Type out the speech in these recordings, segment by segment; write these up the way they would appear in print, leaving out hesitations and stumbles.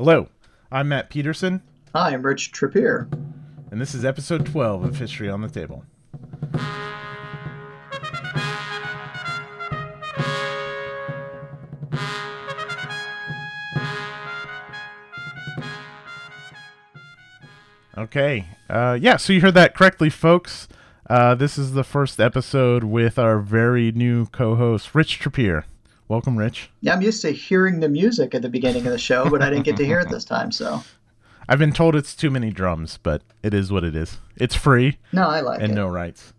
Hello, I'm Matt Peterson. Hi, I'm Rich Trapeer. And this is episode 12 of History on the Table. Okay. So you heard that correctly, folks. This is the first episode with our very new co-host, Rich Trapeer. Welcome, Rich. Yeah, I'm used to hearing the music at the beginning of the show, but I didn't get to hear it this time, so. I've been told it's too many drums, but it is what it is. It's free. No, I like it. And no rights.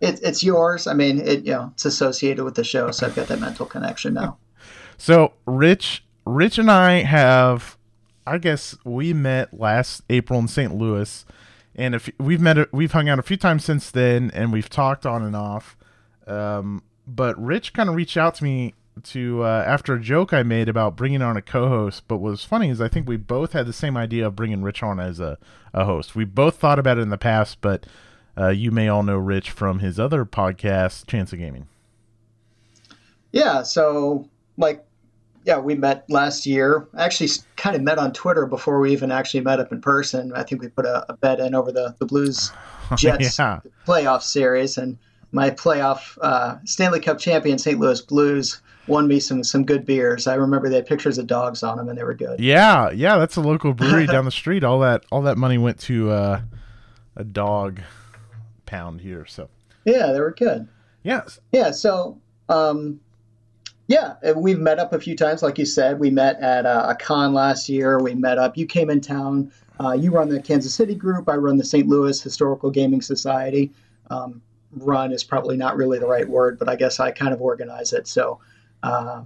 It's yours. I mean, it's associated with the show, so I've got that mental connection now. So, Rich and I have... I guess we met last April in St. Louis, and we've hung out a few times since then, and we've talked on and off. But Rich kind of reached out to me after a joke I made about bringing on a co-host. But what's funny is I think we both had the same idea of bringing Rich on as a host. We both thought about it in the past, but you may all know Rich from his other podcast, Chance of Gaming. Yeah. So yeah, we met last year. I actually kind of met on Twitter before we even actually met up in person. I think we put a bet in over the Blues-Jets playoff series, and my playoff Stanley Cup champion St. Louis Blues won me some good beers. I remember they had pictures of dogs on them, and they were good. Yeah, that's a local brewery down the street. All that money went to a dog pound here. So yeah, they were good. Yes. Yeah, so... yeah, we've met up a few times, like you said. We met at a con last year. We met up. You came in town. You run the Kansas City group. I run the St. Louis Historical Gaming Society. Run is probably not really the right word, but I guess I kind of organize it. So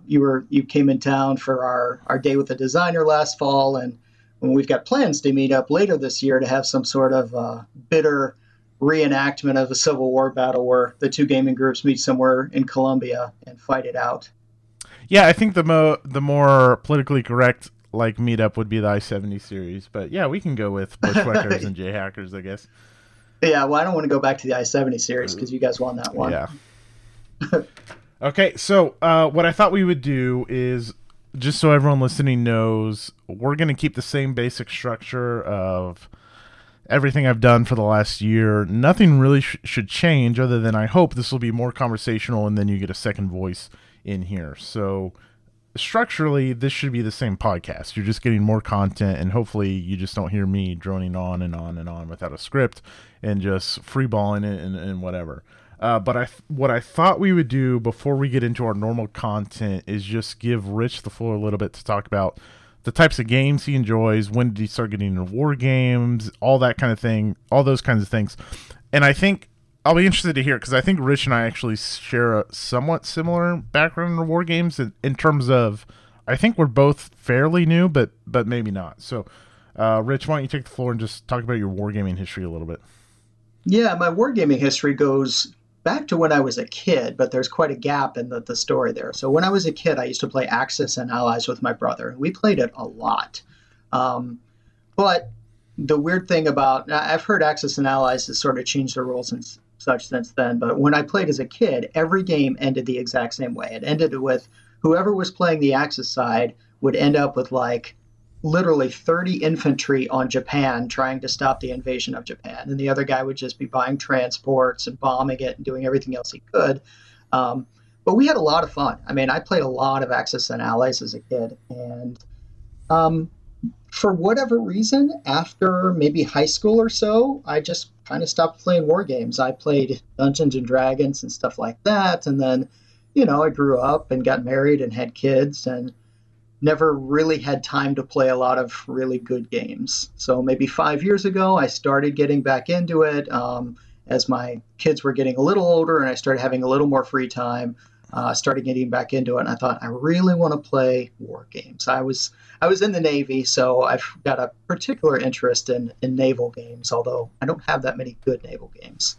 you came in town for our day with the designer last fall, and we've got plans to meet up later this year to have some sort of bitter reenactment of a Civil War battle where the two gaming groups meet somewhere in Colombia and fight it out. Yeah, I think the more politically correct meetup would be the I-70 series, but yeah, we can go with Bushwhackers and Jayhackers, I guess. Yeah, well, I don't want to go back to the I-70 series because you guys won that one. Yeah. Okay, so what I thought we would do is, just so everyone listening knows, we're going to keep the same basic structure of everything I've done for the last year. Nothing really should change, other than I hope this will be more conversational, and then you get a second voice in here. So structurally, this should be the same podcast. You're just getting more content, and hopefully you just don't hear me droning on and on and on without a script and just freeballing it and whatever. But what I thought we would do before we get into our normal content is just give Rich the floor a little bit to talk about the types of games he enjoys, when did he start getting into war games, all that kind of thing, all those kinds of things. And I think I'll be interested to hear, because I think Rich and I actually share a somewhat similar background in war games in terms of, I think we're both fairly new, but maybe not. So, Rich, why don't you take the floor and just talk about your wargaming history a little bit? Yeah, my wargaming history goes back to when I was a kid, but there's quite a gap in the story there. So when I was a kid, I used to play Axis and Allies with my brother. We played it a lot. But the weird thing about, I've heard Axis and Allies has sort of changed the rules and such since then, but when I played as a kid, every game ended the exact same way. It ended with whoever was playing the Axis side would end up with literally 30 infantry on Japan trying to stop the invasion of Japan, and the other guy would just be buying transports and bombing it and doing everything else he could. But we had a lot of fun. I mean, I played a lot of Axis and Allies as a kid, and for whatever reason, after maybe high school or so, I just kind of stopped playing war games. I played Dungeons and Dragons and stuff like that. And then, I grew up and got married and had kids and never really had time to play a lot of really good games. So maybe 5 years ago, I started getting back into it as my kids were getting a little older and I started having a little more free time. I started getting back into it, and I thought, I really want to play war games. I was in the Navy, so I've got a particular interest in naval games, although I don't have that many good naval games.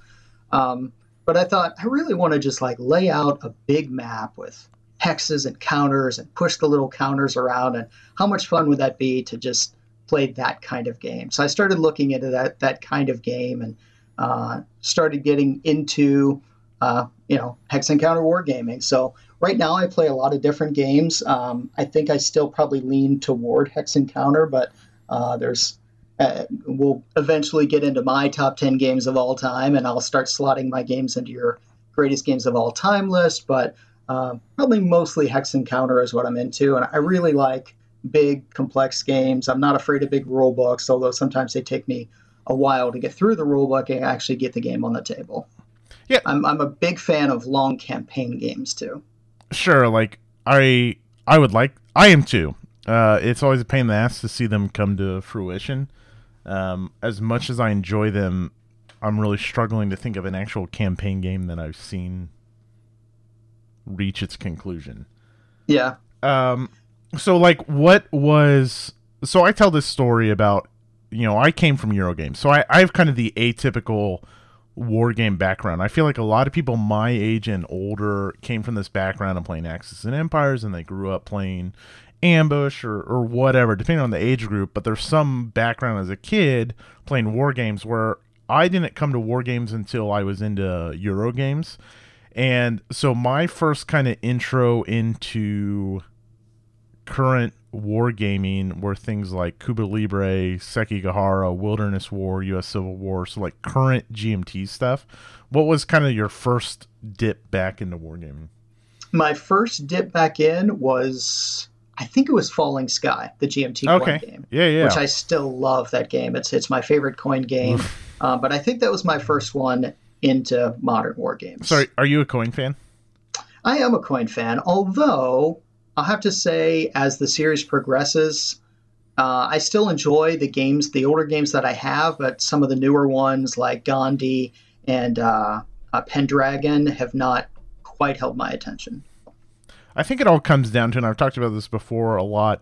But I thought, I really want to just lay out a big map with hexes and counters and push the little counters around, and how much fun would that be to just play that kind of game? So I started looking into that kind of game and started getting into Hex Encounter Wargaming. So right now I play a lot of different games. I think I still probably lean toward Hex Encounter, but we'll eventually get into my top 10 games of all time, and I'll start slotting my games into your greatest games of all time list, but probably mostly Hex Encounter is what I'm into, and I really like big, complex games. I'm not afraid of big rule books, although sometimes they take me a while to get through the rule book and actually get the game on the table. Yeah, I'm a big fan of long campaign games too. Sure, like I am too. It's always a pain in the ass to see them come to fruition. As much as I enjoy them, I'm really struggling to think of an actual campaign game that I've seen reach its conclusion. Yeah. So I tell this story about, I came from Eurogames. So I have kind of the atypical war game background. I feel like a lot of people my age and older came from this background of playing Axis and Empires, and they grew up playing Ambush or whatever, depending on the age group. But there's some background as a kid playing war games, where I didn't come to war games until I was into Eurogames. And so my first kind of intro into current wargaming were things like Cuba Libre, Sekigahara, Wilderness War, U.S. Civil War, so like current GMT stuff. What was kind of your first dip back into wargaming? My first dip back in was, I think it was Falling Sky, the GMT coin game. Yeah. Which I still love that game. It's my favorite coin game. But I think that was my first one into modern war games. Sorry, are you a coin fan? I am a coin fan, although I'll have to say, as the series progresses, I still enjoy the games, the older games that I have, but some of the newer ones like Gandhi and Pendragon have not quite held my attention. I think it all comes down to, and I've talked about this before a lot,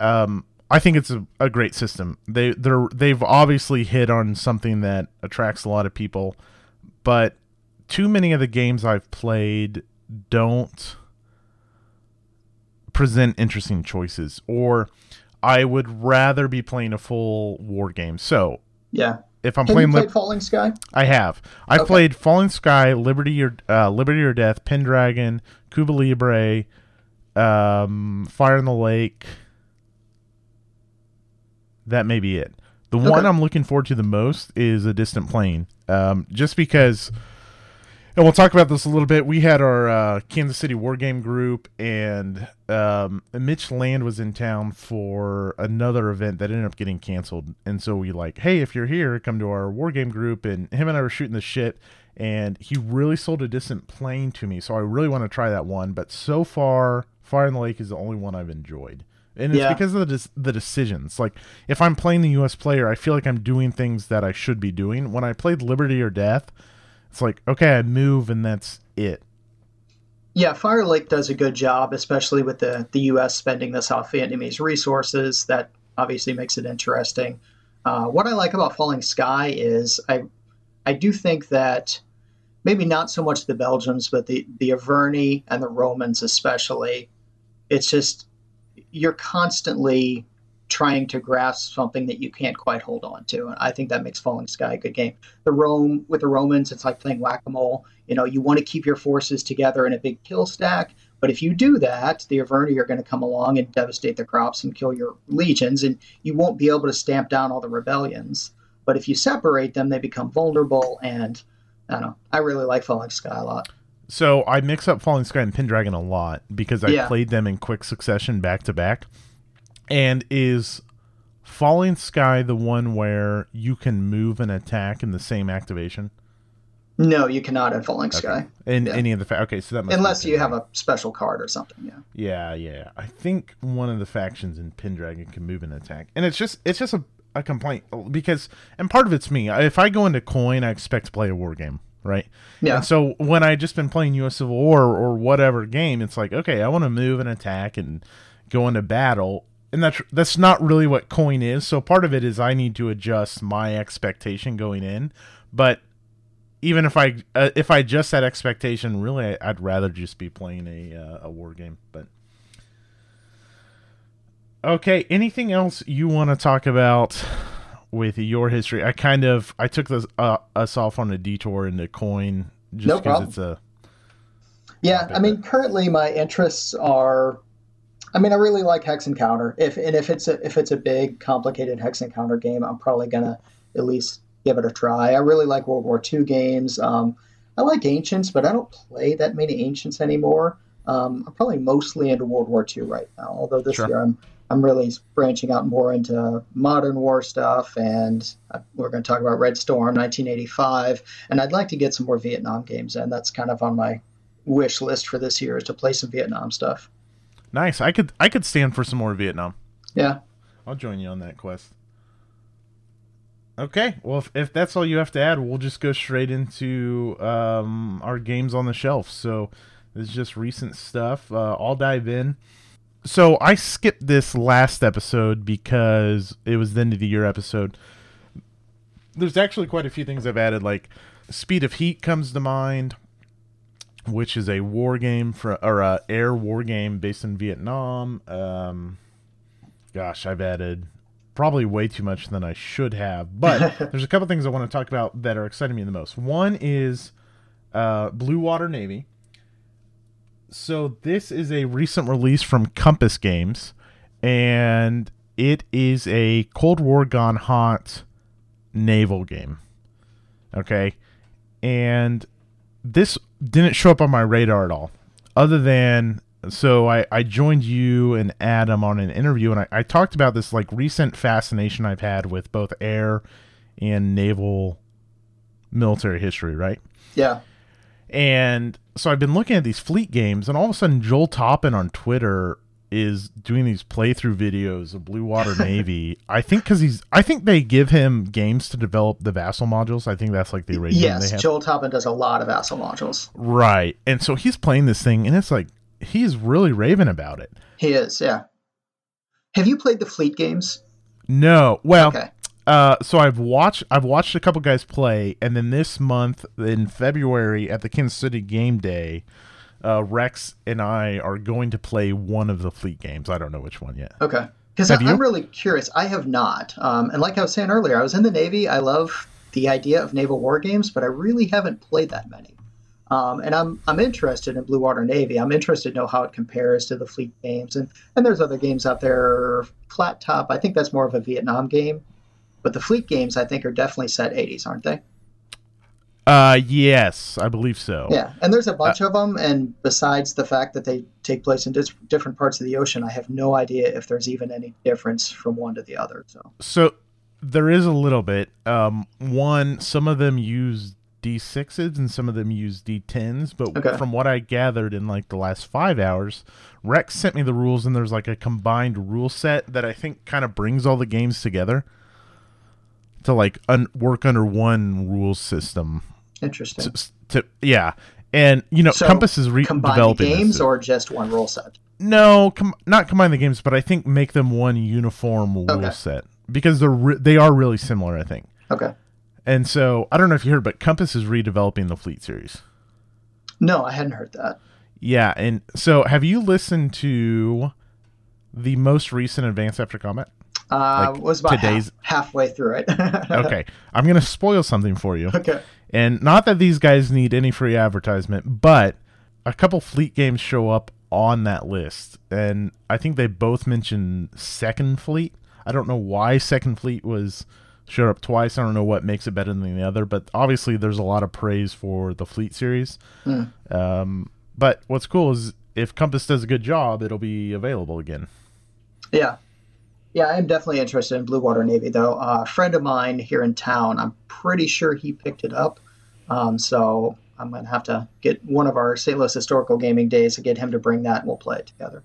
I think it's a great system. They've obviously hit on something that attracts a lot of people, but too many of the games I've played don't present interesting choices, or I would rather be playing a full war game. So yeah, if I'm played Falling Sky? I have. I've played Falling Sky, Liberty or Death, Pendragon, Cuba Libre, Fire in the Lake. That may be it. The one I'm looking forward to the most is A Distant Plane. Just because, and we'll talk about this a little bit. We had our Kansas City Wargame group, and Mitch Land was in town for another event that ended up getting canceled. And so we hey, if you're here, come to our Wargame group. And him and I were shooting the shit, and he really sold A Distant Plane to me. So I really want to try that one. But so far, Fire in the Lake is the only one I've enjoyed. And it's because of the decisions. If I'm playing the U.S. player, I feel like I'm doing things that I should be doing. When I played Liberty or Death, it's I move and that's it. Yeah, Fire Lake does a good job, especially with the U.S. spending the South Vietnamese resources. That obviously makes it interesting. What I like about Falling Sky is I do think that maybe not so much the Belgians, but the Averni and the Romans especially, it's just you're constantly trying to grasp something that you can't quite hold on to. And I think that makes Falling Sky a good game. With the Romans, it's like playing whack-a-mole. You want to keep your forces together in a big kill stack, but if you do that, the Averni are going to come along and devastate the crops and kill your legions, and you won't be able to stamp down all the rebellions. But if you separate them, they become vulnerable, and I don't know. I really like Falling Sky a lot. So I mix up Falling Sky and Pendragon a lot because I played them in quick succession back to back. And is Falling Sky the one where you can move and attack in the same activation? No, you cannot in Falling Sky. In any of the okay, so that must unless you have a special card or something. Yeah. I think one of the factions in Pendragon can move and attack, and it's just a complaint because, and part of it's me. If I go into coin, I expect to play a war game. Right. Yeah. And so when I just been playing U.S. Civil War or whatever game, it's I want to move and attack and go into battle, and that's not really what coin is. So part of it is I need to adjust my expectation going in. But even if I adjust that expectation, really, I'd rather just be playing a war game. But okay, anything else you want to talk about with your history? I took us off on a detour into coin Just no problem. It's a I mean, currently my interests are, I mean, I really like Hex and Counter. If it's a big, complicated Hex and Counter game, I'm probably gonna at least give it a try. I really like World War II games. I like Ancients, but I don't play that many Ancients anymore. I'm probably mostly into World War II right now. Although this year I'm really branching out more into modern war stuff, and we're going to talk about Red Storm, 1985, and I'd like to get some more Vietnam games in. That's kind of on my wish list for this year, is to play some Vietnam stuff. Nice. I could stand for some more Vietnam. Yeah. I'll join you on that quest. Okay. Well, if that's all you have to add, we'll just go straight into our games on the shelf. So this is just recent stuff. I'll dive in. So I skipped this last episode because it was the end of the year episode. There's actually quite a few things I've added, like Speed of Heat comes to mind, which is a war game or a air war game based in Vietnam. Gosh, I've added probably way too much than I should have, but there's a couple things I want to talk about that are exciting me the most. One is Blue Water Navy. So this is a recent release from Compass Games, and it is a Cold War gone hot naval game. Okay, and this didn't show up on my radar at all, other than, so I joined you and Adam on an interview, and I talked about this like recent fascination I've had with both air and naval military history, right? Yeah. And so I've been looking at these fleet games, and all of a sudden Joel Toppin on Twitter is doing these playthrough videos of Blue Water Navy. I think they give him games to develop the Vassal modules. I think that's like the original. Yes, Joel Toppin does a lot of Vassal modules. Right. And so he's playing this thing, and it's like, he's really raving about it. He is, yeah. Have you played the fleet games? No. Well, okay. So I've watched a couple guys play, and then this month in February at the Kansas City game day, Rex and I are going to play one of the fleet games. I don't know which one yet. Okay, because I'm really curious. I have not. And like I was saying earlier, I was in the Navy. I love the idea of naval war games, but I really haven't played that many. And I'm interested in Blue Water Navy. I'm interested to know how it compares to the fleet games, and there's other games out there. Flat Top, I think that's more of a Vietnam game. But the fleet games, I think, are definitely set 80s, aren't they? Yes, I believe so. Yeah, and there's a bunch of them, and besides the fact that they take place in different parts of the ocean, I have no idea if there's even any difference from one to the other. So there is a little bit. One, some of them use D6s and some of them use D10s, but from what I gathered in like the last 5 hours, Rex sent me the rules, and there's like a combined rule set that I think kind of brings all the games together to like work under one rule system. Interesting. Yeah. And, you know, so Compass is developing games, or just one rule set? No, not combine the games, but I think make them one uniform rule set, because they are really similar, I think. Okay. And so I don't know if you heard, but Compass is redeveloping the Fleet series. No, I hadn't heard that. Yeah. And so have you listened to the most recent Advanced After Combat? Was about halfway through it. Okay. I'm going to spoil something for you. Okay. And not that these guys need any free advertisement, but a couple fleet games show up on that list. And I think they both mention Second Fleet. I don't know why Second Fleet showed up twice. I don't know what makes it better than the other, but obviously there's a lot of praise for the Fleet series. Mm. But what's cool is if Compass does a good job, it'll be available again. Yeah. Yeah, I'm definitely interested in Blue Water Navy, though. A friend of mine here in town, I'm pretty sure he picked it up. So I'm going to have to get one of our St. Louis Historical Gaming days and get him to bring that, and we'll play it together.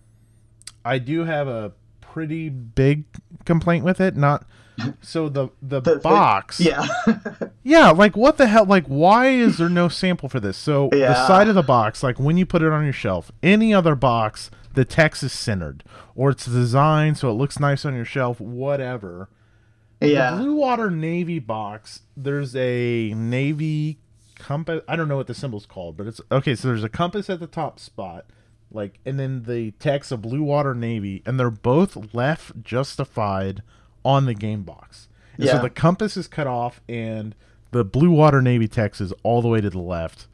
I do have a pretty big complaint with it. Not so the box. Yeah, like what the hell? Like, why is there no sample for this? So the side of the box, like when you put it on your shelf, any other box, the text is centered, or it's designed so it looks nice on your shelf, whatever. Yeah. The Blue Water Navy box, there's a Navy compass. I don't know what the symbol's called, but it's okay. So there's a compass at the top spot, like, and then the text of Blue Water Navy, and they're both left justified on the game box. And so the compass is cut off, and the Blue Water Navy text is all the way to the left.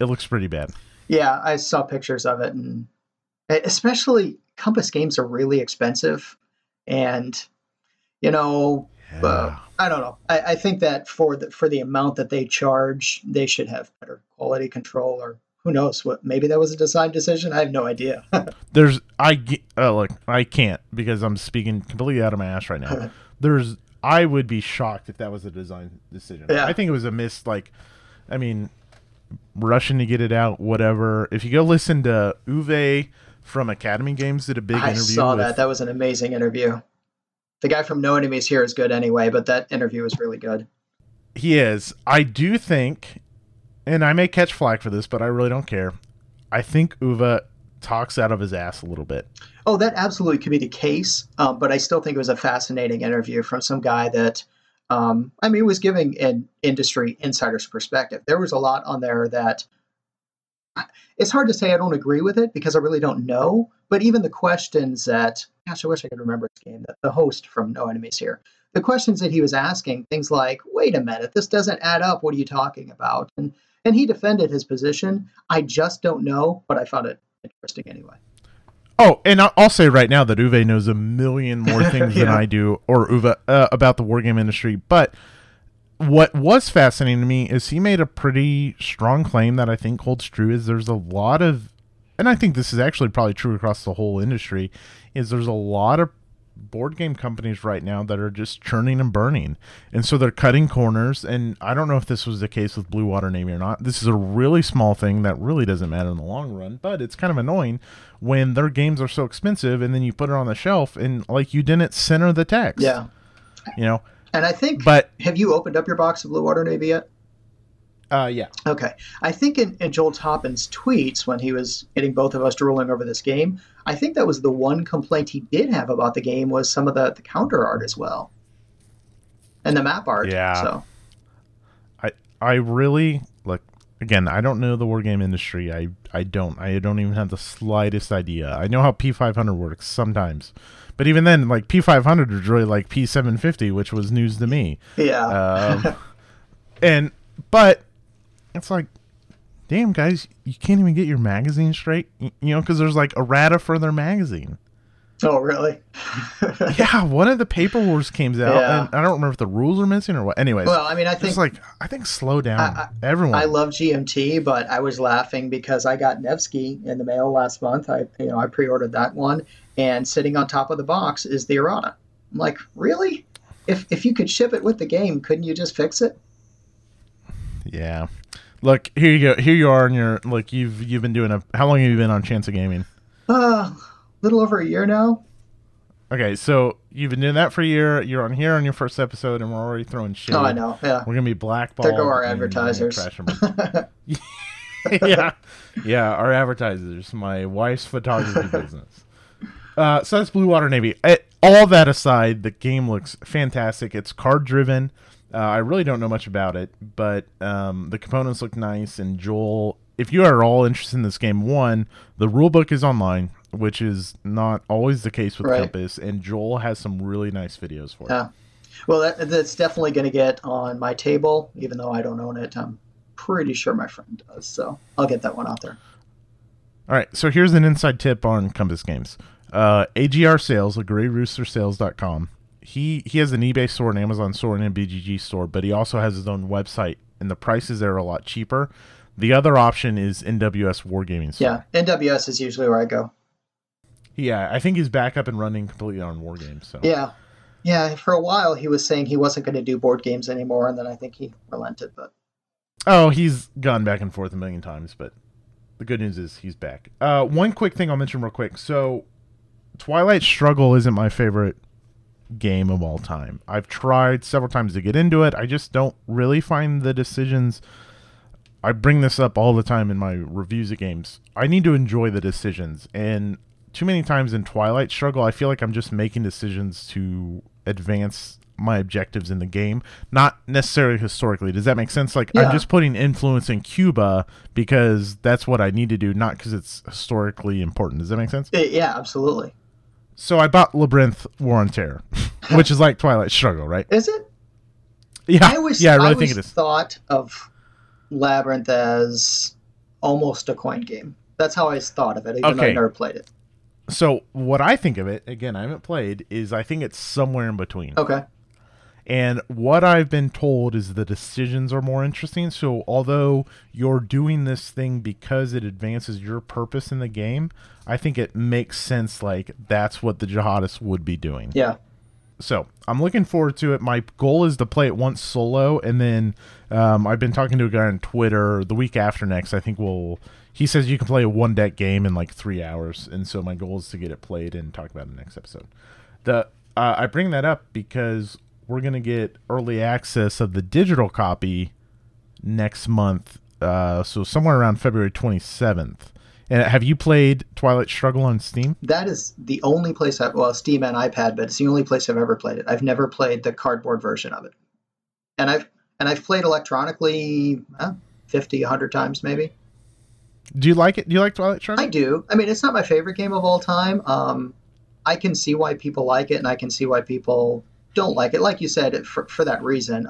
It looks pretty bad. Yeah, I saw pictures of it, and especially Compass Games are really expensive, and you know, yeah. I don't know. I think that for the amount that they charge, they should have better quality control, or who knows what? Maybe that was a design decision. I have no idea. Look, I can't, because I'm speaking completely out of my ass right now. I would be shocked if that was a design decision. Yeah. I think it was a miss. Like, I mean, rushing to get it out, whatever. If you go listen to Uwe from Academy Games, did a big interview. I saw that. That was an amazing interview. The guy from No Enemies Here is good anyway, but that interview was really good. He is. I do think, and I may catch flack for this, but I really don't care. I think Uwe talks out of his ass a little bit. Oh, that absolutely could be the case. But I still think it was a fascinating interview from some guy that, was giving an industry insider's perspective. There was a lot on there that it's hard to say I don't agree with it, because I really don't know. But even the questions that, gosh, I wish I could remember his name, the host from No Enemies Here, the questions that he was asking, things like, wait a minute, this doesn't add up. What are you talking about? And he defended his position. I just don't know, but I found it interesting anyway. Oh, and I'll say right now that Uwe knows a million more things than I do, or Uwe, about the wargame industry. But what was fascinating to me is he made a pretty strong claim that I think holds true, is there's a lot of, and I think this is actually probably true across the whole industry, is there's a lot of board game companies right now that are just churning and burning. And so they're cutting corners. And I don't know if this was the case with Blue Water Navy or not. This is a really small thing that really doesn't matter in the long run, but it's kind of annoying when their games are so expensive and then you put it on the shelf and like you didn't center the text. Yeah. You know? And I think, but have you opened up your box of Blue Water Navy yet? Yeah. Okay. I think in Joel Toppin's tweets, when he was getting both of us drooling over this game, I think that was the one complaint he did have about the game was some of the counter art as well. And the map art. Yeah. So I really, look, again, I don't know the wargame industry. I don't even have the slightest idea. I know how P500 works sometimes. But even then, like, P500 is really like P750, which was news to me. Yeah. But it's like, damn, guys, you can't even get your magazine straight, you know, because there's like errata for their magazine. Oh, really? Yeah, one of the paper wars came out, yeah. And I don't remember if the rules are missing or what. Anyways, well, I mean, I think slow down, everyone. I love GMT, but I was laughing because I got Nevsky in the mail last month. I pre-ordered that one, and sitting on top of the box is the errata. I'm like, really? If you could ship it with the game, couldn't you just fix it? Yeah. Look, here you go. Here you are, and you've been doing how long have you been on Chance of Gaming? Little over a year now. Okay, so you've been doing that for a year. You're on here on your first episode, and we're already throwing shit. Oh, I know. Yeah. We're gonna be blackballed. There go our advertisers. yeah, our advertisers. My wife's photography business. So that's Blue Water Navy. All that aside, the game looks fantastic. It's card driven. I really don't know much about it, but the components look nice. And Joel, if you are all interested in this game, one, the rulebook is online, which is not always the case with Compass, and Joel has some really nice videos for it. Well, that's definitely going to get on my table, even though I don't own it. I'm pretty sure my friend does, so I'll get that one out there. All right, so here's an inside tip on Compass Games. AGR Sales, GrayRoosterSales.com. He has an eBay store, an Amazon store, and a BGG store, but he also has his own website, and the prices there are a lot cheaper. The other option is NWS Wargaming Store. Yeah, NWS is usually where I go. Yeah, I think he's back up and running completely on Wargames. So. Yeah. Yeah, for a while he was saying he wasn't going to do board games anymore, and then I think he relented. But he's gone back and forth a million times, but the good news is he's back. One quick thing I'll mention real quick. So Twilight Struggle isn't my favorite game of all time. I've tried several times to get into it. I just don't really find the decisions. I bring this up all the time in my reviews of games. I need to enjoy the decisions, and too many times in Twilight Struggle, I feel like I'm just making decisions to advance my objectives in the game, not necessarily historically. Does that make sense? Like, yeah. I'm just putting influence in Cuba because that's what I need to do, not because it's historically important. Does that make sense? Yeah, absolutely. So I bought Labyrinth War on Terror, which is like Twilight Struggle, right? Is it? Yeah, I really think it is. I always thought of Labyrinth as almost a coin game. That's how I thought of it, even though I never played it. So what I think of it, again, I haven't played, is I think it's somewhere in between. Okay. And what I've been told is the decisions are more interesting. So although you're doing this thing because it advances your purpose in the game, I think it makes sense, like, that's what the jihadists would be doing. Yeah. So I'm looking forward to it. My goal is to play it once solo, and then I've been talking to a guy on Twitter the week after next. I think he says you can play a one-deck game in like 3 hours, and so my goal is to get it played and talk about it in the next episode. I bring that up because we're going to get early access of the digital copy next month, so somewhere around February 27th. And have you played Twilight Struggle on Steam? That is the only place Steam and iPad, but it's the only place I've ever played it. I've never played the cardboard version of it. And I've played electronically 50, 100 times maybe. Do you like it? Do you like Twilight Struggle? I do. I mean, it's not my favorite game of all time. I can see why people like it, and I can see why people don't like it. Like you said, for that reason.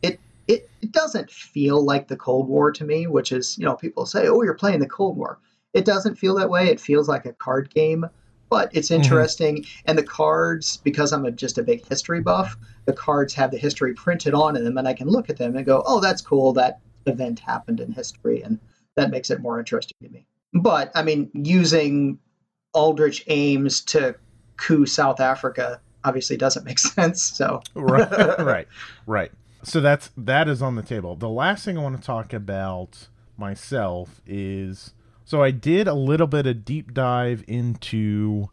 It doesn't feel like the Cold War to me, which is, people say, oh, you're playing the Cold War. It doesn't feel that way. It feels like a card game, but it's interesting. Mm-hmm. And the cards, because I'm just a big history buff, the cards have the history printed on them, and I can look at them and go, oh, that's cool. That event happened in history, and that makes it more interesting to me. But, I mean, using Aldrich Ames to coup South Africa obviously doesn't make sense. So Right. So that is on the table. The last thing I want to talk about myself is... So I did a little bit of deep dive into...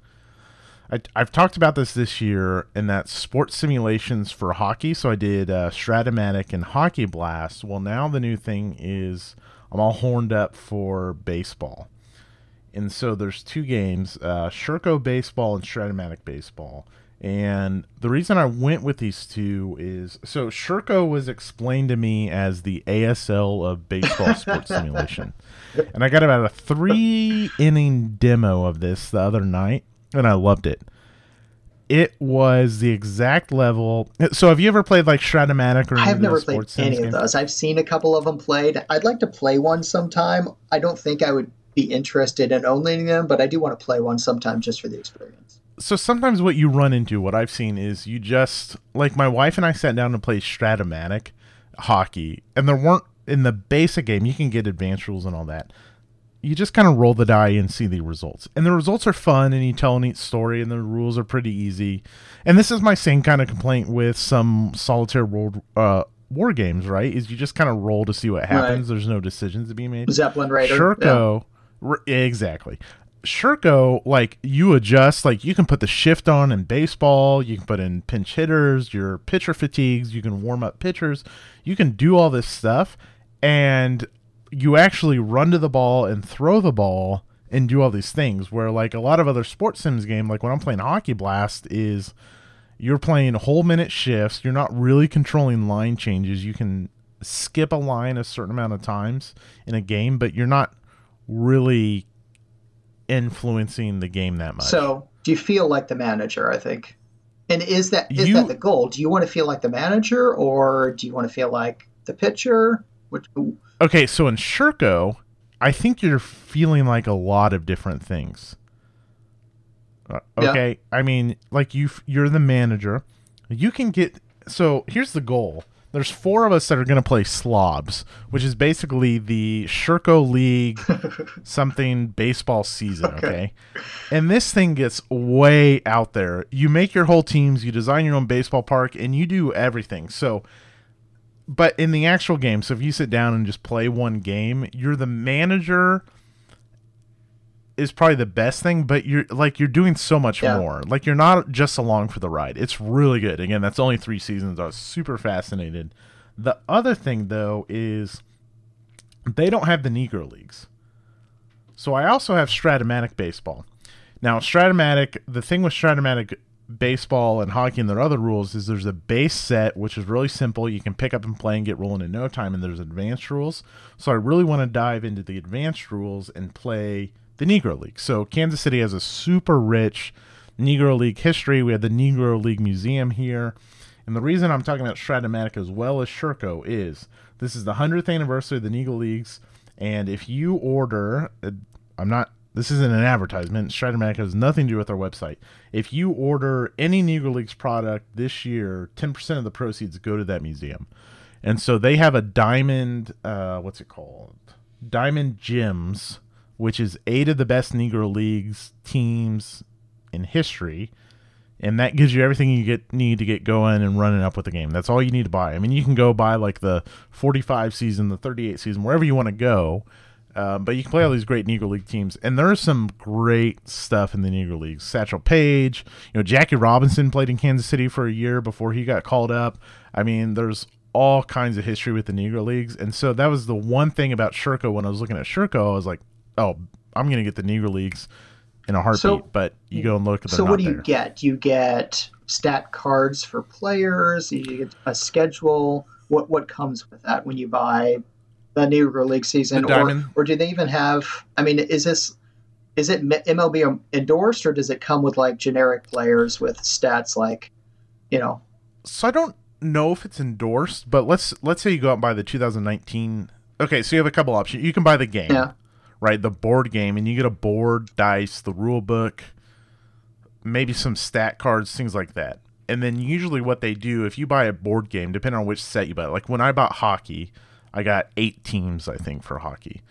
I've talked about this year, and that's sports simulations for hockey. So I did Strat-O-Matic and Hockey Blast. Well, now the new thing is I'm all horned up for baseball. And so there's two games, Sherco Baseball and Strat-O-Matic Baseball. And the reason I went with these two is... So Sherco was explained to me as the ASL of baseball sports simulation. And I got about a 3-inning demo of this the other night, and I loved it. It was the exact level. So have you ever played like Strat-O-Matic or... I've never played any of those. I've seen a couple of them played. I'd like to play one sometime. I don't think I would be interested in owning them, but I do want to play one sometime just for the experience. So sometimes what you run into, what I've seen, is you just... Like, my wife and I sat down to play Strat-O-Matic hockey, and there weren't... In the basic game, you can get advanced rules and all that. You just kind of roll the die and see the results. And the results are fun, and you tell a neat story, and the rules are pretty easy. And this is my same kind of complaint with some solitaire war games, right? Is you just kind of roll to see what happens. Right. There's no decisions to be made. Zeppelin Raider. Sherco. Yeah. Exactly. Sherco, like, you adjust, like, you can put the shift on in baseball, you can put in pinch hitters, your pitcher fatigues, you can warm up pitchers, you can do all this stuff, and you actually run to the ball and throw the ball and do all these things, where, like, a lot of other sports sims game, like when I'm playing Hockey Blast, is you're playing whole minute shifts, you're not really controlling line changes, you can skip a line a certain amount of times in a game, but you're not really influencing the game that much. So do you feel like the manager, I think? And is that the goal? Do you want to feel like the manager, or do you want to feel like the pitcher? Okay, so in Sherco, I think you're feeling like a lot of different things. Okay, yeah. I mean, like, you're the manager. You can get... So here's the goal. There's 4 of us that are going to play slobs, which is basically the Sherco League something baseball season, okay? And this thing gets way out there. You make your whole teams, you design your own baseball park, and you do everything. So, but in the actual game, so if you sit down and just play one game, you're the manager is probably the best thing, but you're doing so much more. Like, you're not just along for the ride. It's really good. Again, that's only 3 seasons. I was super fascinated. The other thing, though, is they don't have the Negro Leagues. So I also have Strat-O-Matic Baseball. Now, Strat-O-Matic, the thing with Strat-O-Matic Baseball and hockey and their other rules is there's a base set, which is really simple. You can pick up and play and get rolling in no time, and there's advanced rules. So I really want to dive into the advanced rules and play the Negro League. So Kansas City has a super rich Negro League history. We have the Negro League Museum here. And the reason I'm talking about Strat-O-Matic as well as Sherco is this is the 100th anniversary of the Negro Leagues, And if you order, this isn't an advertisement. Strat-O-Matic has nothing to do with our website. If you order any Negro Leagues product this year, 10% of the proceeds go to that museum. And so they have a diamond, what's it called? Diamond Gems, which is 8 of the best Negro Leagues teams in history. And that gives you everything you need to get going and running up with the game. That's all you need to buy. I mean, you can go buy like the 45 season, the 38 season, wherever you want to go. But you can play all these great Negro League teams. And there is some great stuff in the Negro Leagues. Satchel Paige, Jackie Robinson played in Kansas City for a year before he got called up. I mean, there's all kinds of history with the Negro Leagues. And so that was the one thing about Sherco. When I was looking at Sherco, I was like, oh, I'm going to get the Negro Leagues in a heartbeat. So, but you go and look at the So what do you get? Do you get stat cards for players? Do you get a schedule? What comes with that when you buy the Negro League season? Or do they even have, I mean, is it MLB endorsed, or does it come with like generic players with stats like, So I don't know if it's endorsed, but let's say you go out and buy the 2019. Okay, so you have a couple options. You can buy the game. Yeah. Right, the board game, and you get a board, dice, the rule book, maybe some stat cards, things like that. And then usually what they do, if you buy a board game, depending on which set you buy, like when I bought hockey, I got 8 teams, I think, for hockey.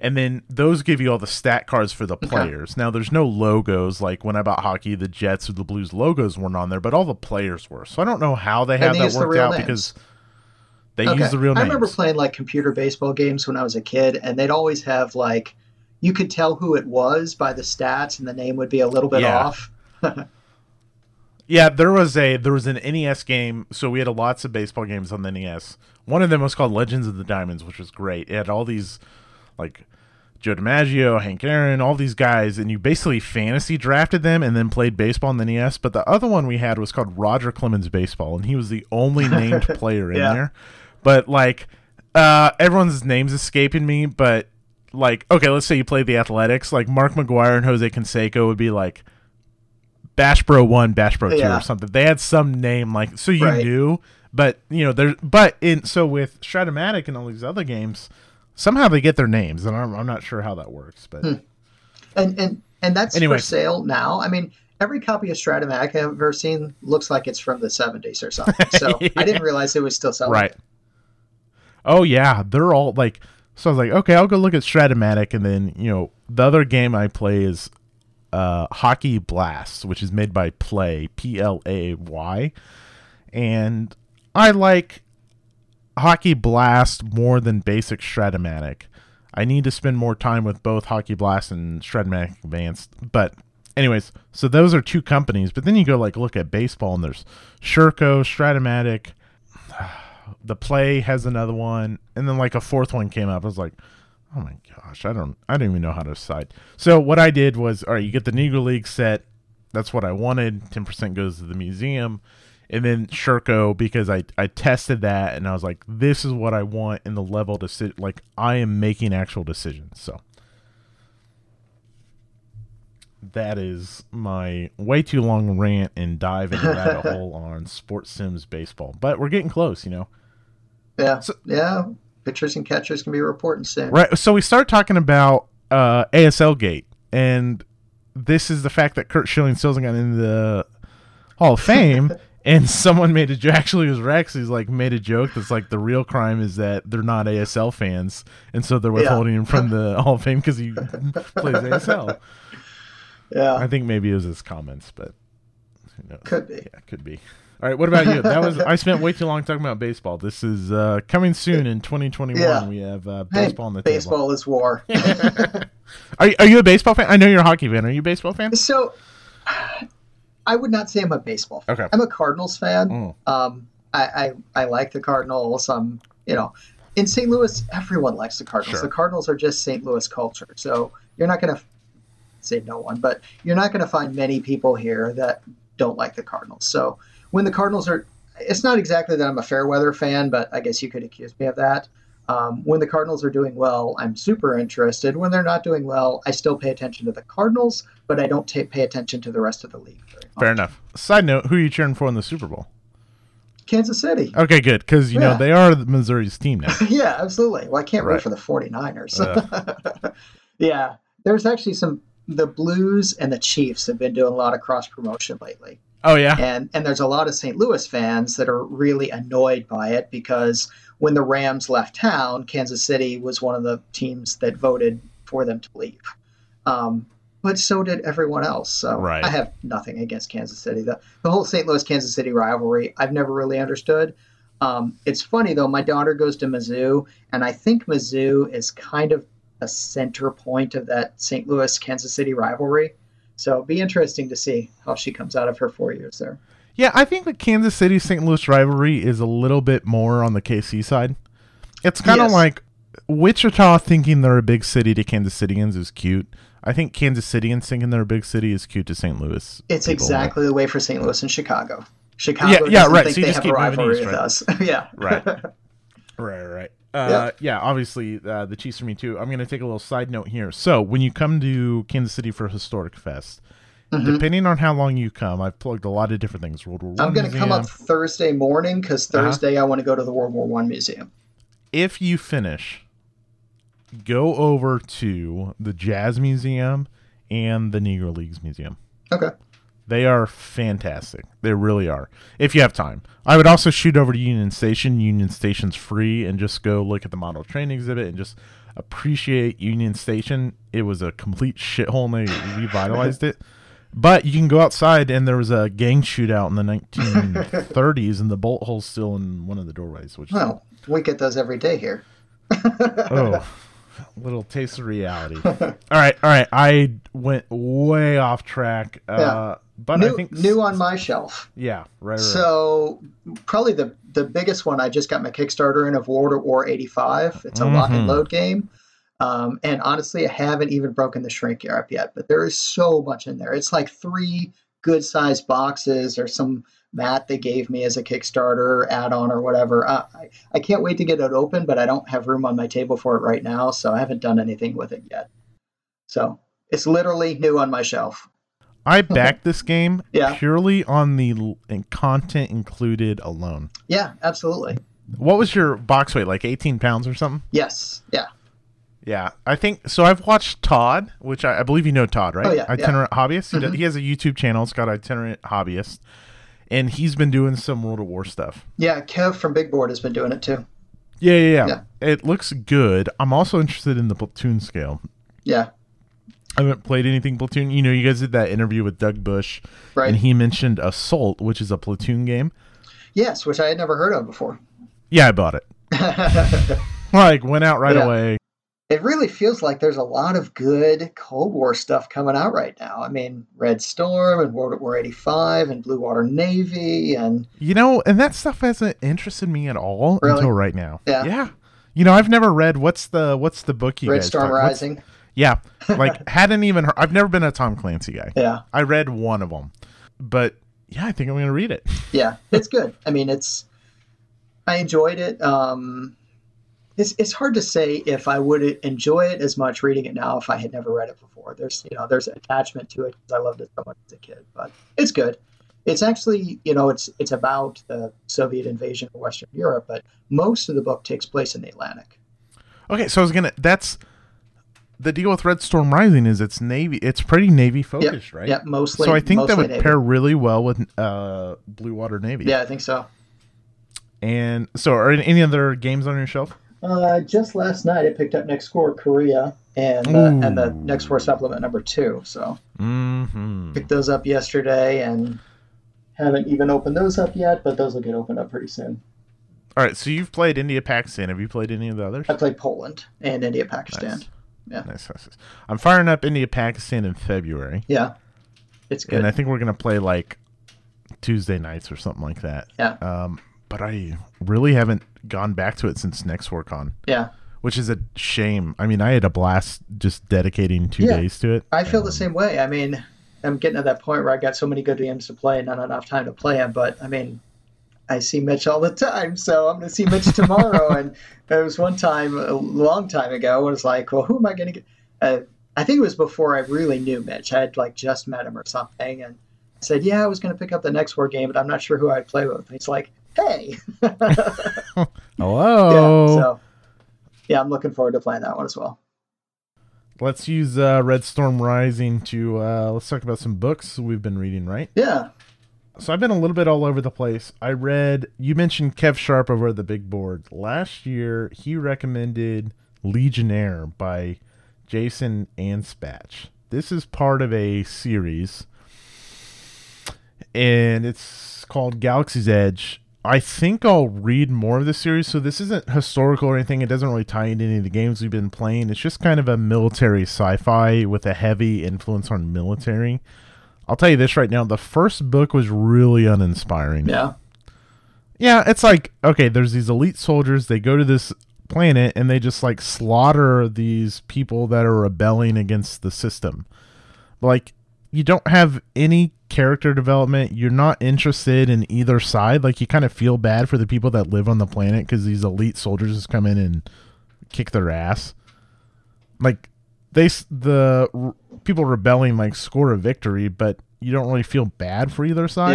And then those give you all the stat cards for the players. Okay. Now, there's no logos. Like when I bought hockey, the Jets or the Blues logos weren't on there, but all the players were. So I don't know how they have that worked out names. Because they use the real names. I remember playing like computer baseball games when I was a kid, and they'd always have like, you could tell who it was by the stats, and the name would be a little bit off. Yeah, there was an NES game. So we had lots of baseball games on the NES. One of them was called Legends of the Diamonds, which was great. It had all these like Joe DiMaggio, Hank Aaron, all these guys, and you basically fantasy drafted them and then played baseball in the NES. But the other one we had was called Roger Clemens Baseball, and he was the only named player in there. But, like, everyone's name's escaping me, but, like, okay, let's say you play the Athletics. Like, Mark McGuire and Jose Canseco would be, like, Bash Bro 1, Bash Bro 2 or something. They had some name, like, so you knew. But, so with Strat-O-Matic and all these other games, somehow they get their names, and I'm not sure how that works. But And that's anyway. For sale now. I mean, every copy of Strat-O-Matic I've ever seen looks like it's from the 70s or something. So I didn't realize it was still selling. Right. Oh, yeah, they're all, like, so I was like, okay, I'll go look at Strat-O-Matic, and then, the other game I play is Hockey Blast, which is made by PLAY, P-L-A-Y, and I like Hockey Blast more than basic Strat-O-Matic. I need to spend more time with both Hockey Blast and Strat-O-Matic Advanced, but anyways, so those are two companies, but then you go, like, look at baseball, and there's Sherco, Strat-O-Matic, the PLAY has another one, and then like a fourth one came up. I was like, oh my gosh, I don't even know how to decide. So what I did was, all right, you get the Negro League set. That's what I wanted. 10% goes to the museum. And then Sherco, because I tested that and I was like, this is what I want in the level to sit. Like, I am making actual decisions. So that is my way too long rant and dive into that hole on sports sims baseball. But we're getting close, Yeah. So, yeah. Pitchers and catchers can be reporting soon. Right. So we start talking about ASL Gate. And this is the fact that Curt Schilling still hasn't gotten into the Hall of Fame. And someone made a joke. Actually, it was Rex. He's like, made a joke that's like, the real crime is that they're not ASL fans. And so they're withholding him from the Hall of Fame because he plays ASL. Yeah, I think maybe it was his comments, but who knows? Could be. Yeah, could be. All right, what about you? I spent way too long talking about baseball. This is coming soon in 2021. Yeah. We have baseball on the table. Baseball is war. Are you a baseball fan? I know you're a hockey fan. Are you a baseball fan? So, I would not say I'm a baseball fan. Okay. I'm a Cardinals fan. Mm. I like the Cardinals. In St. Louis, everyone likes the Cardinals. Sure. The Cardinals are just St. Louis culture. So you're not going to say no one, but you're not going to find many people here that don't like the Cardinals. So when the Cardinals are, it's not exactly that I'm a fair weather fan, but I guess you could accuse me of that. When the Cardinals are doing well, I'm super interested. When they're not doing well, I still pay attention to the Cardinals, but I don't pay attention to the rest of the league. Fair enough. Side note, who are you cheering for in the Super Bowl? Kansas City. Okay, good, because you know they are Missouri's team now. Yeah, absolutely. Well, I can't root for the 49ers. Yeah, there's actually the Blues and the Chiefs have been doing a lot of cross-promotion lately. Oh, yeah? And there's a lot of St. Louis fans that are really annoyed by it because when the Rams left town, Kansas City was one of the teams that voted for them to leave. But so did everyone else. So I have nothing against Kansas City. The whole St. Louis-Kansas City rivalry, I've never really understood. It's funny, though. My daughter goes to Mizzou, and I think Mizzou is kind of a center point of that St. Louis-Kansas City rivalry. So it'll be interesting to see how she comes out of her 4 years there. Yeah, I think the Kansas City-St. Louis rivalry is a little bit more on the KC side. It's kind of like Wichita thinking they're a big city to Kansas Cityans is cute. I think Kansas Cityans thinking they're a big city is cute to St. Louis. It's exactly the way for St. Louis and Chicago. Chicago doesn't think so they have a rivalry with us. Yeah. Right. Yeah, obviously the Chiefs for me too. I'm going to take a little side note here. So when you come to Kansas City for Historic Fest, depending on how long you come, I've plugged a lot of different things. World War One. I'm going to come up Thursday morning because Thursday I want to go to the World War One Museum. If you finish, go over to the Jazz Museum and the Negro Leagues Museum. Okay. They are fantastic. They really are. If you have time. I would also shoot over to Union Station. Union Station's free, and just go look at the model train exhibit and just appreciate Union Station. It was a complete shithole, and they revitalized it. But you can go outside, and there was a gang shootout in the 1930s, and the bullet hole's still in one of the doorways. We get those every day here. Little taste of reality. All right. I went way off track. But I think new on my shelf. Yeah, right. So probably the biggest one. I just got my Kickstarter in of World War 85. It's a lock and load game. And honestly, I haven't even broken the shrink up yet. But there is so much in there. It's like 3 good sized boxes or some mat they gave me as a Kickstarter add-on or whatever. I can't wait to get it open, but I don't have room on my table for it right now, so I haven't done anything with it yet. So it's literally new on my shelf. I backed this game purely on the content included alone. Yeah, absolutely. What was your box weight, like 18 pounds or something? Yes, yeah, I think so. I've watched Todd, which I believe you know Todd, right? Oh, yeah, Itinerant Hobbyist. He has a YouTube channel. It's got Itinerant Hobbyist. And he's been doing some World of War stuff. Yeah, Kev from Big Board has been doing it too. Yeah. It looks good. I'm also interested in the platoon scale. Yeah. I haven't played anything platoon. You know, you guys did that interview with Doug Bush. Right. And he mentioned Assault, which is a platoon game. Yes, which I had never heard of before. Yeah, I bought it. Went out away. It really feels like there's a lot of good Cold War stuff coming out right now. I mean, Red Storm and World War 85 and Blue Water Navy and... and that stuff hasn't interested me at all until right now. Yeah. I've never read... What's the book you guys... Red Storm Rising. Hadn't even heard... I've never been a Tom Clancy guy. Yeah. I read one of them. But, I think I'm going to read it. Yeah, it's good. I mean, I enjoyed it. It's hard to say if I would enjoy it as much reading it now if I had never read it before. There's an attachment to it because I loved it so much as a kid, but it's good. It's actually, it's about the Soviet invasion of Western Europe, but most of the book takes place in the Atlantic. Okay, so that's the deal with Red Storm Rising is it's Navy. It's pretty Navy focused, right? Yeah, mostly. So I think that would pair really well with Blue Water Navy. Yeah, I think so. And so are any other games on your shelf? Just last night, I picked up Next Score Korea and the Next Score Supplement number 2. So picked those up yesterday and haven't even opened those up yet, but those will get opened up pretty soon. All right. So you've played India Pakistan. Have you played any of the others? I played Poland and India Pakistan. Nice. Yeah. Nice. I'm firing up India Pakistan in February. Yeah, it's good. And I think we're gonna play like Tuesday nights or something like that. Yeah. But I really haven't gone back to it since Next WarCon. Yeah. Which is a shame. I mean, I had a blast just dedicating 2 days to it. I feel the same way. I mean, I'm getting to that point where I got so many good games to play and not enough time to play them. But, I mean, I see Mitch all the time. So I'm going to see Mitch tomorrow. And there was one time, a long time ago, I was like, well, who am I going to get? I think it was before I really knew Mitch. I had, just met him or something. And I said, I was going to pick up the Next War game, but I'm not sure who I'd play with. And he's like, hey. Hello. Yeah, so, yeah, I'm looking forward to playing that one as well. Let's use Red Storm Rising to let's talk about some books we've been reading, right? Yeah. So I've been a little bit all over the place. I read, you mentioned Kev Sharp over at the Big Board. Last year, he recommended Legionnaire by Jason Anspach. This is part of a series, and it's called Galaxy's Edge. I think I'll read more of the series. So this isn't historical or anything. It doesn't really tie into any of the games we've been playing. It's just kind of a military sci-fi with a heavy influence on military. I'll tell you this right now. The first book was really uninspiring. Yeah. Yeah, it's like, okay, there's these elite soldiers. They go to this planet and they just like slaughter these people that are rebelling against the system. Like, you don't have any character development. You're not interested in either side. Like, you kind of feel bad for the people that live on the planet because these elite soldiers just come in and kick their ass. Like, the people rebelling like score a victory, but you don't really feel bad for either side.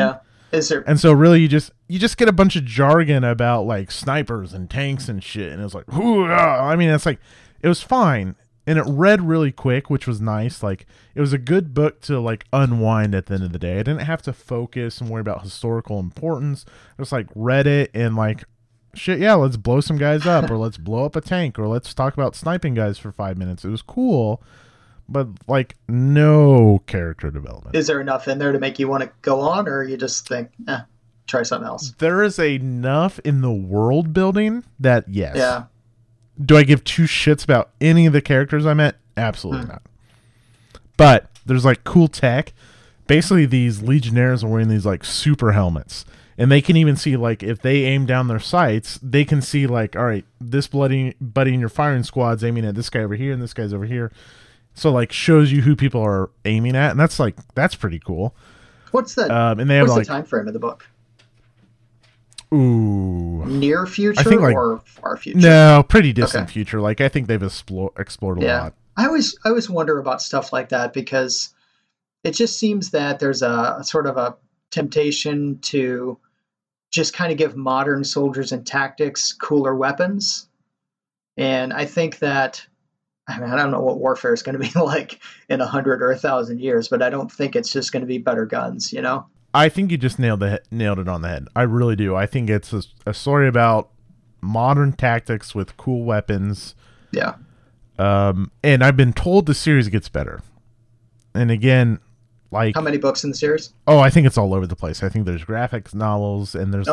Yeah. And so really you just get a bunch of jargon about like snipers and tanks and shit. And it's like, I mean, it's like, it was fine. And it read really quick, which was nice. Like, it was a good book to like unwind at the end of the day. I didn't have to focus and worry about historical importance. I just like read it and like, shit, yeah, let's blow some guys up, or let's blow up a tank, or let's talk about sniping guys for 5 minutes. It was cool, but like no character development. Is there enough in there to make you want to go on, or you just think, try something else? There is enough in the world building that, yes. Yeah. Do I give two shits about any of the characters I met? Absolutely not. But there's like cool tech. Basically, these Legionnaires are wearing these like super helmets. And they can even see, like, if they aim down their sights, they can see, like, all right, this bloody buddy in your firing squad's aiming at this guy over here and this guy's over here. So, like, shows you who people are aiming at. And that's, like, that's pretty cool. What's the, and they have, like, the time frame of the book? Ooh. Near future, I think, like, or far future? No, pretty distant future. Like, I think they've explored a lot. I always wonder about stuff like that because it just seems that there's a sort of a temptation to just kind of give modern soldiers and tactics cooler weapons. And I think that, I mean, I don't know what warfare is going to be like in 100 or 1,000 years, but I don't think it's just going to be better guns, you know? I think you just nailed it on the head. I really do. I think it's a story about modern tactics with cool weapons. Yeah. And I've been told the series gets better. And again, like, how many books in the series? Oh, I think it's all over the place. I think there's graphic novels and there's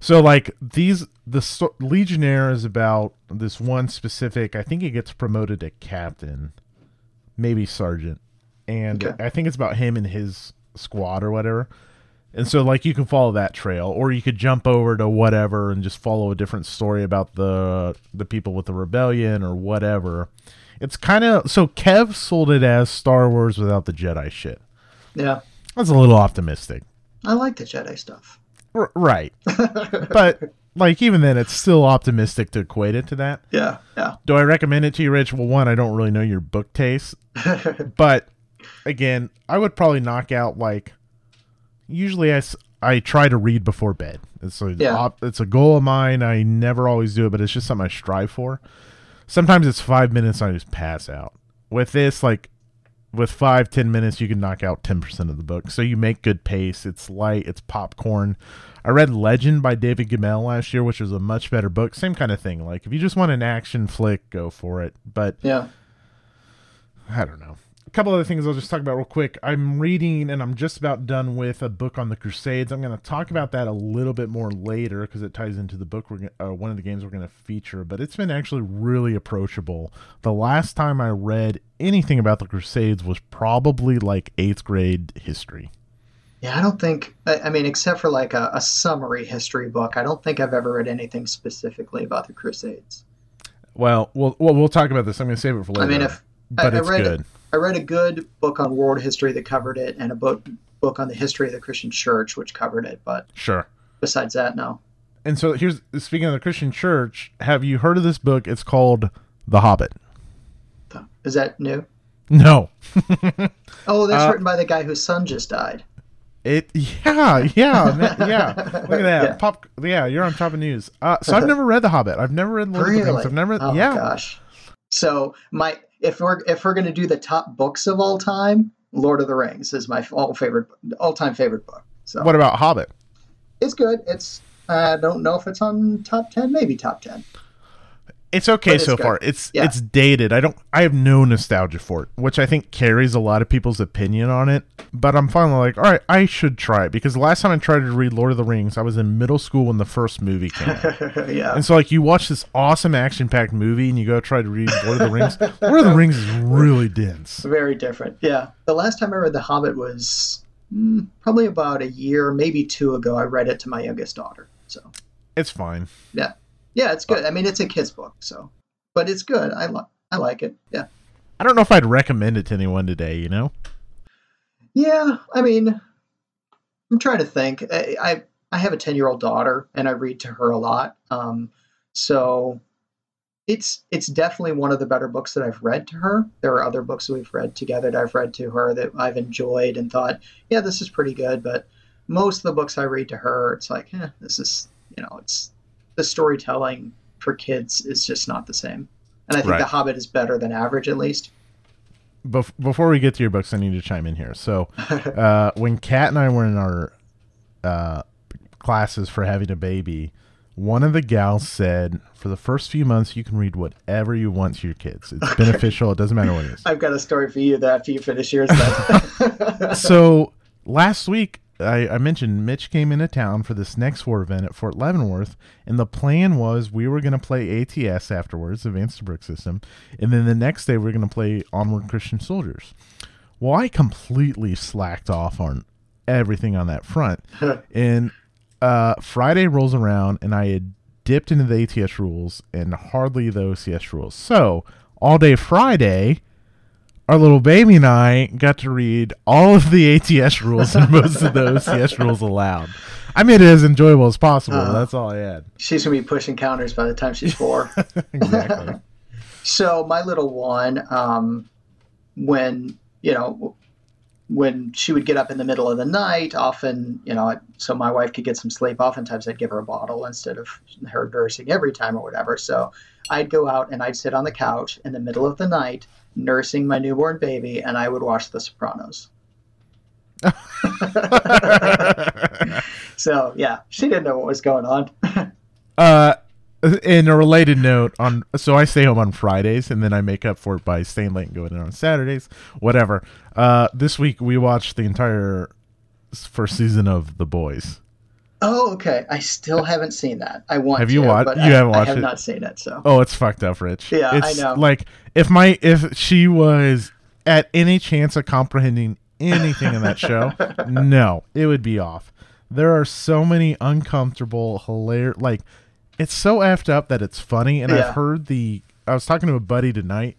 So like the Legionnaire is about this one specific, I think he gets promoted to captain, maybe sergeant. And I think it's about him and his squad or whatever. And so like you can follow that trail, or you could jump over to whatever and just follow a different story about the people with the rebellion or whatever. It's kind of, so Kev sold it as Star Wars without the Jedi shit. Yeah. That's a little optimistic. I like the Jedi stuff. Right. But, like, even then, it's still optimistic to equate it to that. Yeah, yeah. Do I recommend it to you, Rich? Well, one, I don't really know your book taste. But, again, I would probably knock out, like, usually I try to read before bed. It's a goal of mine. I never always do it, but it's just something I strive for. Sometimes it's 5 minutes and I just pass out. With this, like, with 5-10 minutes, you can knock out 10% of the book. So you make good pace. It's light. It's popcorn. I read Legend by David Gemmell last year, which was a much better book. Same kind of thing. Like, if you just want an action flick, go for it. But yeah, I don't know. A couple other things I'll just talk about real quick. I'm reading, and I'm just about done with, a book on the Crusades. I'm going to talk about that a little bit more later because it ties into the book, one of the games we're going to feature. But it's been actually really approachable. The last time I read anything about the Crusades was probably like 8th grade history. Yeah, I don't think, I mean, except for like a summary history book, I don't think I've ever read anything specifically about the Crusades. Well, we'll talk about this. I'm going to save it for later. I mean, I read a good book on world history that covered it, and a book on the history of the Christian church, which covered it. But sure. Besides that, no. And so here's, speaking of the Christian church, have you heard of this book? It's called The Hobbit. Is that new? No. That's written by the guy whose son just died. Yeah. Look at that. Yeah. Pop. Yeah, you're on top of news. So I've never read The Hobbit. I've never read Lord of the Rings. I've never. Oh yeah. Gosh. So my if we're gonna do the top books of all time, Lord of the Rings is my all-time favorite book. So what about Hobbit? It's good. It's I don't know if it's on top 10, maybe top 10. It's okay so far. It's dated. I have no nostalgia for it, which I think carries a lot of people's opinion on it. But I'm finally like, all right, I should try it, because the last time I tried to read Lord of the Rings, I was in middle school when the first movie came out. Yeah. And so like you watch this awesome action-packed movie and you go try to read Lord of the Rings. Lord of the Rings is really dense. Very different. Yeah. The last time I read The Hobbit was probably about a year, maybe two ago. I read it to my youngest daughter. So it's fine. Yeah. Yeah, it's good. I mean, it's a kid's book, so, but it's good. I like it. Yeah. I don't know if I'd recommend it to anyone today, you know? Yeah, I mean, I'm trying to think. I have a 10-year-old daughter, and I read to her a lot. So it's definitely one of the better books that I've read to her. There are other books that we've read together that I've read to her that I've enjoyed and thought, yeah, this is pretty good. But most of the books I read to her, it's like, this is, it's. The storytelling for kids is just not the same. And I think The Hobbit is better than average, at least. Before we get to your books, I need to chime in here. So when Kat and I were in our classes for having a baby, one of the gals said, for the first few months, you can read whatever you want to your kids. It's beneficial. It doesn't matter what it is. I've got a story for you that after you finish yours. So last week, I mentioned Mitch came into town for this next war event at Fort Leavenworth, and the plan was we were going to play ATS afterwards, Advanced Tobruk System, and then the next day we were going to play Onward Christian Soldiers. Well, I completely slacked off on everything on that front, and Friday rolls around, and I had dipped into the ATS rules and hardly the OCS rules. So all day Friday, our little baby and I got to read all of the ATS rules and most of the OCS rules allowed. I made it as enjoyable as possible. That's all I had. She's going to be pushing counters by the time she's 4. Exactly. So my little one, when she would get up in the middle of the night, often, so my wife could get some sleep, oftentimes I'd give her a bottle instead of her nursing every time or whatever. So I'd go out and I'd sit on the couch in the middle of the night nursing my newborn baby, and I would watch The Sopranos. So, yeah, she didn't know what was going on. In a related note, so I stay home on Fridays, and then I make up for it by staying late and going in on Saturdays, whatever. This week, we watched the entire first season of The Boys. Oh, okay. I still haven't seen that. I want to. Have you watched? You haven't watched it? I have not seen it. So. Oh, it's fucked up, Rich. Yeah, I know. Like if she was at any chance of comprehending anything in that show, no, it would be off. There are so many uncomfortable, hilarious. Like it's so effed up that it's funny. And yeah. I was talking to a buddy tonight.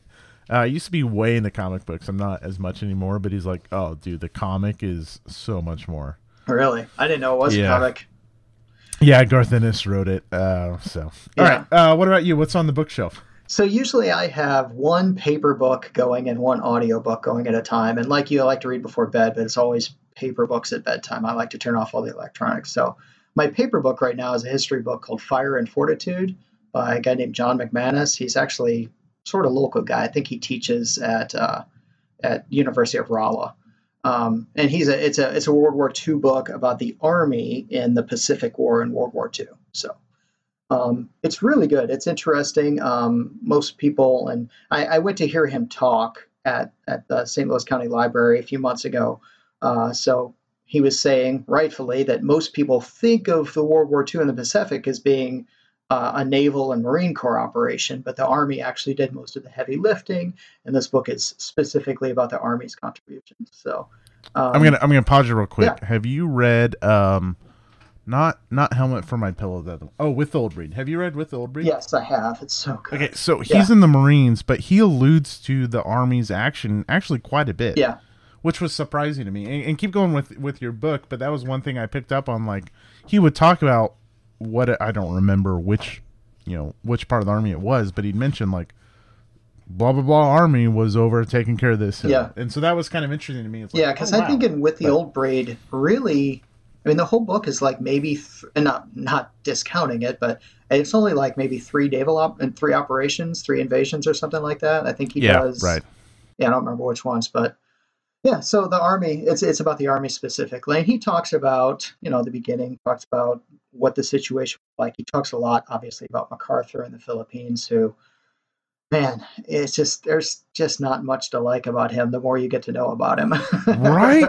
I used to be way into comic books. I'm not as much anymore. But he's like, "Oh, dude, the comic is so much more." Really? I didn't know it was a comic. Yeah, Garth Ennis wrote it. All right. What about you? What's on the bookshelf? So usually I have one paper book going and one audio book going at a time. And like you, I like to read before bed, but it's always paper books at bedtime. I like to turn off all the electronics. So my paper book right now is a history book called Fire and Fortitude by a guy named John McManus. He's actually sort of a local guy. I think he teaches at University of Rolla. And it's a World War II book about the Army in the Pacific War and World War II. So it's really good. It's interesting. Most people, and I went to hear him talk at the St. Louis County Library a few months ago. So he was saying rightfully that most people think of the World War II in the Pacific as being a naval and Marine Corps operation, but the Army actually did most of the heavy lifting, and this book is specifically about the Army's contributions. So, I'm gonna pause you real quick. Yeah. Have you read not Helmet for My Pillow? With Oldbreed. Have you read With Oldbreed? Yes, I have. It's so good. Okay, so he's in the Marines, but he alludes to the Army's action actually quite a bit. Yeah, which was surprising to me. And keep going with your book, but that was one thing I picked up on. Like he would talk about. I don't remember which part of the Army it was, but he'd mentioned like blah, blah, blah army was over taking care of this. Hill. Yeah. And so that was kind of interesting to me. It's like, yeah, because I think with the old braid, really, I mean, the whole book is like maybe, not discounting it, but it's only like maybe three operations, three invasions or something like that. I think he does. Right. Yeah, I don't remember which ones, but yeah. So the army, it's about the army specifically. And he talks about, the beginning, talks about what the situation was like. He talks a lot, obviously, about MacArthur and the Philippines, who... Man, it's just, there's just not much to like about him the more you get to know about him. Right?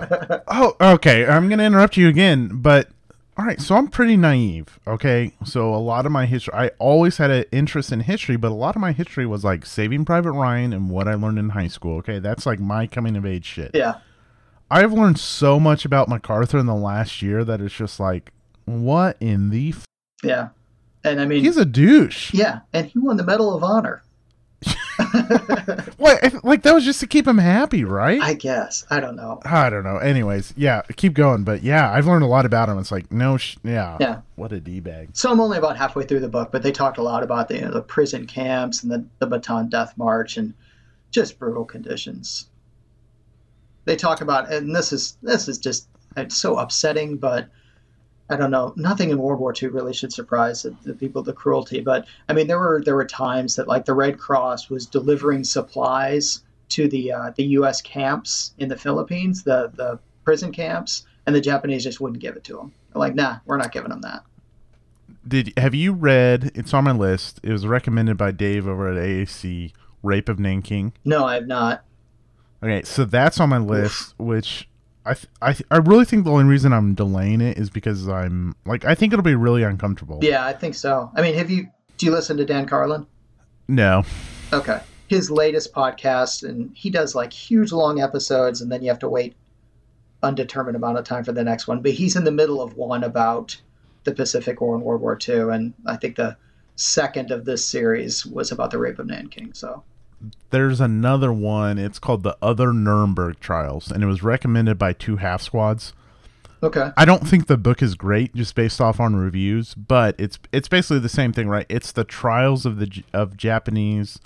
Oh, okay. I'm going to interrupt you again, but all right. So I'm pretty naive. Okay. So a lot of my history, I always had an interest in history, but a lot of my history was like Saving Private Ryan and what I learned in high school. Okay. That's like my coming of age shit. Yeah. I've learned so much about MacArthur in the last year that it's just like, what in the yeah. And I mean, he's a douche. Yeah. And he won the Medal of Honor. What? Like that was just to keep him happy, right? I guess. I don't know. Anyways, yeah, keep going. But yeah, I've learned a lot about him. It's like yeah. What a d-bag. So I'm only about halfway through the book, but they talked a lot about the the prison camps and the Bataan Death March and just brutal conditions. They talk about, and this is just, it's so upsetting, but. I don't know. Nothing in World War II really should surprise the people, the cruelty. But I mean, there were times that like the Red Cross was delivering supplies to the U.S. camps in the Philippines, the prison camps, and the Japanese just wouldn't give it to them. They're like, nah, we're not giving them that. Have you read? It's on my list. It was recommended by Dave over at AAC. Rape of Nanking. No, I have not. Okay, so that's on my list, which. I really think the only reason I'm delaying it is because I'm like, I think it'll be really uncomfortable. Yeah, I think so. I mean, do you listen to Dan Carlin? No. Okay. His latest podcast, and he does like huge long episodes, and then you have to wait undetermined amount of time for the next one. But he's in the middle of one about the Pacific War and World War II, and I think the second of this series was about the Rape of Nanking. So. There's another one. It's called The Other Nuremberg Trials, and it was recommended by two half squads. Okay. I don't think the book is great, just based off on reviews, but it's basically the same thing, right? It's the trials of Japanese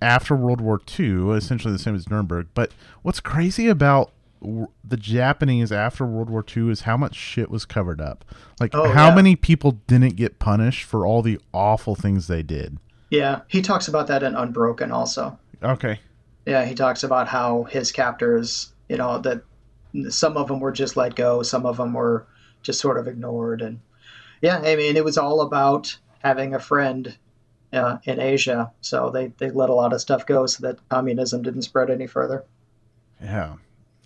after World War II, essentially the same as Nuremberg. But what's crazy about the Japanese after World War II is how much shit was covered up. Like how many people didn't get punished for all the awful things they did. Yeah, he talks about that in Unbroken also. Okay. Yeah, he talks about how his captors, that some of them were just let go, some of them were just sort of ignored. And yeah, I mean, it was all about having a friend in Asia. So they let a lot of stuff go so that communism didn't spread any further. Yeah.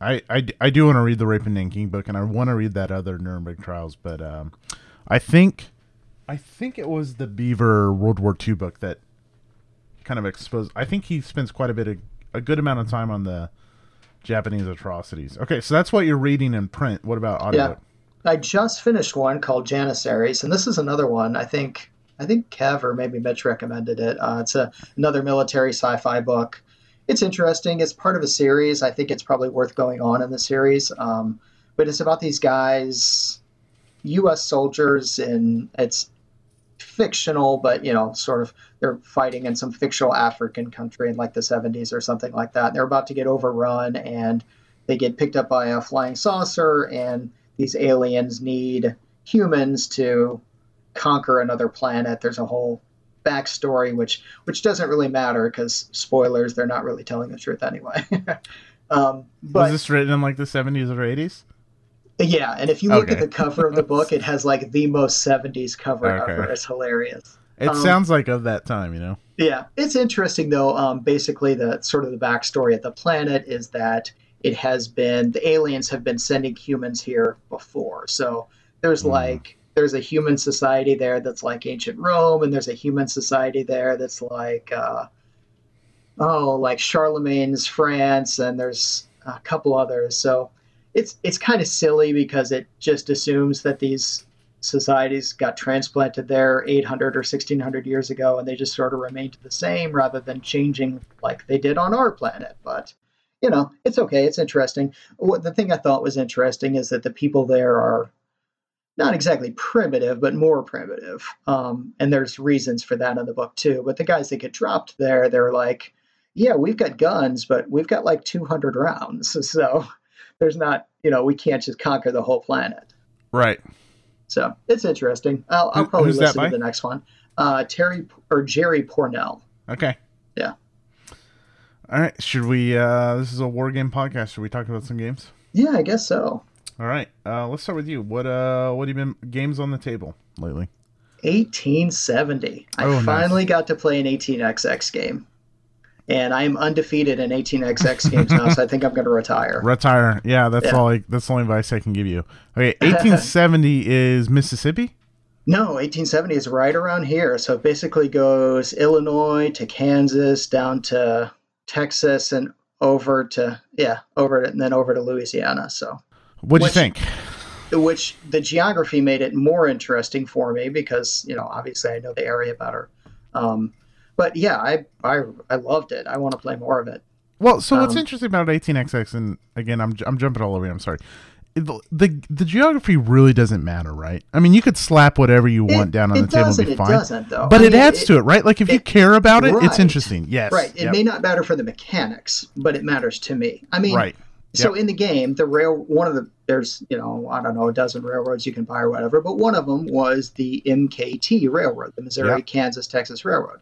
I do want to read the Rape and Nanking book, and I want to read that Other Nuremberg Trials, but I think it was the Beaver World War II book that kind of exposed. I think he spends quite a good amount of time on the Japanese atrocities. Okay, so that's what you're reading in print. What about audio? Yeah. I just finished one called Janissaries, and this is another one. I think Kev or maybe Mitch recommended it. It's another military sci-fi book. It's interesting. It's part of a series. I think it's probably worth going on in the series. But it's about these guys, U.S. soldiers, and it's fictional, but sort of they're fighting in some fictional African country in like the 70s or something like that. And they're about to get overrun, and they get picked up by a flying saucer, and these aliens need humans to conquer another planet. There's a whole backstory which doesn't really matter because spoilers, they're not really telling the truth anyway. But was this written in like the 70s or 80s? Yeah, and if you look at the cover of the book, it has like the most 70s cover ever. It's hilarious. It sounds like of that time, Yeah, it's interesting though. Basically, the sort of the backstory of the planet is that the aliens have been sending humans here before. So there's a human society there that's like ancient Rome, and there's a human society there that's like like Charlemagne's France, and there's a couple others. So. It's kind of silly because it just assumes that these societies got transplanted there 800 or 1600 years ago, and they just sort of remained the same rather than changing like they did on our planet. But, it's okay. It's interesting. The thing I thought was interesting is that the people there are not exactly primitive, but more primitive. And there's reasons for that in the book too. But the guys that get dropped there, they're like, yeah, we've got guns, but we've got like 200 rounds. So there's not, you know, we can't just conquer the whole planet. Right. So it's interesting. I'll probably listen to the next one. Jerry Pornell. Okay. Yeah. All right. Should we, this is a war game podcast. Should we talk about some games? Yeah, I guess so. All right, let's start with you. What have you been games on the table lately? 1870. I finally got to play an 18XX game, and I'm undefeated in 18XX games now. So I think I'm going to retire. Yeah, that's the only advice I can give you. Okay, 1870 is Mississippi? No, 1870 is right around here. So it basically goes Illinois to Kansas, down to Texas, and over to Louisiana. So. What'd you think? Which the geography made it more interesting for me because, you know, obviously I know the area better. But yeah, I loved it. I want to play more of it. Well, so what's interesting about 18XX, and again, I'm jumping all over you. I'm sorry. The geography really doesn't matter, right? I mean, you could slap whatever you want down on the table and be fine. It doesn't, though. But I mean, it adds to it, right? Like, if you care about it, it's interesting. Yes. Right. It may not matter for the mechanics, but it matters to me. I mean... Right. So in the game, there's, you know, I don't know, a dozen railroads you can buy or whatever, but one of them was the MKT Railroad, the Missouri, Kansas, Texas Railroad,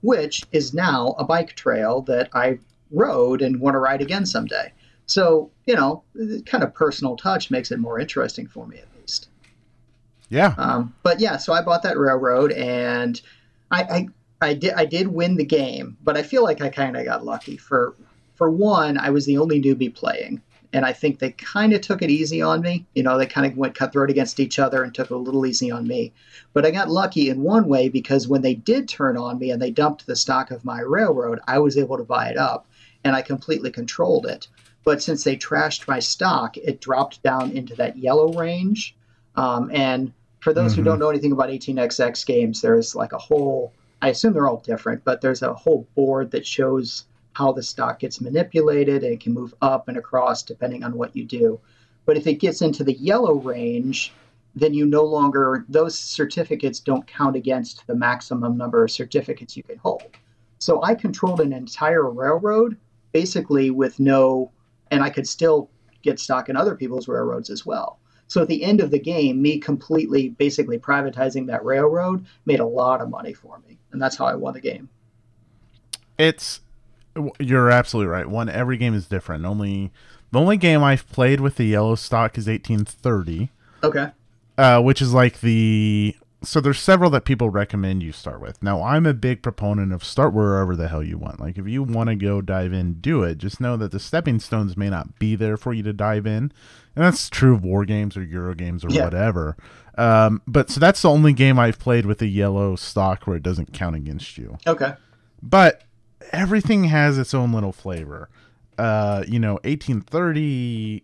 which is now a bike trail that I rode and want to ride again someday. So, you know, the kind of personal touch makes it more interesting for me, at least. Yeah. But yeah, so I bought that railroad, and I did win the game, but I feel like I kind of got lucky. For one, I was the only newbie playing, and I think they kind of took it easy on me. You know, they kind of went cutthroat against each other and took it a little easy on me. But I got lucky in one way because when they did turn on me and they dumped the stock of my railroad, I was able to buy it up, and I completely controlled it. But since they trashed my stock, it dropped down into that yellow range. And for those who don't know anything about 18XX games, there's like a whole, I assume they're all different, but there's a whole board that shows how the stock gets manipulated, and it can move up and across depending on what you do. But if it gets into the yellow range, then you no longer, those certificates don't count against the maximum number of certificates you can hold. So I controlled an entire railroad basically with no, and I could still get stock in other people's railroads as well. So at the end of the game, me completely basically privatizing that railroad made a lot of money for me. And that's how I won the game. You're absolutely right. Every game is different. The only game I've played with the yellow stock is 1830. Okay. Which is like so there's several that people recommend you start with. Now, I'm a big proponent of start wherever the hell you want. Like, if you want to go dive in, do it. Just know that the stepping stones may not be there for you to dive in. And that's true of war games or Euro games or whatever. But so that's the only game I've played with the yellow stock where it doesn't count against you. Okay. But everything has its own little flavor. 1830,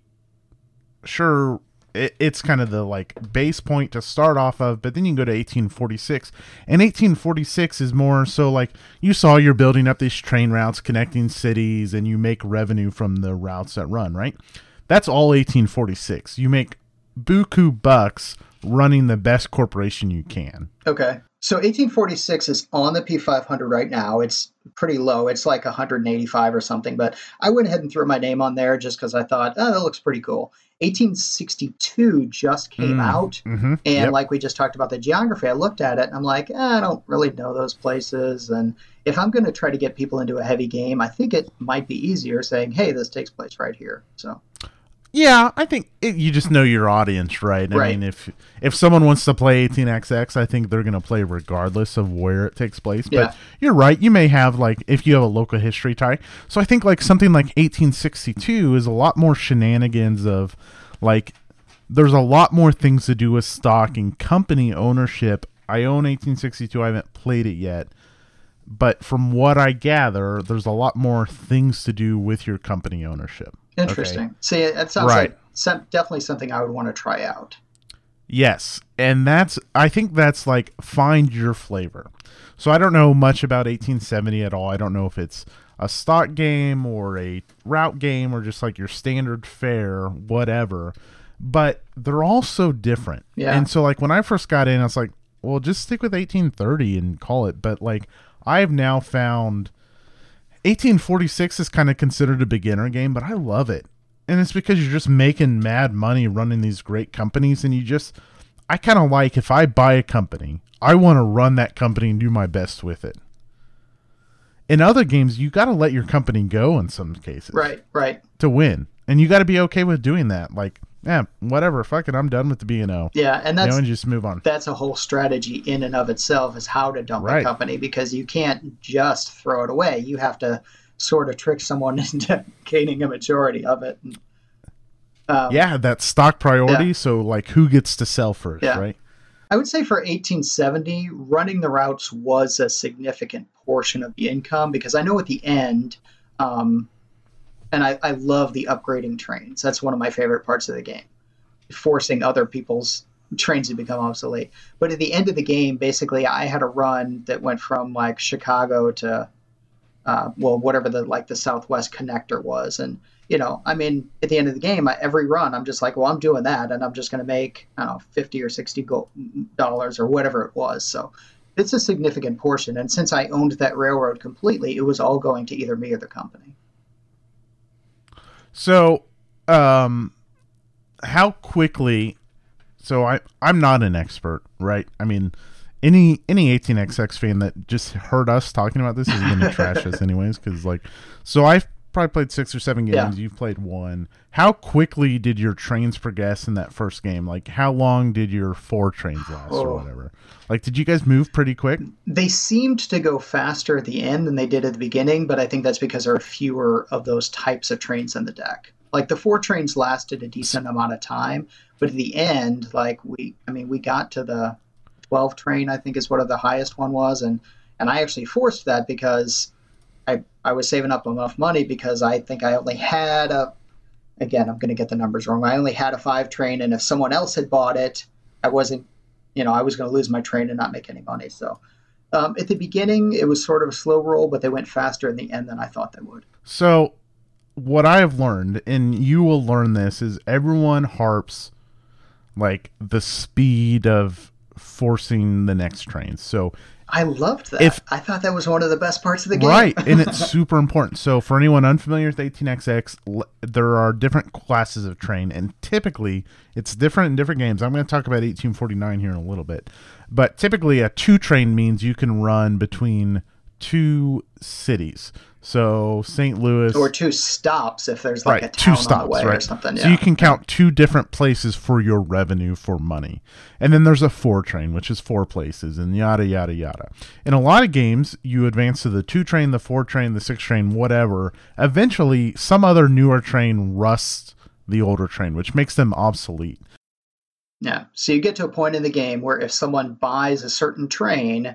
sure, it's kind of the like base point to start off of, but then you can go to 1846, and 1846 is more so like you're building up these train routes connecting cities, and you make revenue from the routes that run, right? That's all 1846. You make buku bucks running the best corporation you can. Okay. So 1846 is on the P500 right now. It's pretty low. It's like 185 or something. But I went ahead and threw my name on there just because I thought, oh, that looks pretty cool. 1862 just came out. Mm-hmm. And like we just talked about the geography, I looked at it and I'm like, I don't really know those places. And if I'm going to try to get people into a heavy game, I think it might be easier saying, hey, this takes place right here. So. Yeah, I think you just know your audience, right? I mean, if someone wants to play 18XX, I think they're going to play regardless of where it takes place. Yeah. But you're right. You may have, like, if you have a local history tie. So I think, like, something like 1862 is a lot more shenanigans of, like, there's a lot more things to do with stock and company ownership. I own 1862. I haven't played it yet. But from what I gather, there's a lot more things to do with your company ownership. Interesting. Okay. See, it sounds like definitely something I would want to try out. Yes. And I think that's like find your flavor. So I don't know much about 1870 at all. I don't know if it's a stock game or a route game or just like your standard fare, whatever. but they're all so different. Yeah. And so like when I first got in, I was like, well, just stick with 1830 and call it. But like I've now found 1846 is kind of considered a beginner game, but I love it. And it's because you're just making mad money running these great companies. And you just, I kind of like, if I buy a company, I want to run that company and do my best with it. In other games, you got to let your company go in some cases. Right, right. To win. And you got to be okay with doing that. Like, yeah, whatever, fuck it, I'm done with the B&O. Yeah, and that's, you know, and just move on. That's a whole strategy in and of itself, is how to dump a company, because you can't just throw it away. You have to sort of trick someone into gaining a majority of it. Yeah, that stock priority. Yeah. So like who gets to sell first, right? I would say for 1870, running the routes was a significant portion of the income, because I know at the end, and I love the upgrading trains. That's one of my favorite parts of the game, forcing other people's trains to become obsolete. But at the end of the game, basically, I had a run that went from like Chicago to, well, whatever the like the Southwest connector was. And, you know, I mean, at the end of the game, every run, I'm just like, well, I'm doing that, and I'm just going to make, I don't know, $50 or $60 or whatever it was. So it's a significant portion. And since I owned that railroad completely, it was all going to either me or the company. So, how quickly, so I'm not an expert, right? I mean, any 18XX fan that just heard us talking about this is going to trash us anyways. Cause like, so I've probably played 6 or 7 games. Yeah. You've played one. How quickly did your trains progress in that first game? Like how long did your 4 trains last or whatever? Like, did you guys move pretty quick? They seemed to go faster at the end than they did at the beginning, but I think that's because there are fewer of those types of trains in the deck. Like the 4 trains lasted a decent amount of time, but at the end, like we got to the 12 train, I think is what the highest one was. And I actually forced that because I was saving up enough money, because I think I only had again, I'm going to get the numbers wrong. I only had a 5 train, and if someone else had bought it, I wasn't, you know, I was going to lose my train and not make any money. So at the beginning, it was sort of a slow roll, but they went faster in the end than I thought they would. So what I have learned, and you will learn this, is everyone harps like the speed of forcing the next train. So I loved that. I thought that was one of the best parts of the game. Right, and it's super important. So for anyone unfamiliar with 18XX, there are different classes of train, and typically it's different in different games. I'm going to talk about 1849 here in a little bit. But typically a 2 train means you can run between 2 cities. So St. Louis. Or 2 stops if there's like a town stops, on the way or something. Yeah. So you can count 2 different places for your revenue for money. And then there's a 4 train, which is 4 places, and yada, yada, yada. In a lot of games, you advance to the 2 train, the 4 train, the 6 train, whatever. Eventually, some other newer train rusts the older train, which makes them obsolete. Yeah. So you get to a point in the game where if someone buys a certain train,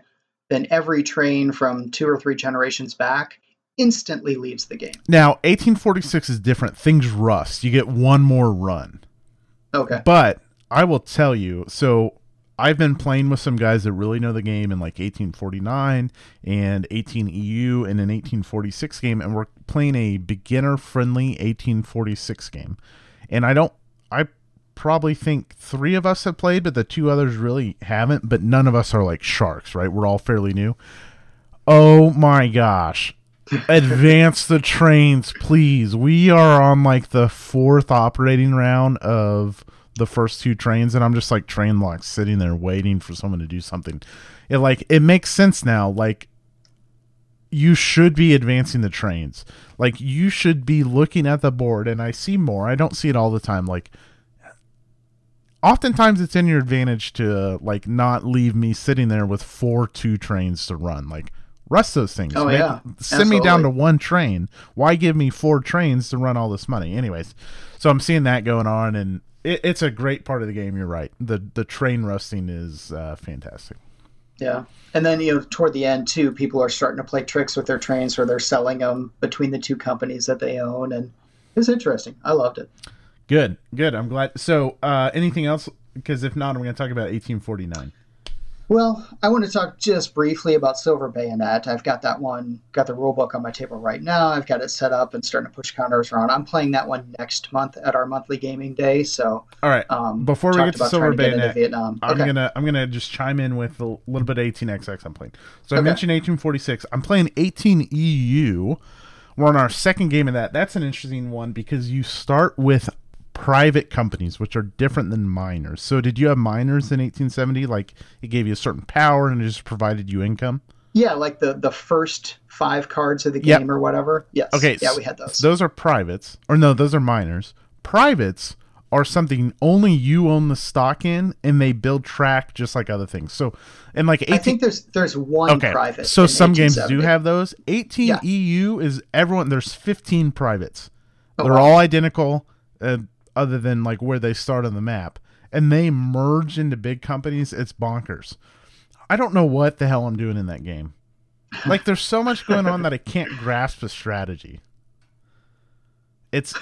then every train from 2 or 3 generations back instantly leaves the game. Now, 1846 is different. Things rust. You get 1 more run. Okay. But I will tell you, so I've been playing with some guys that really know the game in like 1849 and 18 EU and an 1846 game, and we're playing a beginner-friendly 1846 game. And I probably think 3 of us have played, but the 2 others really haven't, but none of us are like sharks, right? We're all fairly new. Oh my gosh. Advance the trains, please. We are on like the 4th operating round of the first 2 trains, and I'm just like train locked sitting there waiting for someone to do something. It makes sense now. Like, you should be advancing the trains. Like, you should be looking at the board, and I see more. I don't see it all the time. Like, oftentimes it's in your advantage to like not leave me sitting there with 4 2 trains to run. Like, rust those things. Oh, yeah. Send me down to 1 train. Why give me 4 trains to run all this money? Anyways, so I'm seeing that going on, and it's a great part of the game. You're right. The train rusting is fantastic. Yeah. And then, you know, toward the end, too, people are starting to play tricks with their trains where they're selling them between the 2 companies that they own, and it was interesting. I loved it. Good. I'm glad. So anything else? Because if not, I'm going to talk about 1849. Well, I want to talk just briefly about Silver Bayonet. I've got that one, got the rule book on my table right now. I've got it set up and starting to push counters around. I'm playing that one next month at our monthly gaming day. So, all right. Before we get to Silver Bayonet, I'm gonna just chime in with a little bit of 18XX I'm playing. So I mentioned 1846. I'm playing 18 EU. We're on our second game of that. That's an interesting one because you start with private companies, which are different than miners. So did you have miners in 1870? Like, it gave you a certain power and it just provided you income? Yeah, like the first 5 cards of the game or whatever. Yes. Okay. Yeah, we had those. Those are privates. Or no, those are miners. Privates are something only you own the stock in, and they build track just like other things. So, and like 18... I think there's one private. So some games do have those. 18 EU is everyone. There's 15 privates. Oh, they're all identical. Other than like where they start on the map, and they merge into big companies. It's bonkers. I don't know what the hell I'm doing in that game. Like, there's so much going on that I can't grasp the strategy. It's,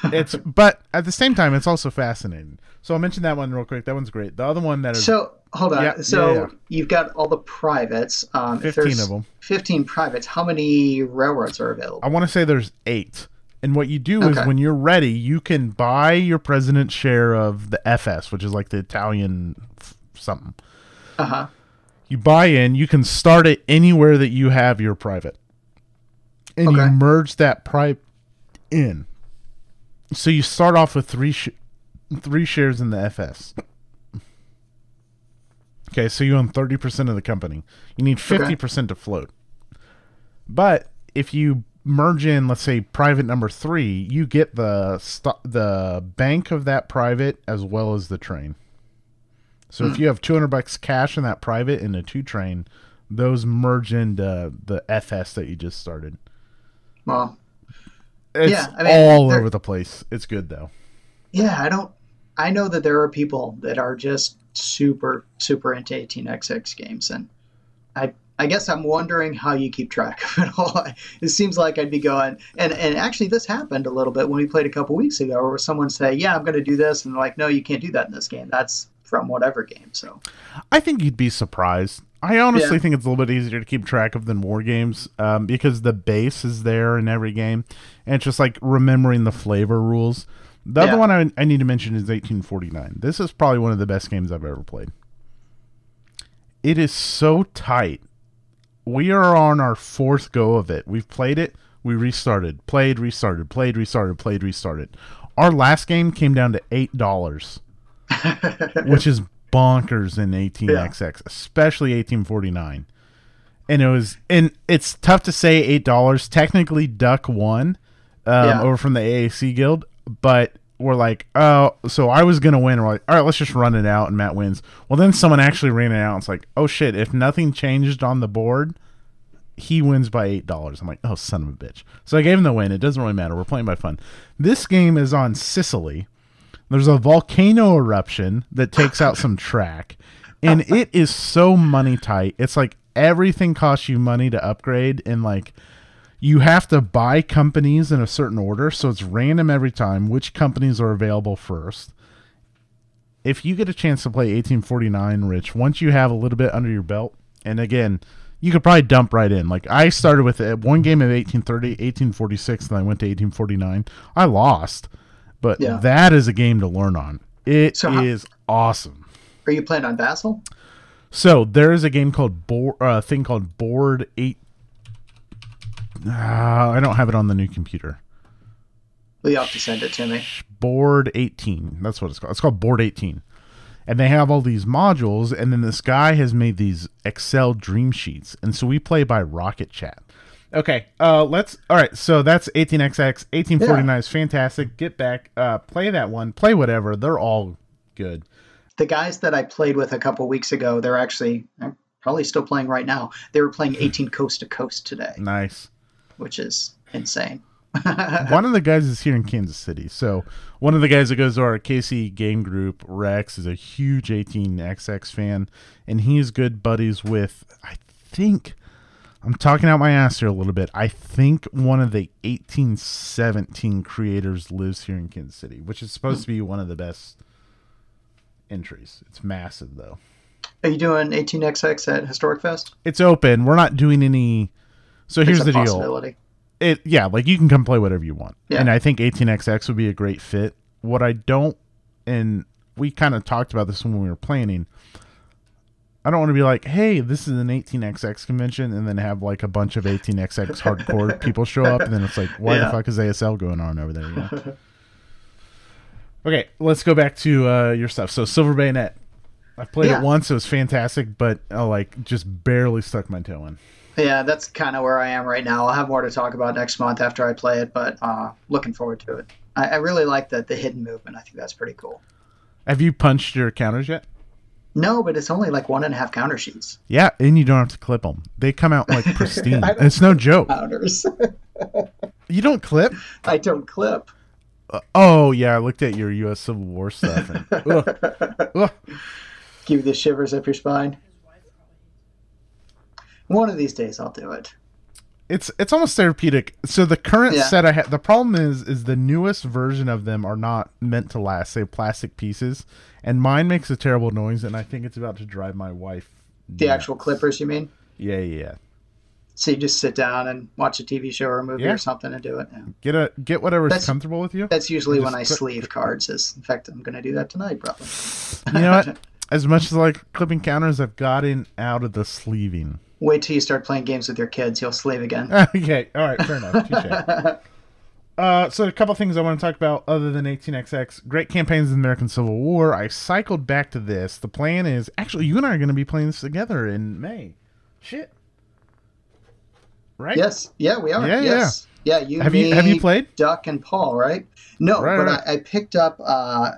but at the same time, it's also fascinating. So I'll mention that one real quick. That one's great. The other one that is, so hold on. You've got all the privates, 15 of them, 15 privates. How many railroads are available? I want to say there's 8. And what you do is when you're ready, you can buy your president's share of the FS, which is like the Italian something. Uh-huh. You buy in. You can start it anywhere that you have your private. And you merge that private in. So you start off with three shares in the FS. Okay, so you own 30% of the company. You need 50% to float. But if you merge in, let's say, private number 3, you get the bank of that private as well as the train. So if you have $200 cash in that private and a 2 train, those merge into the FS that you just started. Well, it's all over the place. It's good though. Yeah, I know that there are people that are just super, super into 18XX games, and I guess I'm wondering how you keep track of it all. It seems like I'd be going, and actually this happened a little bit when we played a couple weeks ago, where someone said, "Yeah, I'm going to do this," and they're like, "No, you can't do that in this game. That's from whatever game." So, I think you'd be surprised. I honestly think it's a little bit easier to keep track of than war games, because the base is there in every game, and it's just like remembering the flavor rules. The other one I need to mention is 1849. This is probably one of the best games I've ever played. It is so tight. We are on our 4th go of it. We've played it. We restarted. Played, restarted. Played, restarted. Played, restarted. Our last game came down to $8, which is bonkers in 18XX, especially 1849. And it's tough to say $8. Technically, Duck won over from the AAC Guild, but we're like, oh, so I was going to win. We're like, all right, let's just run it out, and Matt wins. Well, then someone actually ran it out, and it's like, oh, shit, if nothing changed on the board, he wins by $8. I'm like, oh, son of a bitch. So I gave him the win. It doesn't really matter. We're playing by fun. This game is on Sicily. There's a volcano eruption that takes out some track, and it is so money tight. It's like everything costs you money to upgrade, and like, you have to buy companies in a certain order, so it's random every time which companies are available first. If you get a chance to play 1849, Rich, once you have a little bit under your belt, and again, you could probably dump right in. Like, I started with one game of 1830, 1846, and I went to 1849. I lost, but that is a game to learn on. It is awesome. Are you playing on Vassal? So there is a game called Board 8. I don't have it on the new computer. Well, you have to send it to me. Board 18. That's what it's called. It's called Board 18. And they have all these modules, and then this guy has made these Excel dream sheets. And so we play by Rocket Chat. Okay. All right. So that's 18XX. 1849 is fantastic. Get back. Play that one. Play whatever. They're all good. The guys that I played with a couple weeks ago, they're actually probably still playing right now. They were playing 18 Coast to Coast today. Nice. Which is insane. One of the guys is here in Kansas City. So one of the guys that goes to our KC game group, Rex, is a huge 18XX fan. And he is good buddies with, I think, I'm talking out my ass here a little bit, I think one of the 1817 creators lives here in Kansas City, which is supposed to be one of the best entries. It's massive, though. Are you doing 18XX at Historic Fest? It's open. We're not doing any. So here's the deal. Like you can come play whatever you want. Yeah. And I think 18XX would be a great fit. What I don't, and we kind of talked about this when we were planning. I don't want to be like, hey, this is an 18XX convention, and then have like a bunch of 18XX hardcore people show up, and then it's like, why the fuck is ASL going on over there? You know? Okay, let's go back to your stuff. So Silver Bayonet. I've played it once. It was fantastic, but just barely stuck my toe in. Yeah, that's kind of where I am right now. I'll have more to talk about next month after I play it, but looking forward to it. I really like the hidden movement. I think that's pretty cool. Have you punched your counters yet? No, but it's only like 1.5 counter sheets. Yeah, and you don't have to clip them. They come out like pristine. It's no joke. Counters. You don't clip? I don't clip. I looked at your U.S. Civil War stuff. And, give you the shivers up your spine. One of these days I'll do it. It's almost therapeutic. So the current set I have, the problem is the newest version of them are not meant to last. They're plastic pieces, and mine makes a terrible noise, and I think it's about to drive my wife nuts. The actual clippers, you mean? Yeah, yeah. So you just sit down and watch a TV show or a movie or something and do it. Yeah. Get whatever's comfortable with you. That's usually when I sleeve cards. In fact, I'm going to do that tonight, probably. You know what? As much as I like clipping counters, I've gotten out of the sleeving. Wait till you start playing games with your kids. You'll slave again. Okay. All right. Fair enough. So a couple things I want to talk about other than 18XX. Great campaigns in the American Civil War. I cycled back to this. The plan is... Actually, you and I are going to be playing this together in May. Shit. Right? Yes. Yeah, we are. Yeah, yes. Yeah. Yeah, have you played? Duck and Paul, right? No, right. I picked up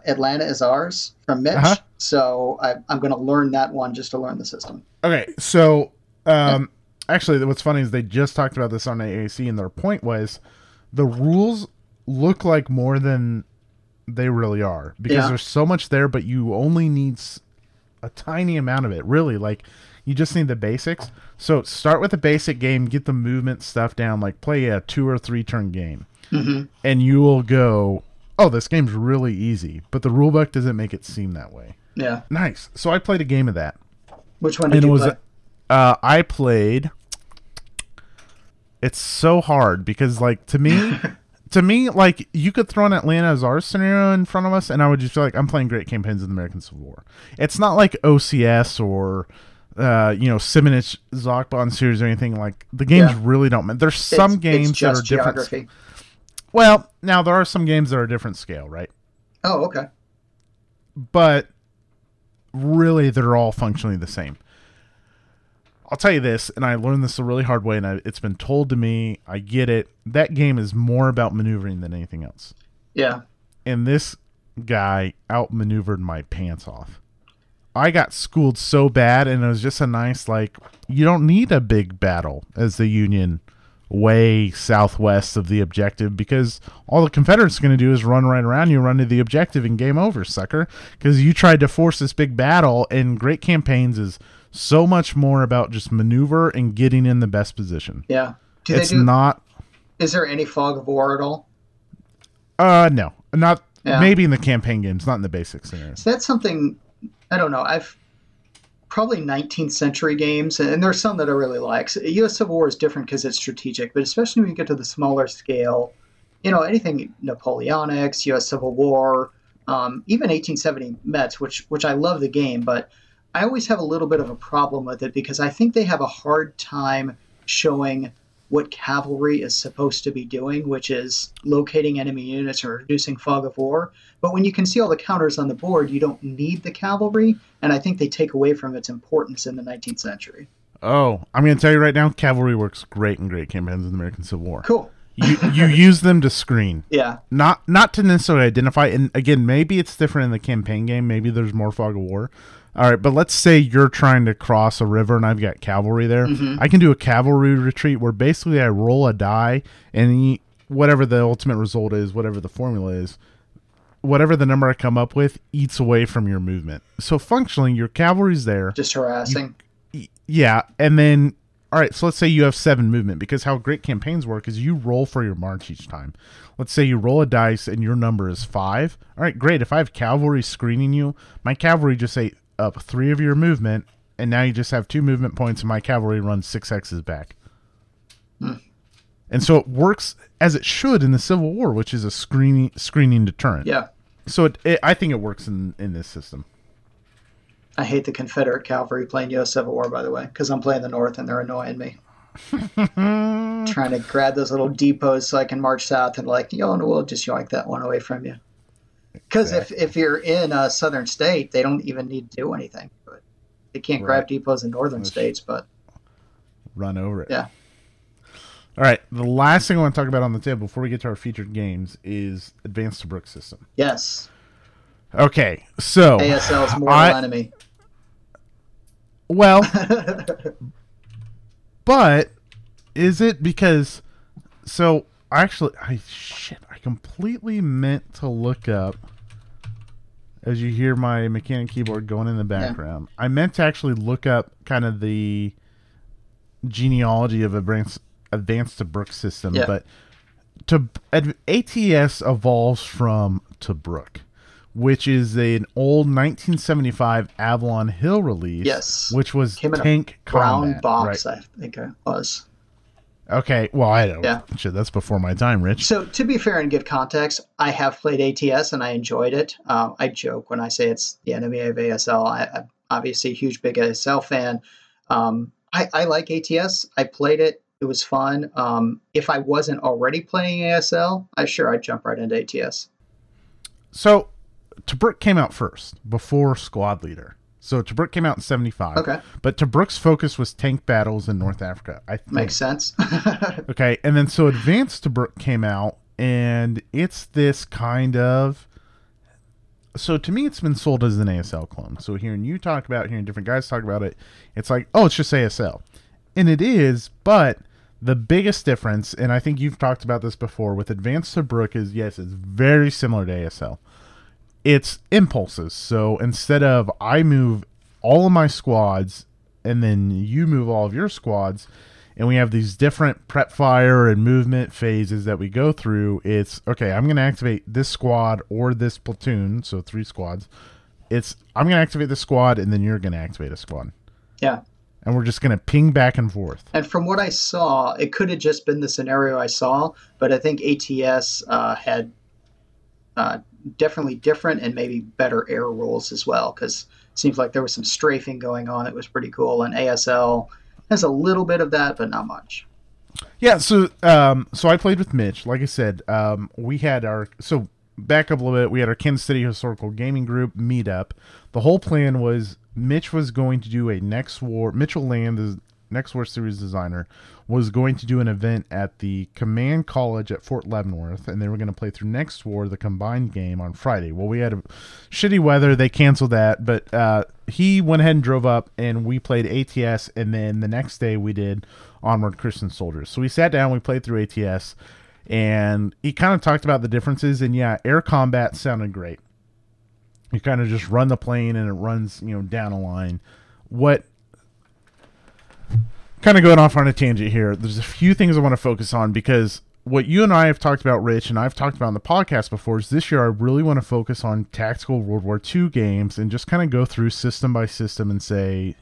Atlanta is Ours from Mitch. Uh-huh. So I'm going to learn that one just to learn the system. Okay. So... actually, what's funny is they just talked about this on AAC, and their point was the rules look like more than they really are because there's so much there, but you only need a tiny amount of it. Really, like you just need the basics. So start with a basic game, get the movement stuff down, like play a 2 or 3 turn game, and you will go, oh, this game's really easy. But the rule book doesn't make it seem that way. Yeah, nice. So I played a game of that. Which one did you play? I played. It's so hard because, like, to me, like, you could throw an Atlanta as Ours scenario in front of us, and I would just feel like I'm playing great campaigns in the American Civil War. It's not like OCS or, Semenich Zokbon series or anything. Like, the games really don't. There's some games that are geography. Different. Well, now there are some games that are a different scale, right? Oh, okay. But really, they're all functionally the same. I'll tell you this, and I learned this the really hard way, and it's been told to me. I get it. That game is more about maneuvering than anything else. Yeah. And this guy outmaneuvered my pants off. I got schooled so bad, and it was just a nice, like, you don't need a big battle as the Union way southwest of the objective because all the Confederates are going to do is run right around you, run to the objective, and game over, sucker, because you tried to force this big battle, and great campaigns is... so much more about just maneuver and getting in the best position. Yeah. Is there any fog of war at all? No. Not maybe in the campaign games, not in the basic scenario. So that's something I don't know. I've probably 19th century games, and there's some that I really like. So U.S. Civil War is different because it's strategic, but especially when you get to the smaller scale, you know, anything Napoleonics, U.S. Civil War, even 1870 Mets, which I love the game, but I always have a little bit of a problem with it because I think they have a hard time showing what cavalry is supposed to be doing, which is locating enemy units or reducing fog of war. But when you can see all the counters on the board, you don't need the cavalry, and I think they take away from its importance in the 19th century. Oh, I'm going to tell you right now, cavalry works great in great campaigns in the American Civil War. Cool. You use them to screen. Yeah. Not to necessarily identify. And again, maybe it's different in the campaign game. Maybe there's more fog of war. All right, but let's say you're trying to cross a river and I've got cavalry there. Mm-hmm. I can do a cavalry retreat where basically I roll a die and whatever the ultimate result is, whatever the formula is, whatever the number I come up with eats away from your movement. So functionally, your cavalry's there. Just harassing. And then, all right, so let's say you have 7 movement because how great campaigns work is you roll for your march each time. Let's say you roll a dice and your number is 5. All right, great. If I have cavalry screening you, my cavalry just say, up three of your movement, and now you just have two movement points, and my cavalry runs six X's back. And so it works as it should in the Civil War, which is a screening deterrent. Yeah. So I think it works in this system. I hate the Confederate cavalry playing U.S. Civil War, by the way, because I'm playing the North and they're annoying me. Trying to grab those little depots so I can march south and like, you know, we'll just yank that one away from you. Because if you're in a southern state, they don't even need to do anything. But they can't grab depots in northern states, but run over it. Yeah. All right. The last thing I want to talk about on the table before we get to our featured games is Advance to Brook system. Yes. Okay. So ASL's mortal enemy. Well, but is it because? So actually, I completely meant to look up. As you hear my mechanic keyboard going in the background, I meant to actually look up kind of the genealogy of Advance to Brook system, but ATS evolves from To Brook, which is an old 1975 Avalon Hill release, which was tank combat, brown box, right? I think it was. Okay, well, I don't know. Shit, that's before my time, Rich. So, to be fair and give context, I have played ATS and I enjoyed it. I joke when I say it's the enemy of ASL. I'm obviously a huge, big ASL fan. I like ATS. I played it. It was fun. If I wasn't already playing ASL, I'd jump right into ATS. So, To Brook came out first, before Squad Leader. So, To Brook came out in 1975. Okay. But To Brook's focus was tank battles in North Africa, I think. Makes sense. Okay. And then, so Advance To Brook came out, and it's this kind of... So, to me, it's been sold as an ASL clone. So, hearing you talk about it, hearing different guys talk about it, it's like, oh, it's just ASL. And it is, but... The biggest difference, and I think you've talked about this before, with Advance to Brook is, yes, it's very similar to ASL. It's impulses. So instead of I move all of my squads and then you move all of your squads, and we have these different prep fire and movement phases that we go through, it's, okay, I'm going to activate this squad or this platoon, so three squads. It's, I'm going to activate this squad, and then you're going to activate a squad. Yeah. And we're just going to ping back and forth. And from what I saw, it could have just been the scenario I saw, but I think ATS had definitely different and maybe better air rules as well, because it seems like there was some strafing going on. It was pretty cool, and ASL has a little bit of that, but not much. Yeah, so I played with Mitch. Like I said, we had our... So back up a little bit, we had our Kansas City Historical Gaming Group meetup. The whole plan was... Mitch was going to do a Next War... Mitchell Land, the Next War series designer, was going to do an event at the Command College at Fort Leavenworth, and they were going to play through Next War, the combined game, on Friday. Well, we had shitty weather. They canceled that, but he went ahead and drove up, and we played ATS, and then the next day we did Onward Christian Soldiers. So we sat down, we played through ATS, and he kind of talked about the differences, and yeah, air combat sounded great. You kind of just run the plane and it runs, you know, down a line. What kind of going off on a tangent here, there's a few things I want to focus on because what you and I have talked about, Rich, and I've talked about in the podcast before is this year I really want to focus on tactical World War II games and just kind of go through system by system and say,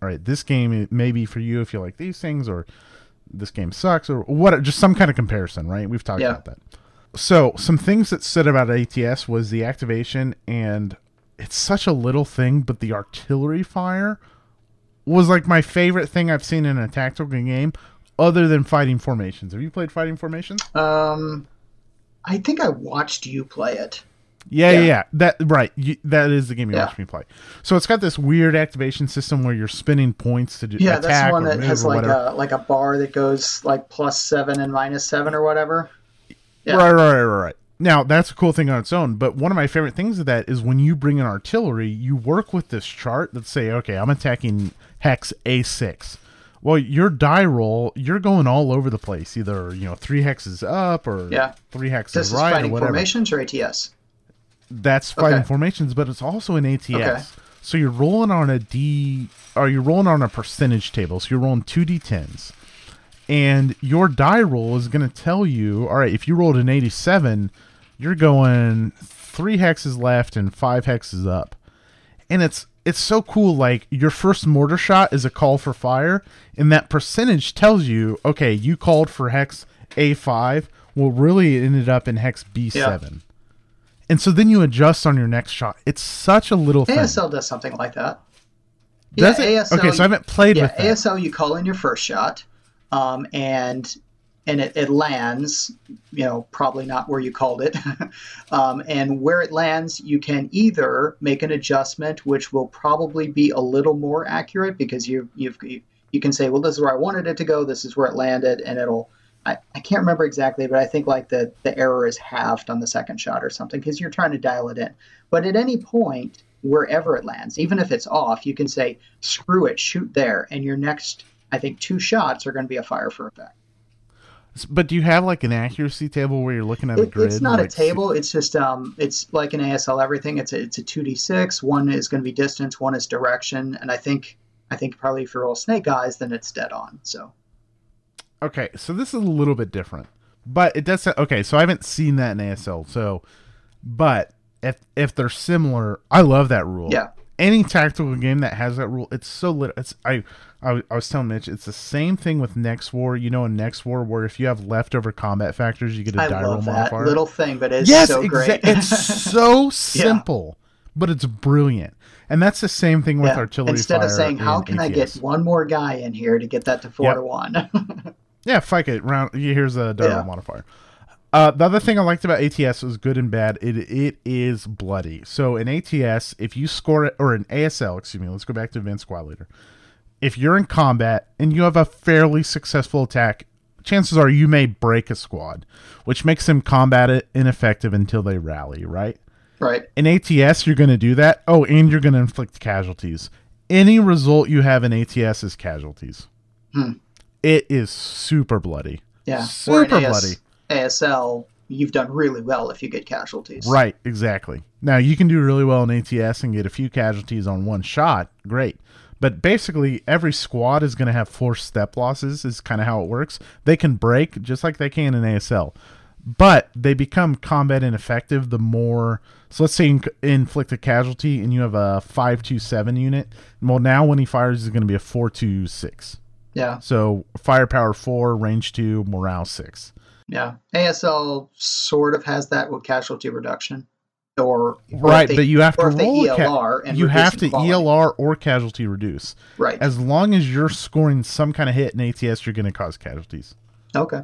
all right, this game may be for you if you like these things, or this game sucks, or what, just some kind of comparison, right? We've talked about that. So, some things that said about ATS was the activation, and it's such a little thing, but the artillery fire was like my favorite thing I've seen in a tactical game other than Fighting Formations. Have you played Fighting Formations? I think I watched you play it. Yeah. That right. That is the game you watched me play. So it's got this weird activation system where you're spinning points to do attack. Yeah, that's the one that has like a bar that goes like +7 and -7 or whatever. Yeah. Right. Now, that's a cool thing on its own, but one of my favorite things of that is when you bring in artillery, you work with this chart that say, okay, I'm attacking hex A6. Well, your die roll, you're going all over the place, either, you know, three hexes up or three hexes this right or whatever. This is Fighting Formations or ATS? That's Fighting Formations, but it's also an ATS. Okay. So you're rolling on a percentage table, so you're rolling 2d10s. And your die roll is going to tell you, all right, if you rolled an 87, you're going three hexes left and five hexes up. And it's it's so cool. Like, your first mortar shot is a call for fire, and that percentage tells you, okay, you called for hex A5. Well, really, it ended up in hex B7. Yeah. And so then you adjust on your next shot. It's such a little thing. ASL does something like that. Does it? ASL, okay, so I haven't played with that. ASL, you call in your first shot, and it lands, you know, probably not where you called it. And where it lands, you can either make an adjustment, which will probably be a little more accurate, because you can say, well, this is where I wanted it to go, this is where it landed, and it'll... I can't remember exactly, but I think like the error is halved on the second shot or something, because you're trying to dial it in. But at any point, wherever it lands, even if it's off, you can say, screw it, shoot there. And your next, I think, two shots are going to be a fire for effect. But do you have like an accuracy table where you're looking at a grid? It's not a table. It's just, it's like an ASL everything. It's a 2D6. One is going to be distance. One is direction. And I think probably if you roll snake eyes, then it's dead on. So. Okay, so this is a little bit different, but it does sound, okay, so I haven't seen that in ASL, so, but if they're similar, I love that rule. Yeah. Any tactical game that has that rule, it's so little. It's I was telling Mitch, it's the same thing with Next War. You know, in Next War, where if you have leftover combat factors, you get a die roll modifier. I love that little thing, but it's so great. It's so simple, but it's brilliant. And that's the same thing with artillery instead fire. Instead of saying, how can I get one more guy in here to get that to 4-1? Yeah, fuck it. Here's a die roll modifier. The other thing I liked about ATS was good and bad. It is bloody. So in ATS, if you score it, or in ASL, excuse me, let's go back to Advanced Squad Leader. If you're in combat and you have a fairly successful attack, chances are you may break a squad, which makes them combat it ineffective until they rally, right? Right. In ATS, you're going to do that. Oh, and you're going to inflict casualties. Any result you have in ATS is casualties. Hmm. It is super bloody. Yeah. Super bloody. ASL, you've done really well if you get casualties. Right, exactly. Now, you can do really well in ATS and get a few casualties on one shot. Great. But basically, every squad is going to have forced step losses is kind of how it works. They can break just like they can in ASL. But they become combat ineffective the more... So let's say you inflict a casualty and you have a 5-2-7 unit. Well, now when he fires, it's going to be a 4-2-6. Yeah. So firepower 4, range 2, morale 6. Yeah. ASL sort of has that with casualty reduction. But you have to roll ELR and you have to ELR or casualty reduce. Right. As long as you're scoring some kind of hit in ATS, you're going to cause casualties. Okay.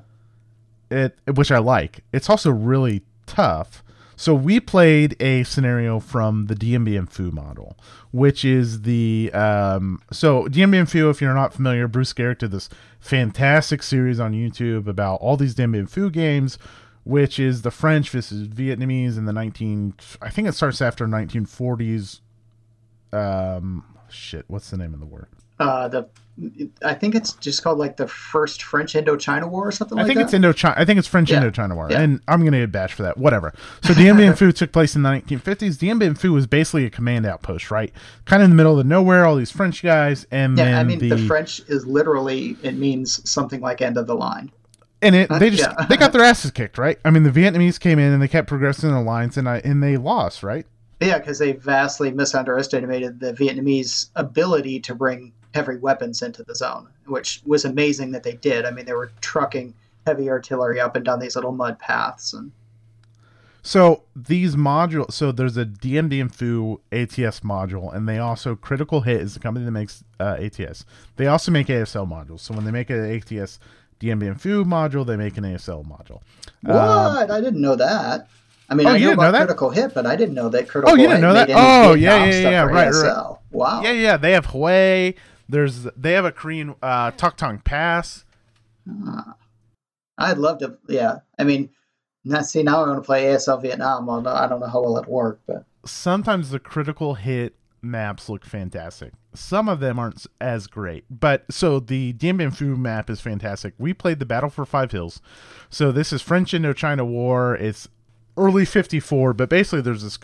Which I like. It's also really tough. So we played a scenario from the DMBM-FU model, which is the... so DMBM-FU, if you're not familiar, Bruce Garrick did this fantastic series on YouTube about all these DMBM-FU games, which is the French versus Vietnamese in the 19... I think it starts after 1940s. What's the name of the word? I think it's just called like the first French Indochina War or something like that. I think it's French Indochina War. Yeah. And I'm going to get bashed for that. Whatever. So DMBM-FU took place in the 1950s. DMBM-FU was basically a command outpost, right? Kind of in the middle of nowhere, all these French guys. And then the French is literally, it means something like end of the line. And they got their asses kicked, right? I mean, the Vietnamese came in and they kept progressing in the lines and they lost, right? Yeah, because they vastly misunderestimated the Vietnamese ability to bring heavy weapons into the zone, which was amazing that they did. I mean, they were trucking heavy artillery up and down these little mud paths. And so these modules, so there's a DMBM-FU ATS module, and they also, Critical Hit is the company that makes ATS. They also make ASL modules. So when they make an ATS DMBM-FU module, they make an ASL module. What? I didn't know that. I mean, I know about Critical Hit, but I didn't know that Critical Hit made any Vietnam stuff for ASL. Wow. Yeah, they have Hue. They have a Korean Tok Tong Pass. I'd love to. Yeah, I mean, now I want to play ASL Vietnam. I don't know how well it worked, but sometimes the Critical Hit maps look fantastic. Some of them aren't as great, but so the DMBM-FU map is fantastic. We played the Battle for Five Hills. So this is French Indochina War. It's early '54, but basically there's this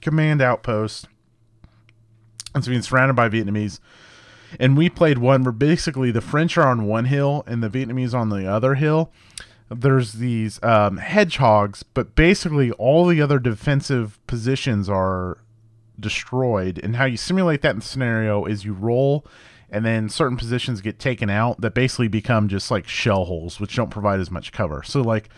command outpost, and it's being surrounded by Vietnamese. And we played one where basically the French are on one hill and the Vietnamese on the other hill. There's these hedgehogs, but basically all the other defensive positions are destroyed. And how you simulate that in the scenario is you roll, and then certain positions get taken out that basically become just like shell holes, which don't provide as much cover. So like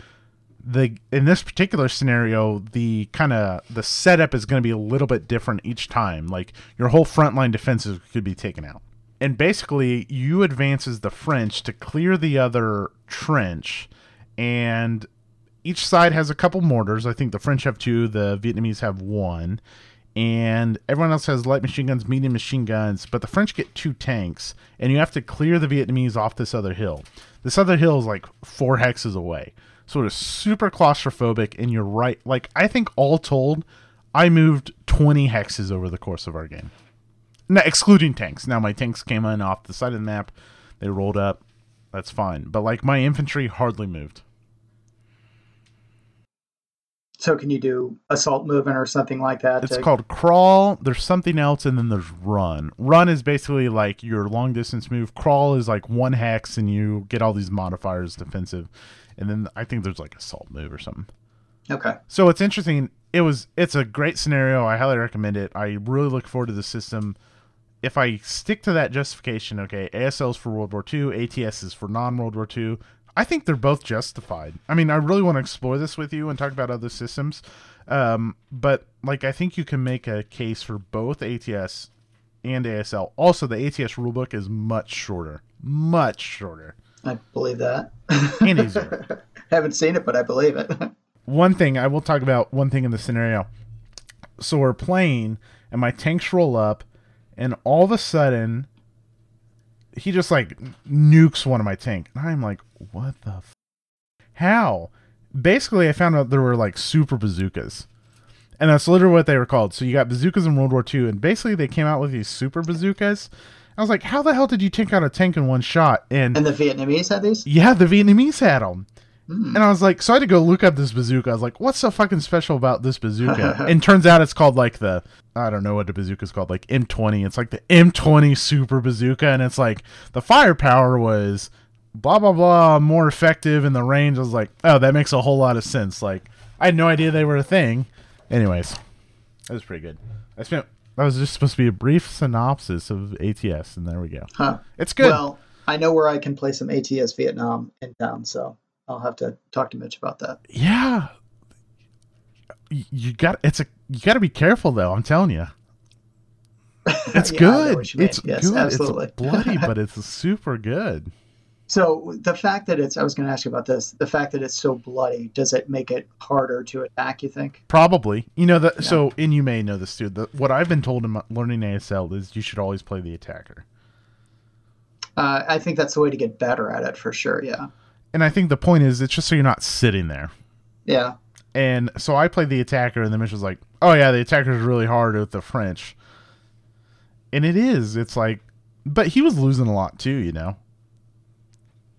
in this particular scenario, the kind of the setup is going to be a little bit different each time. Like your whole frontline defenses could be taken out. And basically you advance as the French to clear the other trench, and each side has a couple mortars. I think the French have two, the Vietnamese have one, and everyone else has light machine guns, medium machine guns, but the French get two tanks, and you have to clear the Vietnamese off this other hill. This other hill is like four hexes away. So it is super claustrophobic, and you're right. Like, I think all told, I moved 20 hexes over the course of our game. Now, excluding tanks. Now, my tanks came in off the side of the map. They rolled up. That's fine. But, like, my infantry hardly moved. So can you do assault movement or something like that? It's called crawl. There's something else, and then there's run. Run is basically like your long-distance move. Crawl is like one hex, and you get all these modifiers defensive. And then I think there's like assault move or something. Okay. So it's interesting. It's a great scenario. I highly recommend it. I really look forward to the system. If I stick to that justification, okay, ASL is for World War II, ATS is for non-World War II. I think they're both justified. I mean, I really want to explore this with you and talk about other systems. But like, I think you can make a case for both ATS and ASL. Also, the ATS rulebook is much shorter. Much shorter. I believe that. And easier. Haven't seen it, but I believe it. One thing in the scenario. So we're playing, and my tanks roll up, and all of a sudden, he just, like, nukes one of my tank. And I'm like, what the f***? How? Basically, I found out there were, like, super bazookas. And that's literally what they were called. So you got bazookas in World War II, and basically they came out with these super bazookas. I was like, how the hell did you take out a tank in one shot? And the Vietnamese had these? Yeah, the Vietnamese had them. Mm. And I was like, so I had to go look up this bazooka. I was like, what's so fucking special about this bazooka? And turns out it's called like the, I don't know what the bazooka's called, like M20. It's like the M20 super bazooka. And it's like the firepower was blah, blah, blah, more effective in the range. I was like, oh, that makes a whole lot of sense. Like, I had no idea they were a thing. Anyways, that was pretty good. That was just supposed to be a brief synopsis of ATS, and there we go. Huh. It's good. Well, I know where I can play some ATS Vietnam in town, so I'll have to talk to Mitch about that. Yeah, you got to be careful though. I'm telling you, it's good. It's yes, good. Absolutely. It's bloody, but it's super good. So the fact that I was going to ask you about this, the fact that it's so bloody, does it make it harder to attack, you think? Probably. So, and you may know this too, what I've been told in learning ASL is you should always play the attacker. I think that's the way to get better at it for sure, yeah. And I think the point is, it's just so you're not sitting there. Yeah. And so I played the attacker, and the mission was like, oh yeah, the attacker is really hard with the French. And it is. It's like, but he was losing a lot too, you know?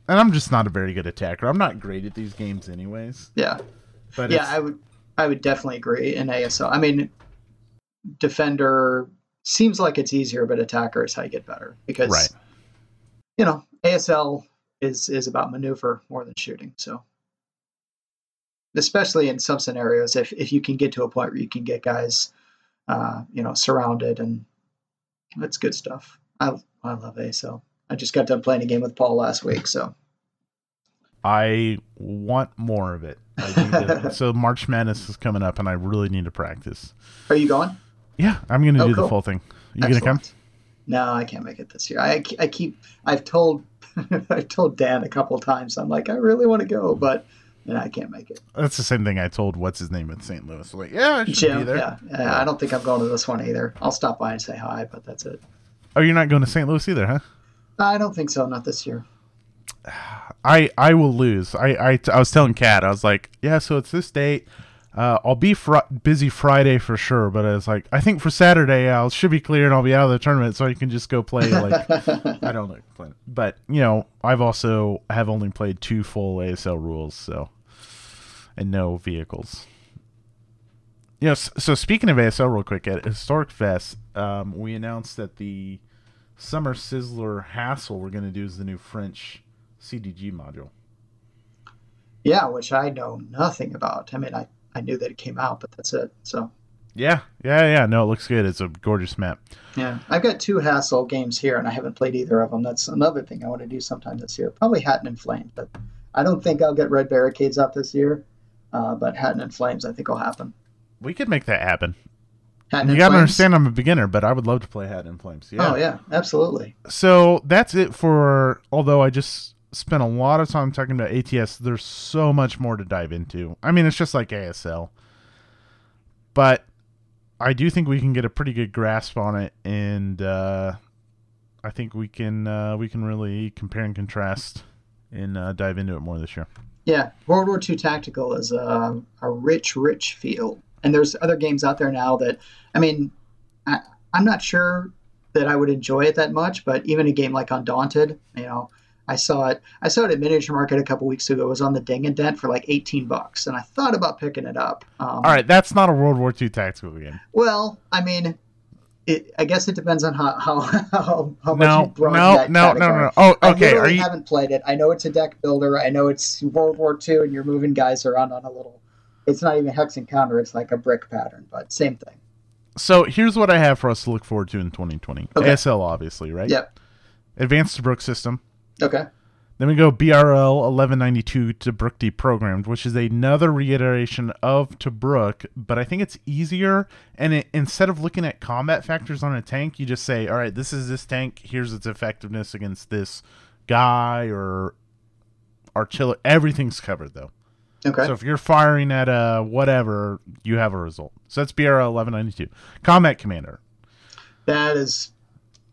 And I'm just not a very good attacker. I'm not great at these games anyways. Yeah. But yeah, I would definitely agree in ASL. I mean, defender seems like it's easier, but attacker is how you get better. Because, right. You know, ASL is about maneuver more than shooting. So, especially in some scenarios, if you can get to a point where you can get guys, surrounded, and that's good stuff. I love ASL. I just got done playing a game with Paul last week, so I want more of it. So March Madness is coming up, and I really need to practice. Are you going? Yeah, I'm going to do cool. The full thing. Are you going to come? No, I can't make it this year. I've told I've told Dan a couple of times. I'm like, I really want to go, but I can't make it. That's the same thing I told what's his name at St. Louis. Like, yeah, I should be there. Yeah, I don't think I'm going to this one either. I'll stop by and say hi, but that's it. Oh, you're not going to St. Louis either, huh? I don't think so. Not this year. I will lose. I was telling Kat, I was like, yeah, so it's this date. I'll be busy Friday for sure. But I was like, I think for Saturday, I should be clear and I'll be out of the tournament so I can just go play. Like, I don't know. But, you know, I've also have only played two full ASL rules. So, and no vehicles. You know, so speaking of ASL real quick, at Historic Fest, we announced that the Summer Sizzler Hassle we're going to do is the new French CDG module. Yeah, which I know nothing about. I mean, I knew that it came out, but that's it. So Yeah. No, it looks good. It's a gorgeous map. Yeah. I've got 2 Hassle games here, and I haven't played either of them. That's another thing I want to do sometime this year. Probably Hatton and Flame, but I don't think I'll get Red Barricades out this year. But Hatton and Flames, I think, will happen. We could make that happen. You got to understand I'm a beginner, but I would love to play Hatton and Flames. Yeah. Oh, yeah. Absolutely. So that's it for, although I just spent a lot of time talking about ATS, there's so much more to dive into. I mean, it's just like ASL. But I do think we can get a pretty good grasp on it, and I think we can really compare and contrast and dive into it more this year. Yeah, World War II Tactical is a rich field, and there's other games out there now that, I mean, I'm not sure that I would enjoy it that much, but even a game like Undaunted, you know, I saw it at Miniature Market a couple weeks ago. It was on the Ding and Dent for like $18, and I thought about picking it up. All right, that's not a World War II tactical game. Well, I mean, I guess it depends on how much you broaden that category. No. Oh, okay. I haven't played it. I know it's a deck builder. I know it's World War II, and you're moving guys around on a little. It's not even hex and counter. It's like a brick pattern, but same thing. So here's what I have for us to look forward to in 2020. Okay. ASL, obviously, right? Yep. Advanced to Brook system. Okay. Then we go BRL 1192 Tobruk Deprogrammed, which is another reiteration of Tobruk, but I think it's easier. And instead of looking at combat factors on a tank, you just say, all right, this is this tank. Here's its effectiveness against this guy or artillery. Everything's covered, though. Okay. So if you're firing at a whatever, you have a result. So that's BRL 1192. Combat Commander. That is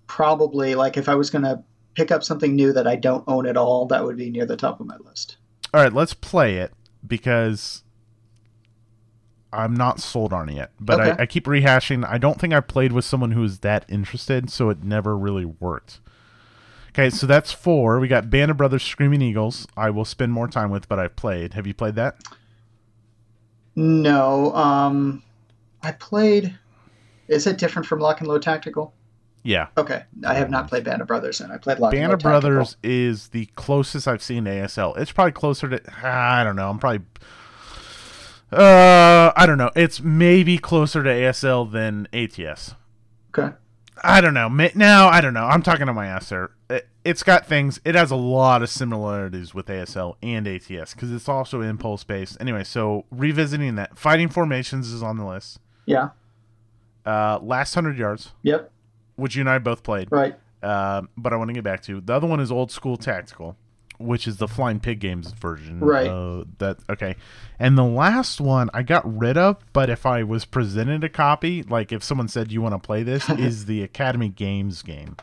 probably, like, if I was going to pick up something new that I don't own at all, that would be near the top of my list. All right, let's play it because I'm not sold on it yet. But okay. I keep rehashing. I don't think I played with someone who was that interested, so it never really worked. Okay, so that's 4. We got Band of Brothers Screaming Eagles. I will spend more time with, but I've played. Have you played that? No. I played... Is it different from Lock and Load Tactical? Yeah. Okay. I have not played Band of Brothers, and I played Lock and Load Tactical. Band of Brothers is the closest I've seen to ASL. It's probably closer to, I don't know. I'm probably, I don't know. It's maybe closer to ASL than ATS. Okay. I don't know. Now, I don't know. I'm talking to my ass there. It's got things. It has a lot of similarities with ASL and ATS because it's also impulse based. Anyway, so revisiting that, Fighting Formations is on the list. Yeah. Last 100 Yards. Yep. Which you and I both played. Right. But I want to get back to. The other one is Old School Tactical, which is the Flying Pig Games version. Right. Okay. And the last one I got rid of, but if I was presented a copy, like if someone said, you want to play this, is the Academy Games game.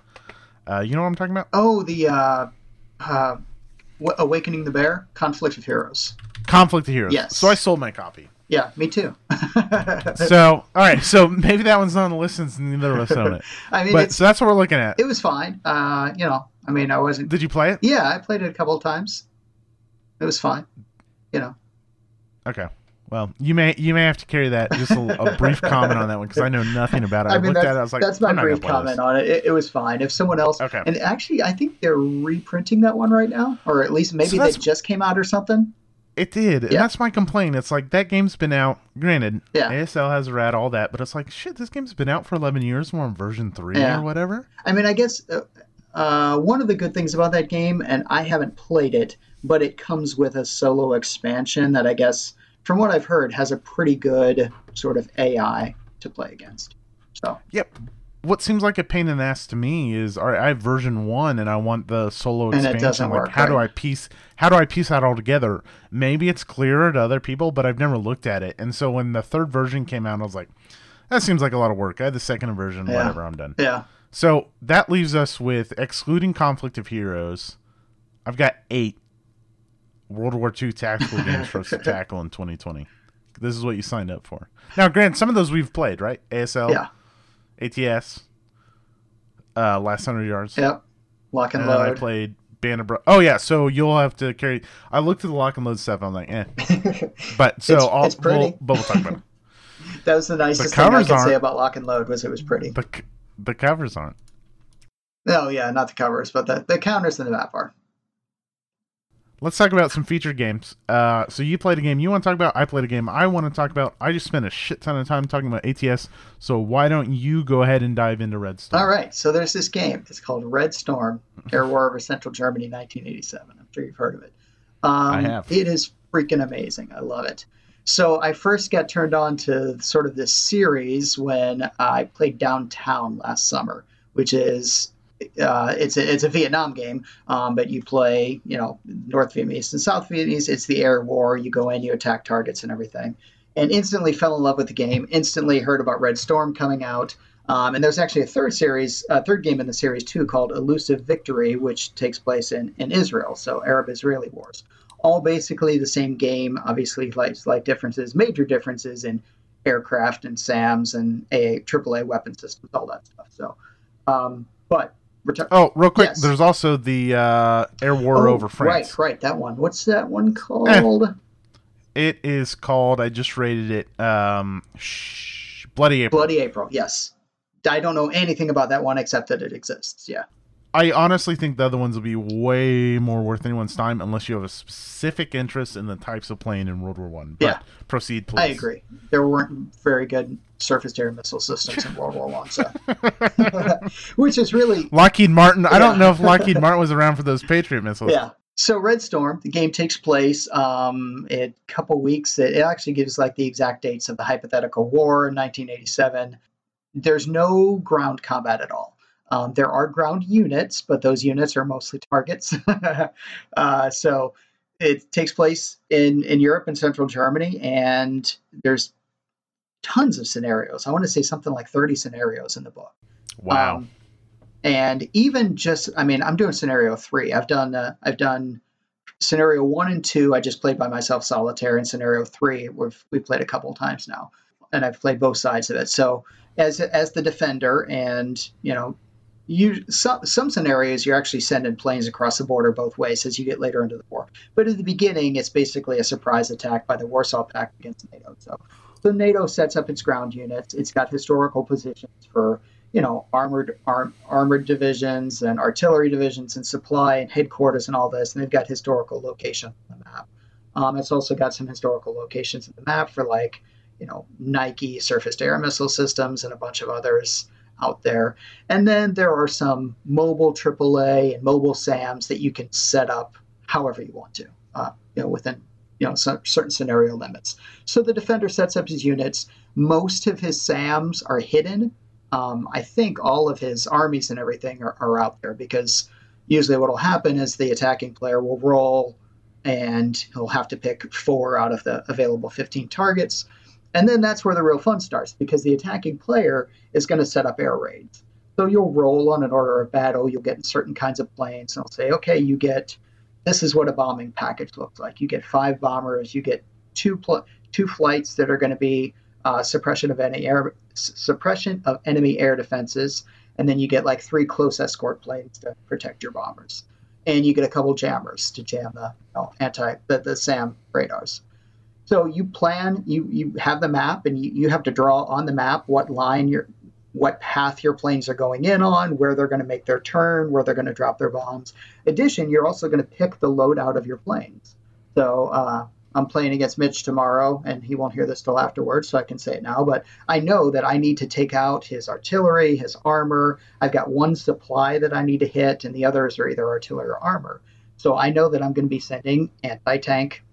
You know what I'm talking about? Oh, the Awakening the Bear? Conflict of Heroes. Conflict of Heroes. Yes. So I sold my copy. Yeah, me too. So, all right. So maybe that one's not on the list since neither of us own it. I mean, so that's what we're looking at. It was fine. You know, I mean, I wasn't. Did you play it? Yeah, I played it a couple of times. It was fine. You know. Okay. Well, you may have to carry that. Just a brief comment on that one because I know nothing about it. I looked at it. I was like, that's my brief comment on it. It was fine. If someone else, okay. And actually, I think they're reprinting that one right now, or at least maybe they just came out or something. It did, and that's my complaint. It's like, that game's been out. Granted, ASL has a rat, all that, but it's like, shit, this game's been out for 11 years. We're on version 3 or whatever. I mean, I guess one of the good things about that game, and I haven't played it, but it comes with a solo expansion that I guess, from what I've heard, has a pretty good sort of AI to play against. So. Yep. What seems like a pain in the ass to me is, all right, I have version 1 and I want the solo expansion. And it doesn't work. How do I piece that all together? Maybe it's clearer to other people, but I've never looked at it. And so when the 3rd version came out, I was like, that seems like a lot of work. I had the 2nd version, whatever, I'm done. Yeah. So that leaves us with, excluding Conflict of Heroes, I've got 8 World War II tactical games for us to tackle in 2020. This is what you signed up for. Now, Grant, some of those we've played, right? ASL. Yeah. ATS, Last 100 Yards. Yep. Lock and Load. I played Band of Brothers. Oh, yeah. So you'll have to carry. I looked at the Lock and Load stuff. I'm like, eh. But so it's pretty. We'll talk about it. That was the nicest thing I could say about Lock and Load, was it was pretty. But the covers aren't. Oh, yeah. Not the covers, but the counters in the map are. Let's talk about some featured games. So you played a game you want to talk about. I played a game I want to talk about. I just spent a shit ton of time talking about ATS. So why don't you go ahead and dive into Red Storm? All right. So there's this game. It's called Red Storm, Air War over Central Germany, 1987. I'm sure you've heard of it. I have. It is freaking amazing. I love it. So I first got turned on to sort of this series when I played Downtown last summer, which is... it's a Vietnam game, but you play, you know, North Vietnamese and South Vietnamese. It's the air war. You go in, you attack targets and everything. And instantly fell in love with the game, instantly heard about Red Storm coming out. And there's actually a third game in the series, too, called Elusive Victory, which takes place in Israel, so Arab-Israeli wars. All basically the same game, obviously slight differences, major differences in aircraft and SAMs and AAA weapon systems, all that stuff. So, but... real quick, yes. There's also the Air War over France. Right, that one. What's that one called? It is called, I just rated it, Bloody April. Bloody April, yes. I don't know anything about that one except that it exists, yeah. I honestly think the other ones will be way more worth anyone's time unless you have a specific interest in the types of plane in World War One. Yeah. Proceed, please. I agree. There weren't very good surface-to-air missile systems in World War One, so which is really Lockheed Martin. Yeah. I don't know if Lockheed Martin was around for those Patriot missiles. Yeah. So Red Storm, the game takes place in a couple weeks. It actually gives like the exact dates of the hypothetical war in 1987. There's no ground combat at all. There are ground units, but those units are mostly targets. So it takes place in Europe and Central Germany, and there's tons of scenarios. I want to say something like 30 scenarios in the book. Wow. And even just, I mean, I'm doing scenario 3. I've done scenario 1 and 2. I just played by myself solitaire, and scenario 3 we played a couple of times now, and I've played both sides of it. So as the defender and, you know, some scenarios you're actually sending planes across the border both ways as you get later into the war. But at the beginning, it's basically a surprise attack by the Warsaw Pact against NATO. So NATO sets up its ground units. It's got historical positions for, you know, armored divisions and artillery divisions and supply and headquarters and all this. And they've got historical locations on the map. It's also got some historical locations on the map for, like, you know, Nike surface-to-air missile systems and a bunch of others out there. And then there are some mobile AAA and mobile SAMs that you can set up however you want to, you know, within, you know, certain scenario limits. So the defender sets up his units. Most of his SAMs are hidden. I think all of his armies and everything are out there, because usually what will happen is the attacking player will roll and he'll have to pick 4 out of the available 15 targets. And then that's where the real fun starts, because the attacking player is going to set up air raids. So you'll roll on an order of battle. You'll get certain kinds of planes. And they'll say, okay, you get, this is what a bombing package looks like. You get 5 bombers. You get two flights that are going to be suppression of enemy air defenses. And then you get like 3 close escort planes to protect your bombers. And you get a couple jammers to jam the SAM radars. So you plan, you have the map, and you have to draw on the map what line what path your planes are going in on, where they're going to make their turn, where they're going to drop their bombs. In addition, you're also going to pick the loadout of your planes. So I'm playing against Mitch tomorrow, and he won't hear this till afterwards, so I can say it now. But I know that I need to take out his artillery, his armor. I've got one supply that I need to hit, and the others are either artillery or armor. So I know that I'm going to be sending anti-tank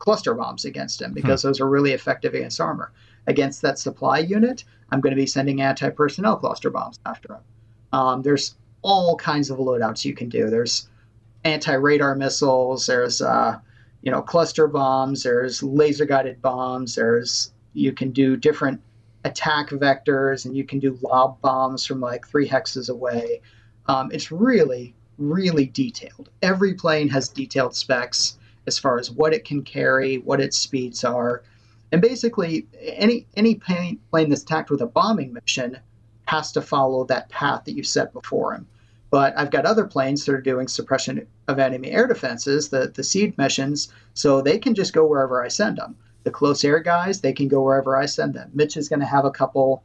cluster bombs against him, because those are really effective against armor. Against that supply unit, I'm going to be sending anti-personnel cluster bombs after him. There's all kinds of loadouts you can do. There's anti-radar missiles. There's you know, cluster bombs. There's laser-guided bombs. There's, you can do different attack vectors, and you can do lob bombs from like 3 hexes away. It's really, really detailed. Every plane has detailed specs as far as what it can carry, what its speeds are. And basically, any plane that's attacked with a bombing mission has to follow that path that you set before him. But I've got other planes that are doing suppression of enemy air defenses, the seed missions, so they can just go wherever I send them. The close air guys, they can go wherever I send them. Mitch is going to have a couple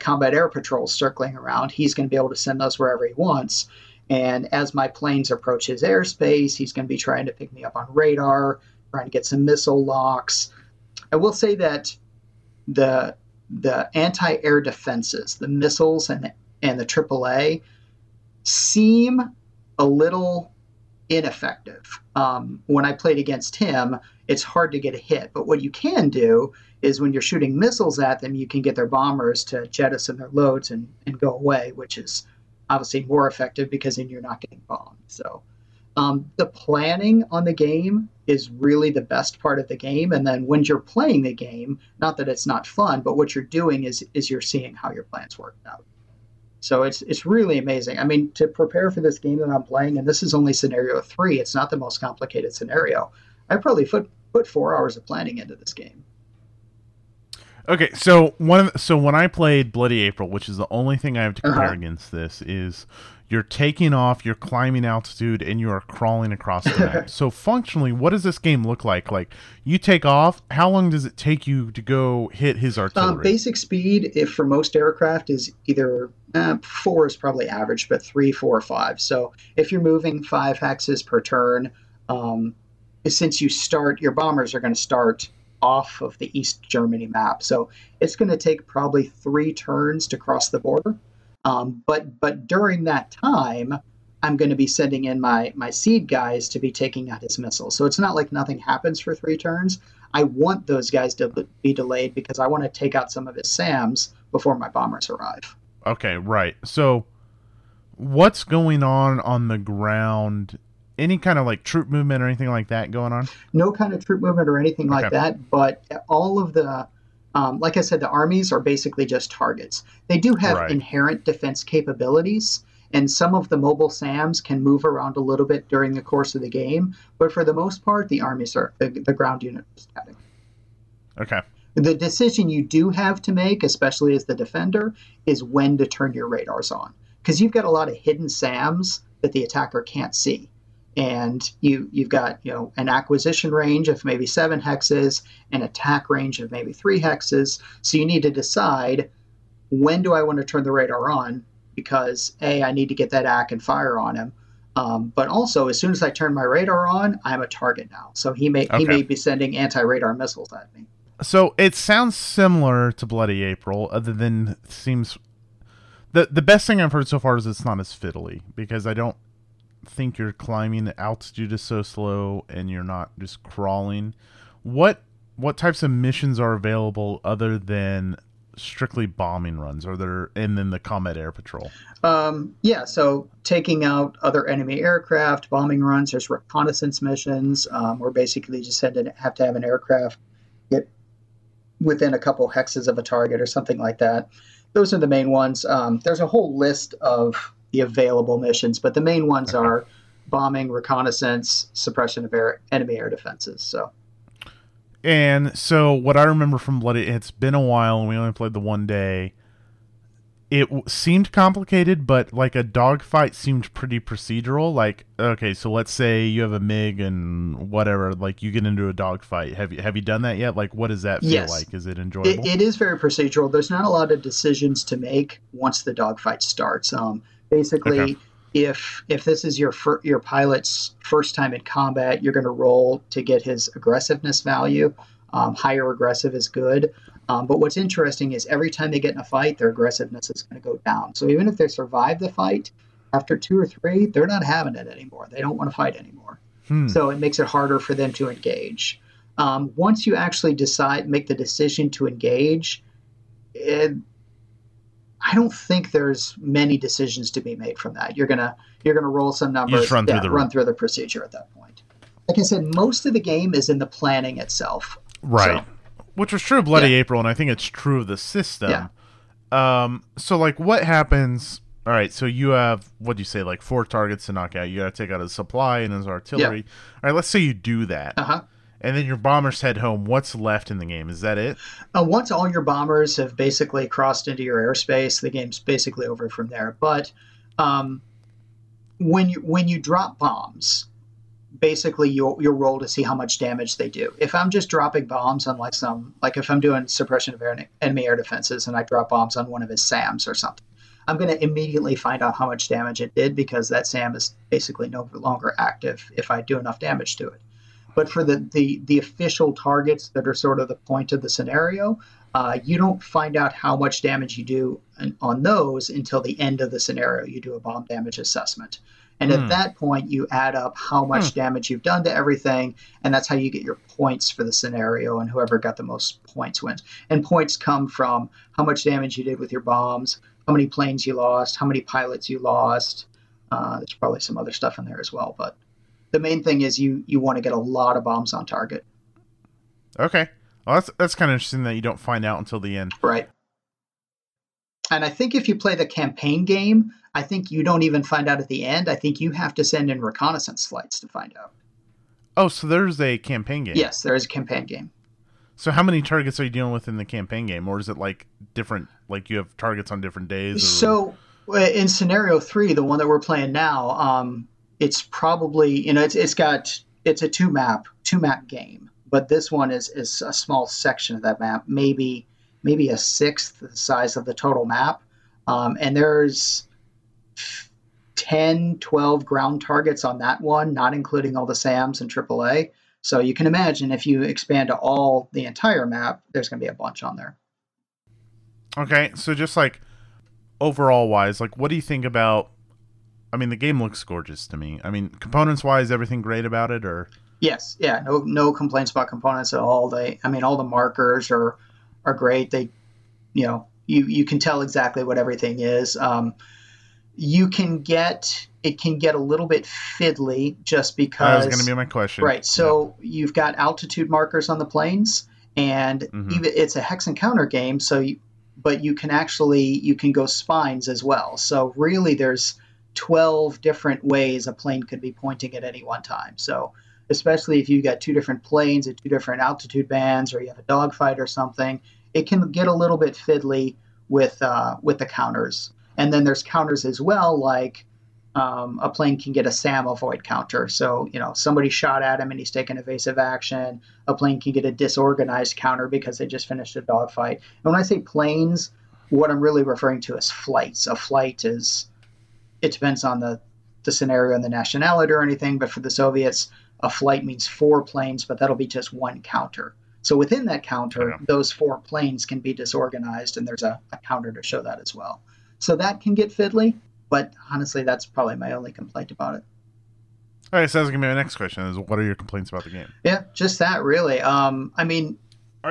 combat air patrols circling around. He's going to be able to send those wherever he wants. And as my planes approach his airspace, he's going to be trying to pick me up on radar, trying to get some missile locks. I will say that the anti-air defenses, the missiles and the AAA, seem a little ineffective. When I played against him, it's hard to get a hit. But what you can do is when you're shooting missiles at them, you can get their bombers to jettison their loads and go away, which is obviously more effective because then you're not getting bombed. So the planning on the game is really the best part of the game. And then when you're playing the game, not that it's not fun, but what you're doing is you're seeing how your plans work out. So it's really amazing. I mean, to prepare for this game that I'm playing, and this is only scenario 3, it's not the most complicated scenario. I probably put 4 hours of planning into this game. Okay, so when I played Bloody April, which is the only thing I have to compare against this, is you're taking off, you're climbing altitude, and you are crawling across the map. So functionally, what does this game look like? Like, you take off, how long does it take you to go hit his artillery? Basic speed, if for most aircraft, is either 4 is probably average, but 3, 4, 5. So if you're moving 5 hexes per turn, since you start, your bombers are going to start off of the East Germany map. So it's going to take probably 3 turns to cross the border. But during that time, I'm going to be sending in my seed guys to be taking out his missiles. So it's not like nothing happens for 3 turns. I want those guys to be delayed because I want to take out some of his SAMs before my bombers arrive. Okay, right. So what's going on the ground? Any kind of like troop movement or anything like that going on? No kind of troop movement or anything like that, but all of the, like I said, the armies are basically just targets. They do have inherent defense capabilities, and some of the mobile SAMs can move around a little bit during the course of the game, but for the most part, the armies are, the ground unit is having. Okay. The decision you do have to make, especially as the defender, is when to turn your radars on, because you've got a lot of hidden SAMs that the attacker can't see. And you've got, you know, an acquisition range of maybe 7 hexes, an attack range of maybe 3 hexes. So you need to decide, when do I want to turn the radar on? Because A, I need to get that ack and fire on him. But also, as soon as I turn my radar on, I'm a target now. So he may be sending anti-radar missiles at me. So it sounds similar to Bloody April, other than it seems... The best thing I've heard so far is it's not as fiddly, because I don't think you're climbing, the altitude is so slow, and you're not just crawling. What types of missions are available other than strictly bombing runs? Are there, and then the combat air patrol? So taking out other enemy aircraft, bombing runs, there's reconnaissance missions, where basically just have to have an aircraft get within a couple hexes of a target or something like that. Those are the main ones. There's a whole list of the available missions, but the main ones are bombing, reconnaissance, suppression of enemy air defenses. So, and so what I remember from Bloody, it's been a while and we only played the one day, it seemed complicated, but like a dogfight seemed pretty procedural. Like, okay, so let's say you have a MiG and whatever, like you get into a dogfight. Have you done that yet? Like, what does that feel like? Is it enjoyable? It is very procedural. There's not a lot of decisions to make once the dogfight starts. Basically, if this is your pilot's first time in combat, you're going to roll to get his aggressiveness value. Higher aggressive is good. But what's interesting is every time they get in a fight, their aggressiveness is going to go down. So even if they survive the fight, after 2 or 3, they're not having it anymore. They don't want to fight anymore. So it makes it harder for them to engage. Once you actually make the decision to engage, I don't think there's many decisions to be made from that. You're gonna roll some numbers, just run through the procedure at that point. Like I said, most of the game is in the planning itself, right? So, which was true of Bloody April, and I think it's true of the system. Yeah. So, like, what happens? All right, so you have, what do you say, like 4 targets to knock out. You got to take out his supply and his artillery. All right, let's say you do that. And then your bombers head home. What's left in the game? Is that it? Once all your bombers have basically crossed into your airspace, the game's basically over from there. But when you drop bombs, basically you'll roll to see how much damage they do. If I'm just dropping bombs on like if I'm doing suppression of enemy air defenses and I drop bombs on one of his SAMs or something, I'm going to immediately find out how much damage it did, because that SAM is basically no longer active if I do enough damage to it. But for the official targets that are sort of the point of the scenario, you don't find out how much damage you do on those until the end of the scenario. You do a bomb damage assessment. And at that point, you add up how much damage you've done to everything, and that's how you get your points for the scenario, and whoever got the most points wins. And points come from how much damage you did with your bombs, how many planes you lost, how many pilots you lost. There's probably some other stuff in there as well, but the main thing is you want to get a lot of bombs on target. Okay. Well, that's kind of interesting that you don't find out until the end. Right. And I think if you play the campaign game, I think you don't even find out at the end. I think you have to send in reconnaissance flights to find out. Oh, so there's a campaign game. Yes, there is a campaign game. So how many targets are you dealing with in the campaign game? Or is it like different, like you have targets on different days? Or... So in scenario 3, the one that we're playing now, it's probably, you know, it's a two map game, but this one is a small section of that map, maybe a sixth the size of the total map. And there's 10, 12 ground targets on that one, not including all the SAMs and AAA. So you can imagine if you expand to all the entire map, there's going to be a bunch on there. Okay. So just like overall wise, like what do you think about, I mean, the game looks gorgeous to me. I mean, components-wise, everything great about it, or? Yes, yeah, no complaints about components at all. All the markers are great. They, you know, you can tell exactly what everything is. It can get a little bit fiddly just because. That was going to be my question. Right, so You've got altitude markers on the planes, and even it's a hex and counter game. So, but you can go spines as well. So really, there's 12 different ways a plane could be pointing at any one time. So especially if you got two different planes at two different altitude bands, or you have a dogfight or something, it can get a little bit fiddly with the counters. And then there's counters as well, like a plane can get a SAM avoid counter. So, you know, somebody shot at him and he's taken evasive action. A plane can get a disorganized counter because they just finished a dogfight. And when I say planes, what I'm really referring to is flights. A flight is... It depends on the scenario and the nationality or anything, but for the Soviets, a flight means 4 planes, but that'll be just one counter. So within that counter, those 4 planes can be disorganized, and there's a counter to show that as well. So that can get fiddly, but honestly, that's probably my only complaint about it. All right, so that's going to be my next question is, what are your complaints about the game? Yeah, just that, really.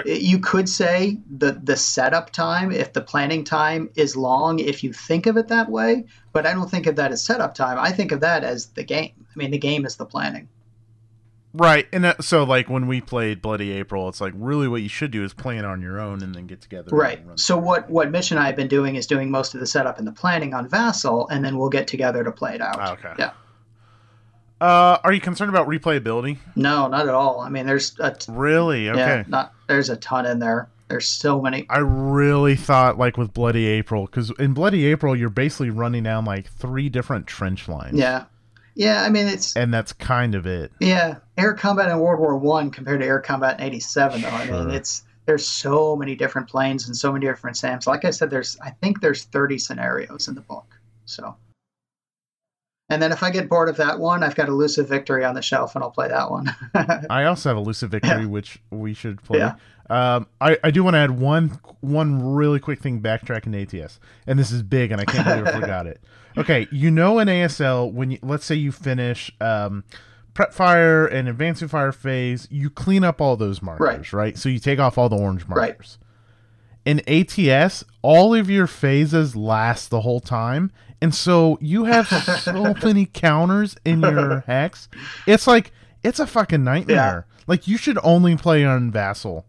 You could say the setup time, if the planning time is long, if you think of it that way, but I don't think of that as setup time. I think of that as the game. I mean, the game is the planning. Right. And so like when we played Bloody April, it's like really what you should do is plan on your own and then get together. Right. So what Mitch and I have been doing is doing most of the setup and the planning on Vassal, and then we'll get together to play it out. Oh, okay. Yeah. Are you concerned about replayability? No, not at all. I mean, there's a really okay. Yeah, there's a ton in there. There's so many. I really thought like with Bloody April, because in Bloody April you're basically running down like 3 different trench lines. Yeah. I mean and that's kind of it. Yeah, air combat in World War I compared to air combat in '87. Though I mean, there's so many different planes and so many different SAMs. Like I said, I think there's 30 scenarios in the book. So. And then if I get bored of that one, I've got Elusive Victory on the shelf, and I'll play that one. I also have Elusive Victory, which we should play. Yeah. I do want to add one really quick thing backtracking to ATS, and this is big, and I can't believe I forgot it. Okay, you know in ASL, when let's say you finish Prep Fire and Advancing Fire phase, you clean up all those markers, right? So you take off all the orange markers. Right. In ATS, all of your phases last the whole time. And so you have so many counters in your hex. It's like, it's a fucking nightmare. Yeah. Like, you should only play on Vassal.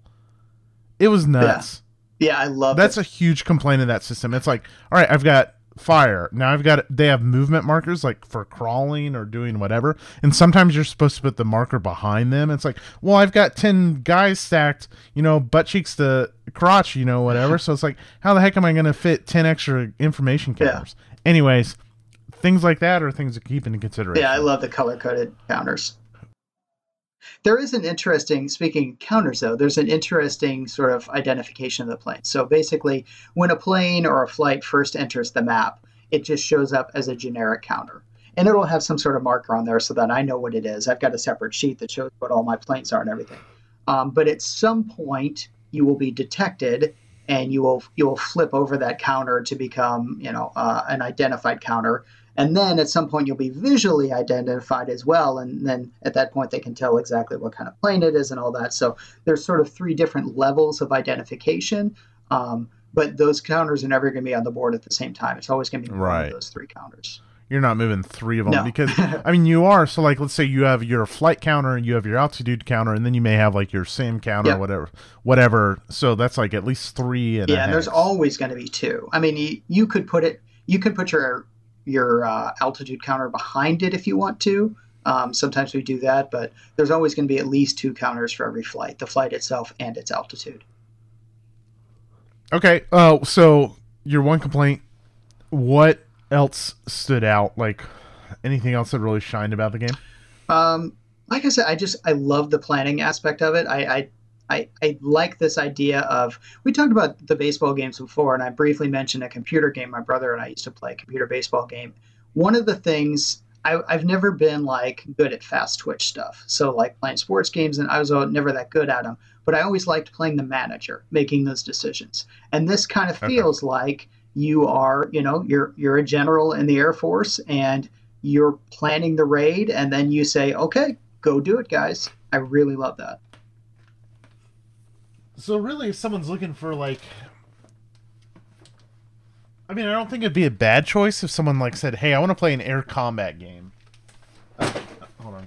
It was nuts. Yeah I love it. That's a huge complaint of that system. It's like, all right, I've got fire. Now they have movement markers, like, for crawling or doing whatever. And sometimes you're supposed to put the marker behind them. It's like, well, I've got 10 guys stacked, you know, butt cheeks to... crotch, you know, whatever. So it's like, how the heck am I going to fit 10 extra information counters? Yeah. Anyways, things like that are things to keep into consideration. Yeah, I love the color-coded counters. There is an interesting, speaking of counters though, there's an interesting sort of identification of the plane. So basically, when a plane or a flight first enters the map, it just shows up as a generic counter. And it'll have some sort of marker on there so that I know what it is. I've got a separate sheet that shows what all my planes are and everything. But at some point, you will be detected and you will flip over that counter to become, an identified counter. And then at some point, you'll be visually identified as well. And then at that point, they can tell exactly what kind of plane it is and all that. So there's sort of three different levels of identification. But those counters are never going to be on the board at the same time. It's always going to be one of those three counters. You're not moving three of them because, I mean, you are. So, like, let's say you have your flight counter and you have your altitude counter, and then you may have, like, your SIM counter or whatever. So that's, like, at least three. And and there's always going to be two. I mean, you could put it – you could put your altitude counter behind it if you want to. Sometimes we do that, but there's always going to be at least two counters for every flight, the flight itself and its altitude. Okay, so your one complaint, what – else stood out? Like anything else that really shined about the game? Like I said, I love the planning aspect of it. I like this idea of, we talked about the baseball games before, and I briefly mentioned a computer game. My brother and I used to play a computer baseball game. One of the things, I've never been like good at fast twitch stuff. So like playing sports games, and I was never that good at them, but I always liked playing the manager, making those decisions. And this kind of feels like you are, you're a general in the Air Force and you're planning the raid, and then you say, okay, go do it, guys. I really love that. So really, if someone's looking for, like, I mean, I don't think it'd be a bad choice if someone, like, said, hey, I want to play an air combat game. Hold on.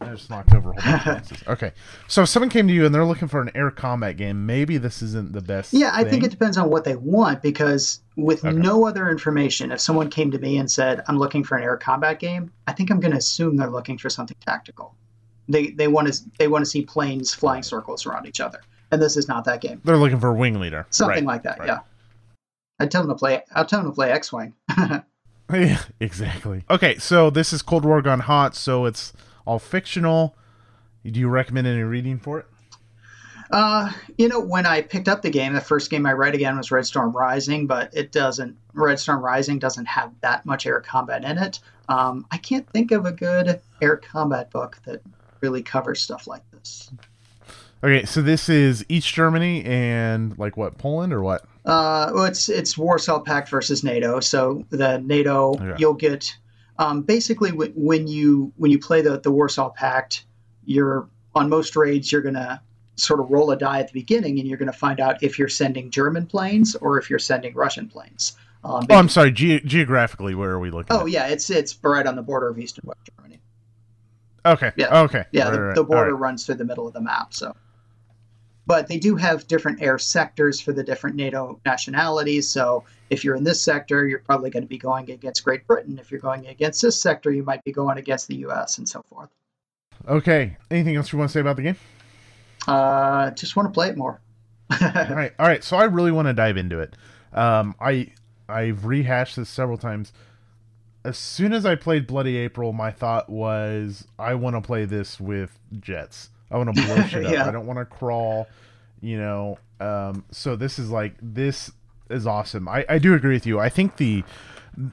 I just knocked over a whole bunch of Okay. So if someone came to you and they're looking for an air combat game, maybe this isn't the best thing. I think it depends on what they want, because with no other information, if someone came to me and said, I'm looking for an air combat game, I think I'm going to assume they're looking for something tactical. They want to see planes flying circles around each other. And this is not that game. They're looking for a wing leader. Something like that, yeah. I'll tell them to play X-Wing. Yeah, exactly. Okay, so this is Cold War Gone Hot, so it's all fictional. Do you recommend any reading for it? When I picked up the game, the first game I read again was Red Storm Rising, but Red Storm Rising doesn't have that much air combat in it. I can't think of a good air combat book that really covers stuff like this. Okay, so this is East Germany and, like, what, Poland or what? It's Warsaw Pact versus NATO. So the NATO, you'll get... basically, when you play the Warsaw Pact, you're on most raids, you're going to sort of roll a die at the beginning, and you're going to find out if you're sending German planes or if you're sending Russian planes. I'm sorry. Geographically, where are we looking? It's right on the border of East and West Germany. Okay. Yeah. Okay. Yeah. The border runs through the middle of the map. So, but they do have different air sectors for the different NATO nationalities. So if you're in this sector, you're probably going to be going against Great Britain. If you're going against this sector, you might be going against the U.S. and so forth. Okay. Anything else you want to say about the game? Just want to play it more. All right. So I really want to dive into it. I've rehashed this several times. As soon as I played Bloody April, my thought was, I want to play this with jets. I want to blow shit up. I don't want to crawl, so this is awesome. I do agree with you. I think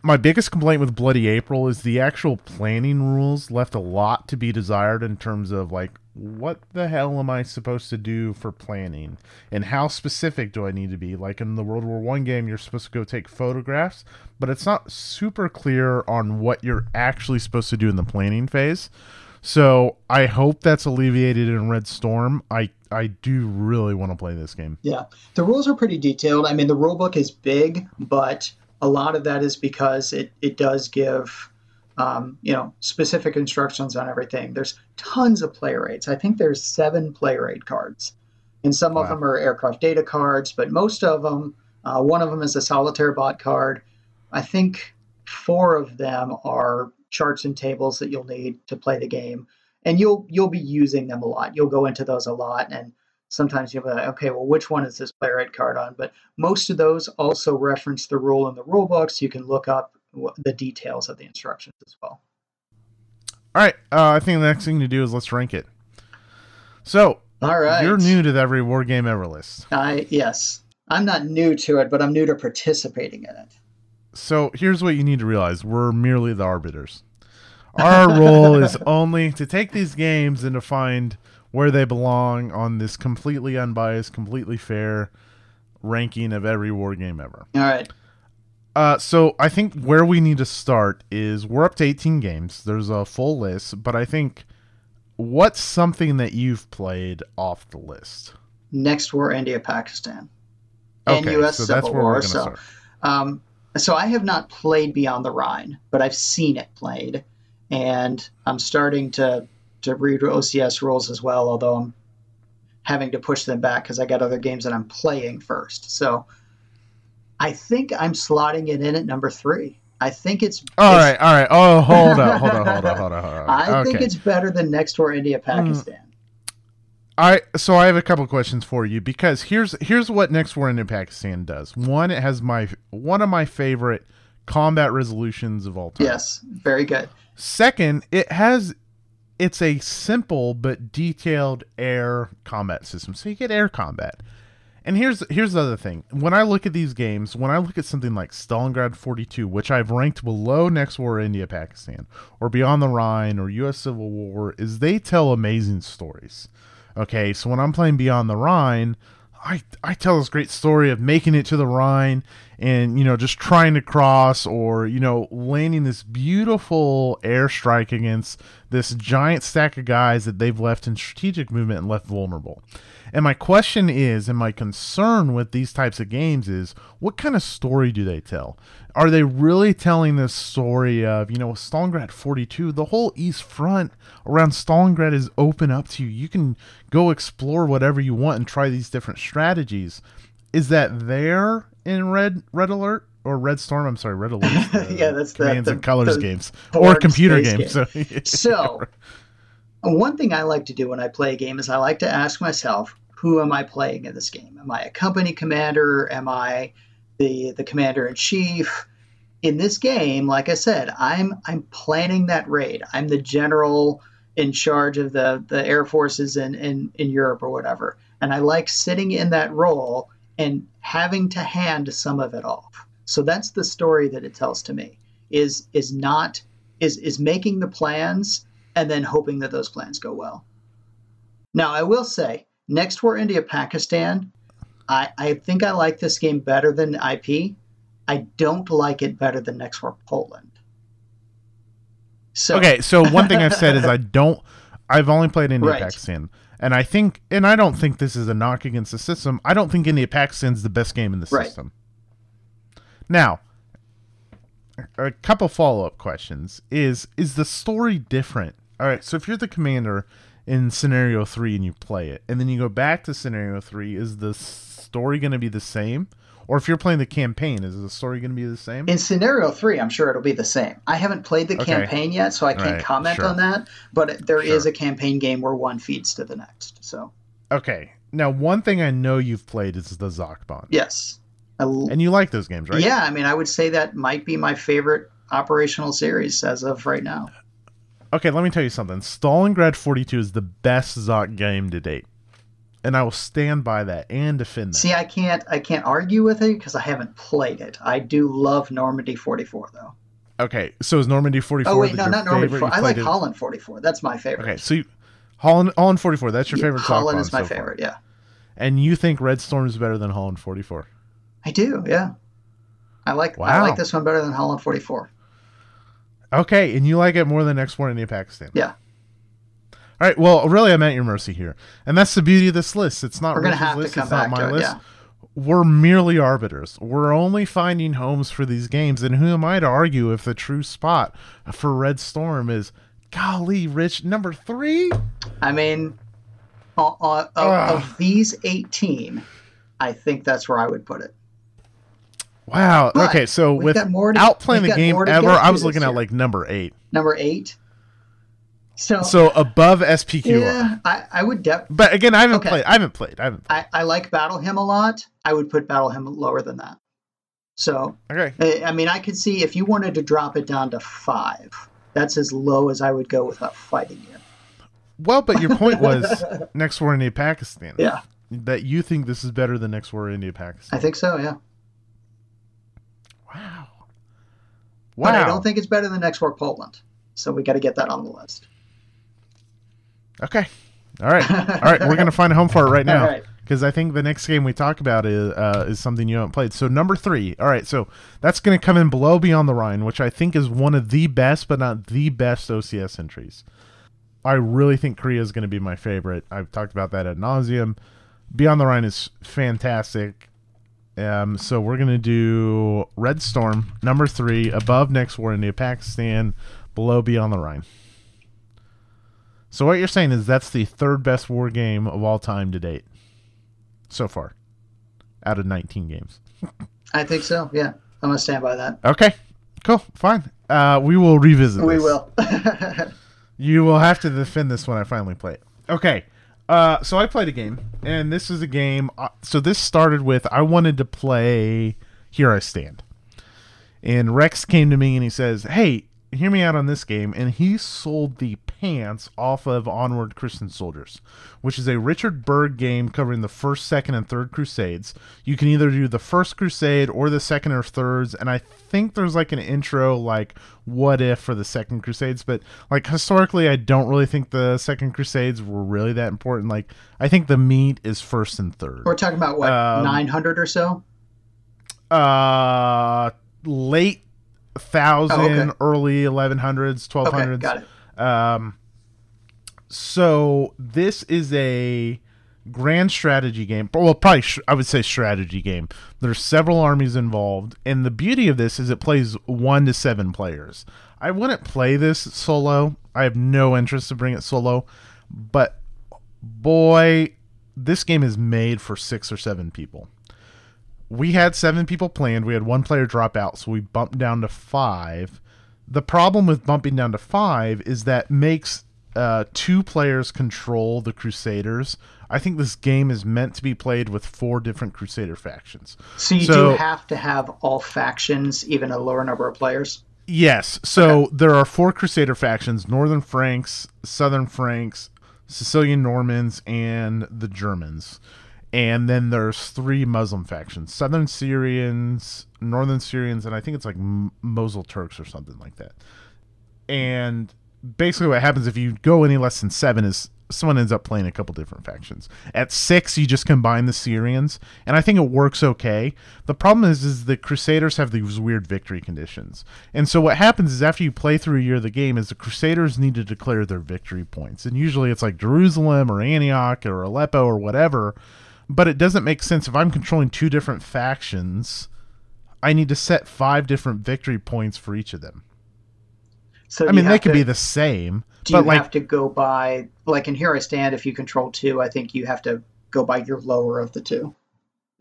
my biggest complaint with Bloody April is the actual planning rules left a lot to be desired in terms of, like, what the hell am I supposed to do for planning? And how specific do I need to be? Like in the World War I game, you're supposed to go take photographs, but it's not super clear on what you're actually supposed to do in the planning phase. So I hope that's alleviated in Red Storm. I do really want to play this game. Yeah, the rules are pretty detailed. I mean, the rule book is big, but a lot of that is because it does give, specific instructions on everything. There's tons of play rates. I think there's 7 play rate cards, and some of them are aircraft data cards, but most of them, one of them is a solitaire bot card. I think 4 of them are charts and tables that you'll need to play the game, and you'll be using them a lot. You'll go into those a lot, and sometimes you'll be like, okay, well, which one is this player right card on? But most of those also reference the rule in the rule books. You can look up the details of the instructions as well. All right, I think the next thing to do is let's rank it. So, all right, you're new to the Every War Game Ever list. Yes. I'm not new to it, but I'm new to participating in it. So here's what you need to realize. We're merely the arbiters. Our role is only to take these games and to find where they belong on this completely unbiased, completely fair ranking of every war game ever. All right. So I think where we need to start is we're up to 18 games. There's a full list, but I think what's something that you've played off the list? Next War, India-Pakistan. And okay, U.S. Civil War. So I have not played Beyond the Rhine, but I've seen it played. And I'm starting to read OCS rules as well, although I'm having to push them back because I got other games that I'm playing first. So I think I'm slotting it in at number 3. I think it's... All right. Oh, hold on. I think it's better than Next War India-Pakistan. So I have a couple questions for you, because here's what Next War in Pakistan does. One, it has one of my favorite combat resolutions of all time. Yes, very good. Second, it's a simple but detailed air combat system, so you get air combat. And here's the other thing. When I look at these games, when I look at something like Stalingrad 42, which I've ranked below Next War India-Pakistan, or Beyond the Rhine, or U.S. Civil War, is they tell amazing stories. Okay, so when I'm playing Beyond the Rhine, I tell this great story of making it to the Rhine and, just trying to cross or, landing this beautiful airstrike against this giant stack of guys that they've left in strategic movement and left vulnerable. And my question is, and my concern with these types of games is, what kind of story do they tell? Are they really telling this story of, Stalingrad 42, the whole East Front around Stalingrad is open up to you. You can go explore whatever you want and try these different strategies. Is that there in Red Alert or Red Storm? I'm sorry, Red Alert. Yeah, that's Commands and Colors games or computer games. So one thing I like to do when I play a game is I like to ask myself, who am I playing in this game? Am I a company commander? Am I the commander-in-chief? In this game, like I said, I'm planning that raid. I'm the general in charge of the air forces in Europe or whatever. And I like sitting in that role and having to hand some of it off. So that's the story that it tells to me, is making the plans and then hoping that those plans go well. Now, I will say, Next War India-Pakistan, I think I like this game better than IP. I don't like it better than Next War Poland. So. Okay, so one thing I've said is I've only played India-Pakistan. Right. And I don't think this is a knock against the system. I don't think India-Pakistan's the best game in the system. Now, a couple follow-up questions is the story different? All right, so if you're the commander in scenario 3 and you play it, and then you go back to scenario 3, is the story going to be the same? Or if you're playing the campaign, is the story going to be the same? In scenario 3, I'm sure it'll be the same. I haven't played the campaign yet, so I can't comment on that. But there is a campaign game where one feeds to the next. So okay. Now, one thing I know you've played is the Zokban. Yes. And you like those games, right? Yeah. I mean, I would say that might be my favorite operational series as of right now. Okay, let me tell you something. Stalingrad 42 is the best Zok game to date. And I will stand by that and defend that. See, I can't argue with it because I haven't played it. I do love Normandy 44, though. Okay, so is Normandy 44? Oh wait, no, not Normandy 44. I like Holland 44. That's my favorite. Okay, so Holland 44. That's your favorite. Holland is my favorite. Yeah. And you think Red Storm is better than Holland 44? I do. Yeah. I like this one better than Holland 44. Okay, and you like it more than Next War India-Pakistan. Yeah. All right, well, really, I'm at your mercy here. And that's the beauty of this list. It's not Rich's list. It's not my list. Yeah. We're merely arbiters. We're only finding homes for these games. And who am I to argue if the true spot for Red Storm is, golly, Rich, number 3? I mean, of these 18, I think that's where I would put it. Wow. But okay, so without playing the game ever, I was looking at like number 8. Number 8? So above SPQR. Yeah, I would definitely. But again, I haven't played. I like Battle Hymn a lot. I would put Battle Hymn lower than that. So okay. I mean, I could see if you wanted to drop it down to 5. That's as low as I would go without fighting you. Well, but your point was Next War India Pakistan. Yeah. That you think this is better than Next War India Pakistan. I think so, yeah. Wow. But I don't think it's better than Next War Poland. So we got to get that on the list. Okay. All right. We're going to find a home for it right now. All right. Because I think the next game we talk about is something you haven't played. So number 3. All right, so that's going to come in below Beyond the Rhine, which I think is one of the best, but not the best OCS entries. I really think Korea is going to be my favorite. I've talked about that ad nauseum. Beyond the Rhine is fantastic. So we're going to do Red Storm, number 3, above Next War India Pakistan, below Beyond the Rhine. So what you're saying is that's the third best war game of all time to date. So far, out of 19 games. I think so, yeah. I'm going to stand by that. Okay, cool, fine. We will revisit this. We will. You will have to defend this when I finally play it. Okay, so I played a game, and this is a game. So this started with I wanted to play Here I Stand. And Rex came to me, and he says, hey, hear me out on this game. And he sold the pants off of Onward Christian Soldiers, which is a Richard Berg game covering the first, second, and third crusades. You can either do the first crusade or the second or thirds, and I think there's like an intro like what if for the second crusades, but like historically I don't really think the second crusades were really that important. Like I think the meat is first and third. We're talking about what, 900 or so? Late 1000, early 1100s, 1200s. Okay, got it. So this is a grand strategy game. Well, probably I would say strategy game. There's several armies involved, and the beauty of this is it plays 1 to 7 players. I wouldn't play this solo. I have no interest to bring it solo, but boy, this game is made for 6 or 7 people. We had 7 people planned. We had 1 player drop out, so we bumped down to 5. The problem with bumping down to 5 is that makes 2 players control the Crusaders. I think this game is meant to be played with 4 different Crusader factions. So you do have to have all factions, even a lower number of players? Yes. So there are 4 Crusader factions, Northern Franks, Southern Franks, Sicilian Normans, and the Germans. And then there's 3 Muslim factions, Southern Syrians, Northern Syrians, and I think it's like Mosul Turks or something like that. And basically what happens if you go any less than 7 is someone ends up playing a couple different factions. At 6, you just combine the Syrians, and I think it works okay. The problem is the Crusaders have these weird victory conditions. And so what happens is after you play through a year of the game is the Crusaders need to declare their victory points. And usually it's like Jerusalem or Antioch or Aleppo or whatever. But it doesn't make sense if I'm controlling 2 different factions, I need to set 5 different victory points for each of them. So I mean, they could be the same. Do you have to go by, like in Here I Stand, if you control 2, I think you have to go by your lower of the 2.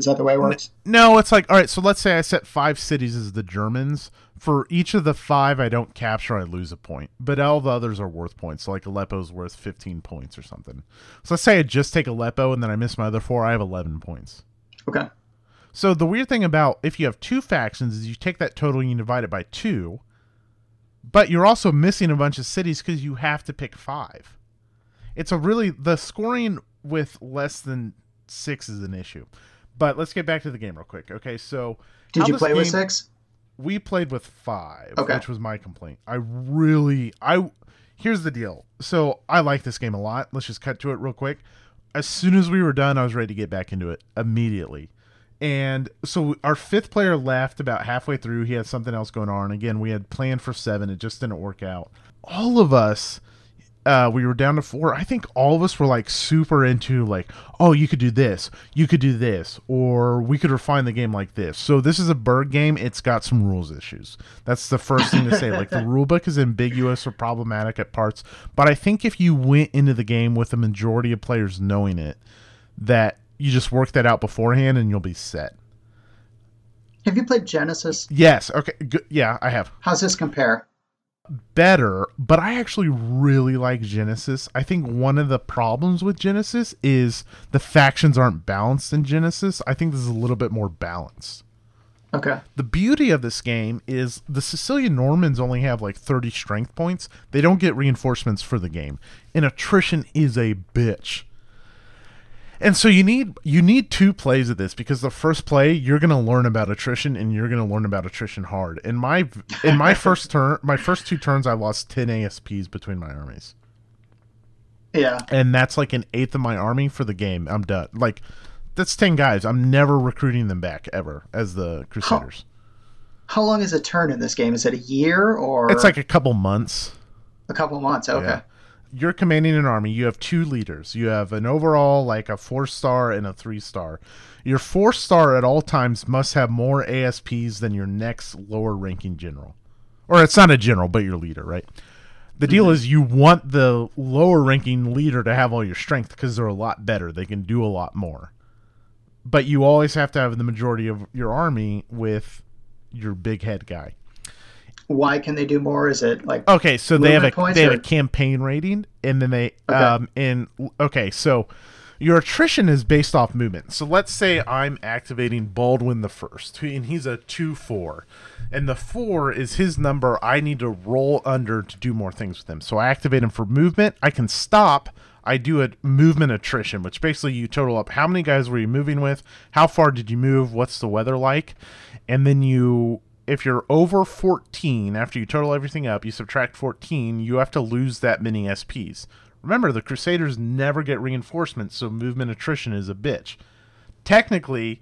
Is that the way it works? No, it's like, all right, so let's say I set 5 cities as the Germans. For each of the 5 I don't capture, I lose a point. But all the others are worth points. So like Aleppo's worth 15 points or something. So let's say I just take Aleppo and then I miss my other 4. I have 11 points. Okay. So the weird thing about if you have 2 factions is you take that total and you divide it by 2. But you're also missing a bunch of cities because you have to pick 5. It's a really, the scoring with less than 6 is an issue. But let's get back to the game real quick. Okay, so did you play with 6? We played with 5, which was my complaint. Here's the deal. So I like this game a lot. Let's just cut to it real quick. As soon as we were done, I was ready to get back into it immediately. And so our 5th player left about halfway through. He had something else going on. Again, we had planned for 7. It just didn't work out. All of us, we were down to 4. I think all of us were like super into like, oh, you could do this, or we could refine the game like this. So this is a Berg game. It's got some rules issues. That's the first thing to say. Like the rule book is ambiguous or problematic at parts. But I think if you went into the game with the majority of players knowing it, that you just work that out beforehand and you'll be set. Have you played Genesis? Yes. Okay. Good. Yeah, I have. How's this compare? Better, but I actually really like Genesis. I think one of the problems with Genesis is the factions aren't balanced in Genesis. I think this is a little bit more balanced. Okay. The beauty of this game is the Sicilian Normans only have like 30 strength points. They don't get reinforcements for the game. And attrition is a bitch. And so you need two plays of this, because the first play you're going to learn about attrition, and you're going to learn about attrition hard. In my first turn, my first two turns, I lost 10 ASPs between my armies. Yeah. And that's like an eighth of my army for the game. I'm done. Like, that's 10 guys. I'm never recruiting them back ever as the Crusaders. How long is a turn in this game? Is it a year or? It's like a couple months. A couple months. Okay. Yeah. You're commanding an army. You have two leaders. You have an overall, like a 4-star and a 3-star. Your 4-star at all times must have more ASPs than your next lower ranking general. Or it's not a general, but your leader, right? The deal is you want the lower ranking leader to have all your strength because they're a lot better. They can do a lot more. But you always have to have the majority of your army with your big head guy. Why can they do more? Is it like, okay, so they have a campaign rating, and then they so your attrition is based off movement. So let's say I'm activating Baldwin the First, and he's a 2/4, and the 4 is his number. I need to roll under to do more things with him. So I activate him for movement. I can stop. I do a movement attrition, which basically you total up how many guys were you moving with, how far did you move, what's the weather like, and then you. If you're over 14, after you total everything up, you subtract 14, you have to lose that many SPs. Remember, the Crusaders never get reinforcements, so movement attrition is a bitch. Technically,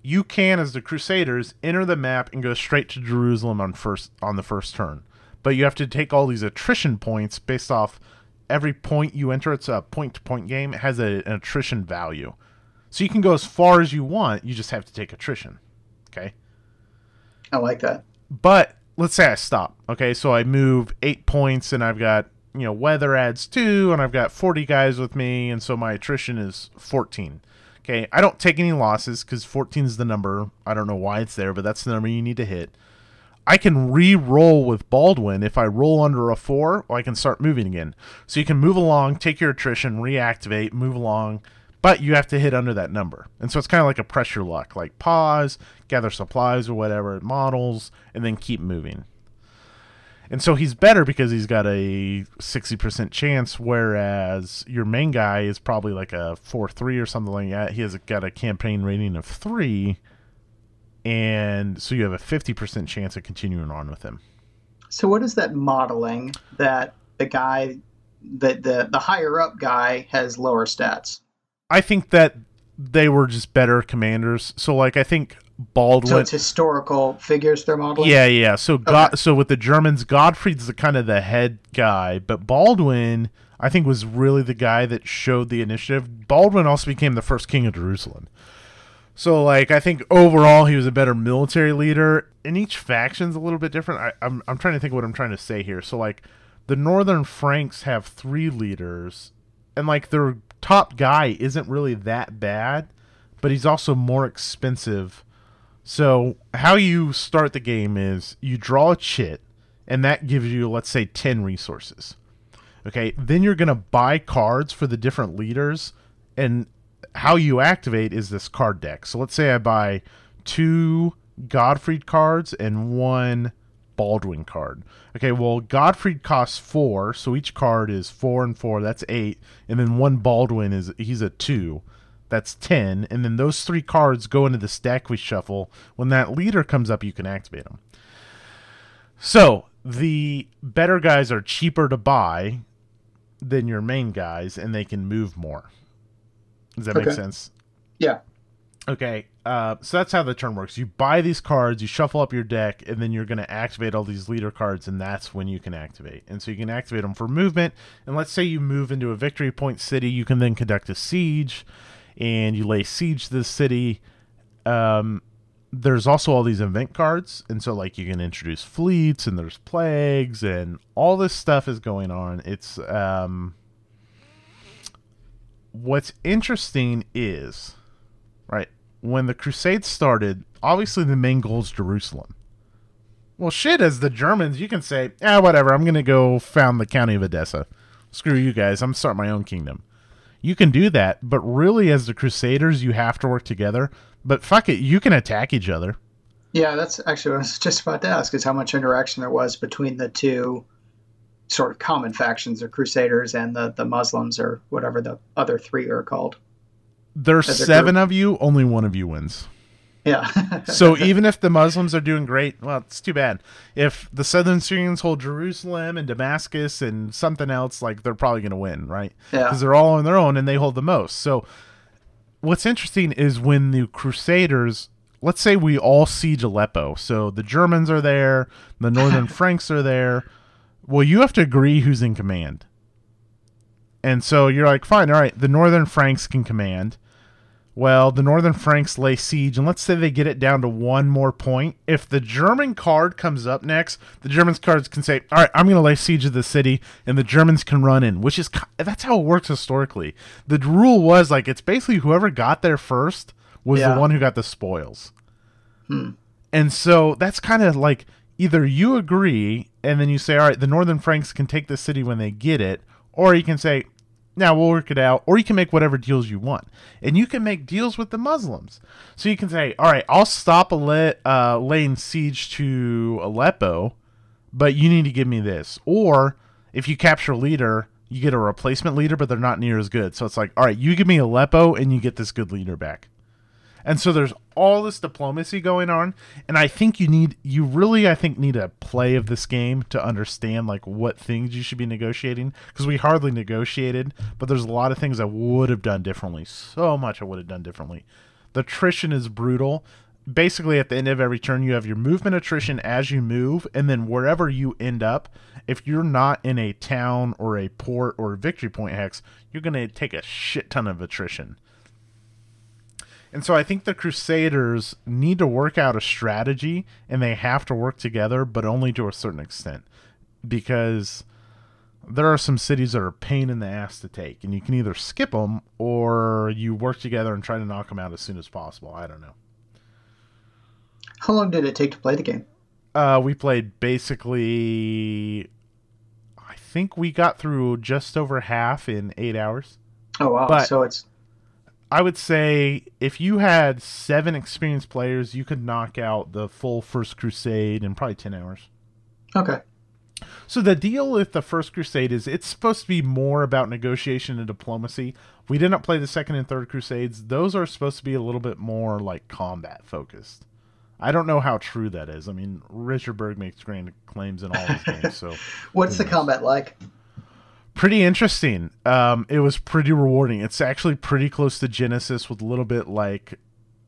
you can, as the Crusaders, enter the map and go straight to Jerusalem on the first turn. But you have to take all these attrition points based off every point you enter. It's a point-to-point game. It has an attrition value. So you can go as far as you want. You just have to take attrition. Okay? I like that. But let's say I stop. Okay, so I move 8 points, and I've got, weather adds 2, and I've got 40 guys with me, and so my attrition is 14. Okay, I don't take any losses because 14 is the number. I don't know why it's there, but that's the number you need to hit. I can re-roll with Baldwin. If I roll under a 4, I can start moving again. So you can move along, take your attrition, reactivate, move along, but you have to hit under that number. And so it's kind of like a pressure luck, like pause, gather supplies or whatever, models, and then keep moving. And so he's better because he's got a 60% chance, whereas your main guy is probably like a 4-3 or something like that. He has got a campaign rating of 3, and so you have a 50% chance of continuing on with him. So what is that modeling that the guy, the higher-up guy has lower stats? I think that they were just better commanders. So, like, I think Baldwin... So it's historical figures they're modeling? Yeah. So So with the Germans, Gottfried's the head guy. But Baldwin, I think, was really the guy that showed the initiative. Baldwin also became the first king of Jerusalem. So, like, I think overall he was a better military leader. And each faction's a little bit different. I'm trying to think of what I'm trying to say here. So, like, the Northern Franks have 3 leaders. And, like, they're... top guy isn't really that bad, but he's also more expensive. So how you start the game is you draw a chit, and that gives you, let's say, 10 resources. Okay, then you're going to buy cards for the different leaders, and how you activate is this card deck. So let's say I buy 2 Gottfried cards and 1 Baldwin card. Okay, well, Gottfried costs 4, so each card is 4 and 4, that's 8, and then 1 Baldwin he's a 2, that's 10, and then those 3 cards go into this deck we shuffle. When that leader comes up, you can activate them. So, the better guys are cheaper to buy than your main guys, and they can move more. Does that make sense? Yeah. Okay, so that's how the turn works. You buy these cards, you shuffle up your deck, and then you're going to activate all these leader cards, and that's when you can activate. And so you can activate them for movement, and let's say you move into a victory point city, you can then conduct a siege, and you lay siege to the city. There's also all these event cards, and so like you can introduce fleets, and there's plagues, and all this stuff is going on. It's what's interesting is... Right. When the Crusades started, obviously the main goal is Jerusalem. Well, shit, as the Germans, you can say, whatever, I'm going to go found the county of Edessa. Screw you guys, I'm going to start my own kingdom. You can do that, but really as the Crusaders, you have to work together. But fuck it, you can attack each other. Yeah, that's actually what I was just about to ask, is how much interaction there was between the two sort of common factions, or Crusaders and the Muslims, or whatever the other three are called. There's seven of you, only one of you wins. Yeah. So even if the Muslims are doing great, well, it's too bad. If the Southern Syrians hold Jerusalem and Damascus and something else, like, they're probably going to win, right? Yeah. Because they're all on their own and they hold the most. So what's interesting is when the Crusaders, let's say we all siege Aleppo. So the Germans are there, the Northern Franks are there. Well, you have to agree who's in command. And so you're like, fine, all right, the Northern Franks can command. Well, the Northern Franks lay siege, and let's say they get it down to one more point. If the German card comes up next, the Germans cards can say, all right, I'm going to lay siege of the city, and the Germans can run in, which is, that's how it works historically. The rule was, like, it's basically whoever got there first was the one who got the spoils. Hmm. And so that's kind of like, either you agree, and then you say, all right, the Northern Franks can take the city when they get it, or you can say, now we'll work it out, or you can make whatever deals you want. And you can make deals with the Muslims. So you can say, all right, I'll stop laying siege to Aleppo, but you need to give me this. Or if you capture a leader, you get a replacement leader, but they're not near as good. So it's like, all right, you give me Aleppo and you get this good leader back. And so there's all this diplomacy going on. And I think you really need a play of this game to understand, like, what things you should be negotiating. Because we hardly negotiated, but there's a lot of things I would have done differently. So much I would have done differently. The attrition is brutal. Basically, at the end of every turn, you have your movement attrition as you move. And then wherever you end up, if you're not in a town or a port or a victory point hex, you're going to take a shit ton of attrition. And so I think the Crusaders need to work out a strategy, and they have to work together, but only to a certain extent, because there are some cities that are a pain in the ass to take, and you can either skip them or you work together and try to knock them out as soon as possible. I don't know. How long did it take to play the game? We played basically, I think we got through just over half in 8 hours. Oh, wow. But so it's... I would say if you had 7 experienced players, you could knock out the full First Crusade in probably 10 hours. Okay. So the deal with the First Crusade is it's supposed to be more about negotiation and diplomacy. We did not play the Second and Third Crusades. Those are supposed to be a little bit more like combat focused. I don't know how true that is. I mean, Richard Berg makes grand claims in all his games. So what's the combat like? Pretty interesting. It was pretty rewarding. It's actually pretty close to Genesis, with a little bit like,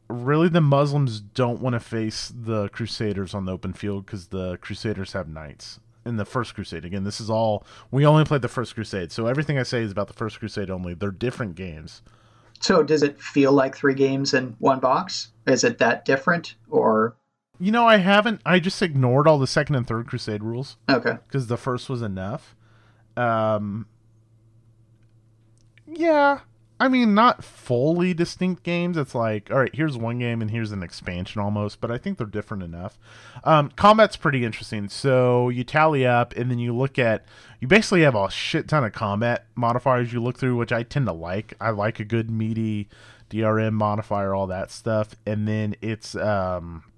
really the Muslims don't want to face the Crusaders on the open field because the Crusaders have knights in the First Crusade. Again, this is all, we only played the First Crusade, so everything I say is about the First Crusade only. They're different games. So does it feel like 3 games in one box? Is it that different, or? You know, I just ignored all the Second and Third Crusade rules. Okay. Because the first was enough. Yeah, I mean, not fully distinct games. It's like, all right, here's one game and here's an expansion almost, but I think they're different enough. Combat's pretty interesting. So you tally up and then you basically have a shit ton of combat modifiers you look through, which I tend to like. I like a good meaty DRM modifier, all that stuff. And then it's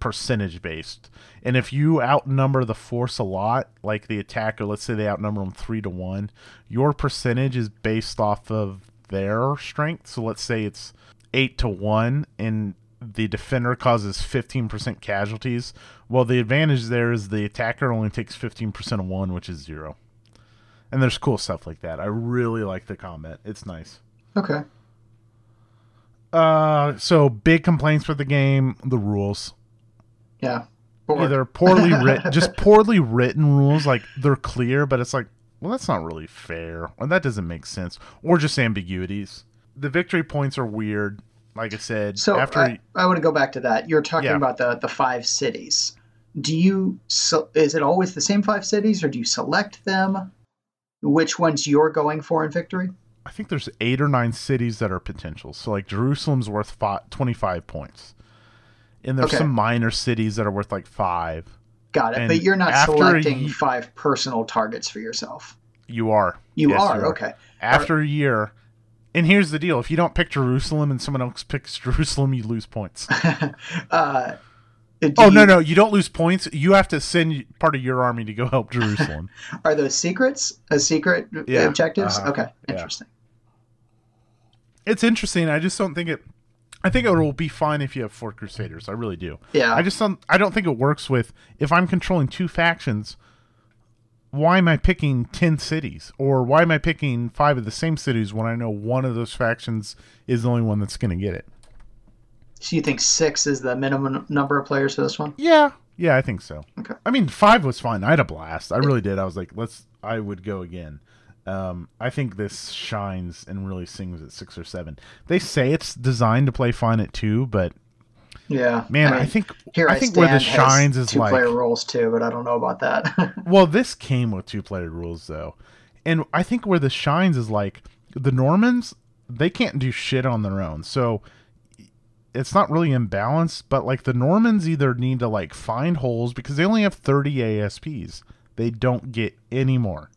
percentage based. And if you outnumber the force a lot, like the attacker, let's say they outnumber them 3-1, your percentage is based off of their strength. So let's say it's 8-1 and the defender causes 15% casualties. Well, the advantage there is the attacker only takes 15% of 1, which is 0. And there's cool stuff like that. I really like the combat. It's nice. Okay. So big complaints with the game, the rules. Yeah. Either poorly written, just poorly written rules. Like, they're clear, but it's like, well, that's not really fair. Or that doesn't make sense. Or just ambiguities. The victory points are weird. Like I said, so after I want to go back to that. You're talking about the 5 cities. Is it always the same 5 cities, or do you select them? Which ones you're going for in victory? I think there's 8 or 9 cities that are potentials. So like Jerusalem's worth 25 points. And there's some minor cities that are worth like 5. Got it. And but you're not selecting 5 personal targets for yourself. You are. You are. Okay. After a year. And here's the deal. If you don't pick Jerusalem and someone else picks Jerusalem, you lose points. No, you don't lose points. You have to send part of your army to go help Jerusalem. Are those secrets? Objectives? Uh-huh. Okay, interesting. Yeah. It's interesting. I just don't think it... I think it will be fine if you have four Crusaders. I really do. Yeah. I don't think it works with... If I'm controlling two factions, why am I picking 10 cities? Or why am I picking 5 of the same cities when I know one of those factions is the only one that's going to get it? So you think 6 is the minimum number of players for this one? Yeah. Yeah, I think so. Okay. I mean, 5 was fine. I had a blast. I really did. I was like, I would go again. I think this shines and really sings at 6 or 7. They say it's designed to play fine at 2, but yeah, man, I think where this shines is like 2-player rules too, but I don't know about that. Well, this came with 2-player rules though. And I think where this shines is like the Normans, they can't do shit on their own. So it's not really imbalanced, but like the Normans either need to like find holes because they only have 30 ASPs. They don't get any more.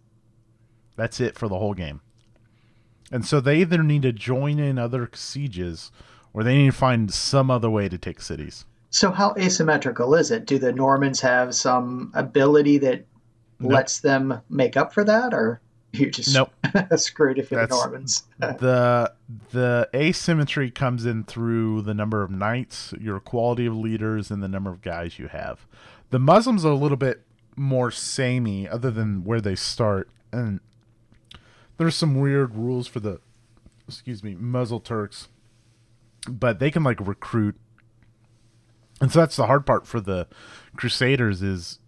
That's it for the whole game. And so they either need to join in other sieges or they need to find some other way to take cities. So how asymmetrical is it? Do the Normans have some ability that lets them make up for that, or you're just screwed if you're the Normans? The asymmetry comes in through the number of knights, your quality of leaders, and the number of guys you have. The Muslims are a little bit more samey other than where they start, and there's some weird rules for the, Muzzle Turks, but they can like recruit. And so that's the hard part for the Crusaders is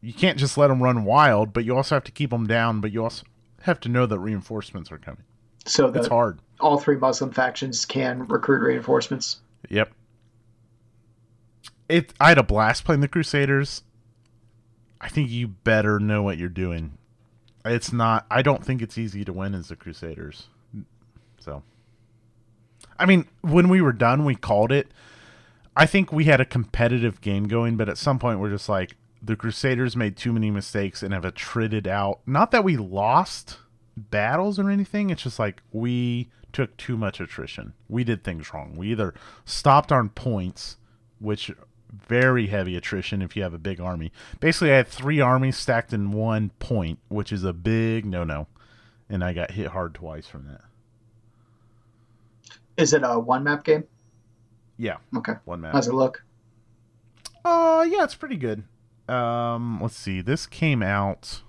you can't just let them run wild, but you also have to keep them down, but you also have to know that reinforcements are coming. So that's hard. All 3 Muslim factions can recruit reinforcements. Yep. I had a blast playing the Crusaders. I think you better know what you're doing. It's not... I don't think it's easy to win as the Crusaders. So... I mean, when we were done, we called it. I think we had a competitive game going, but at some point we're just like, the Crusaders made too many mistakes and have attrited out. Not that we lost battles or anything. It's just like, we took too much attrition. We did things wrong. We either stopped on points, which... very heavy attrition if you have a big army. Basically, I had 3 armies stacked in 1 point, which is a big no-no. And I got hit hard twice from that. Is it a one-map game? Yeah. Okay. One map. How's it look? Yeah, it's pretty good. Let's see. This came out...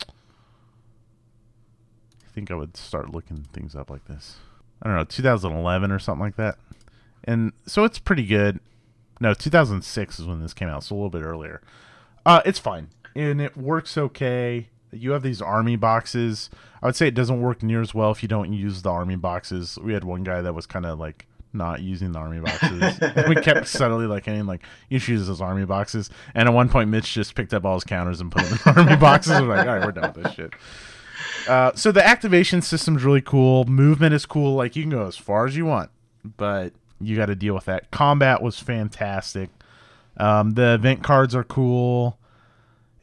I think I would start looking things up like this. I don't know, 2011 or something like that. And so it's pretty good. No, 2006 is when this came out, so a little bit earlier. It's fine, and it works okay. You have these army boxes. I would say it doesn't work near as well if you don't use the army boxes. We had one guy that was kind of, like, not using the army boxes. We kept subtly, like, saying, like, you should use those army boxes. And at one point, Mitch just picked up all his counters and put them in the army boxes. We're like, all right, we're done with this shit. So the activation system's really cool. Movement is cool. Like, you can go as far as you want, but... you got to deal with that. Combat was fantastic. The event cards are cool.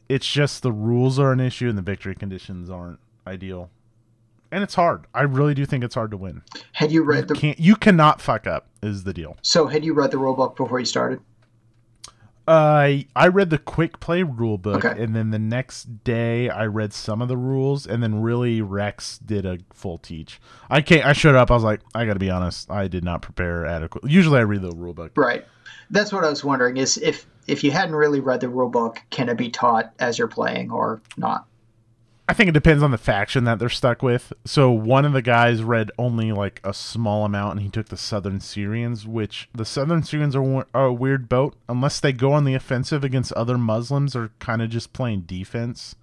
It's just the rules are an issue and the victory conditions aren't ideal. And it's hard. I really do think it's hard to win. Had you read you cannot fuck up is the deal. So had you read the rule book before you started? I read the quick play rule book, okay. And then the next day I read some of the rules, and then really Rex did a full teach. I showed up. I was like, I got to be honest, I did not prepare adequately. Usually I read the rule book. Right. That's what I was wondering is if you hadn't really read the rule book, can it be taught as you're playing or not? I think it depends on the faction that they're stuck with. So one of the guys read only like a small amount, and he took the Southern Syrians, which the Southern Syrians are a weird boat. Unless they go on the offensive against other Muslims, are kind of just playing defense.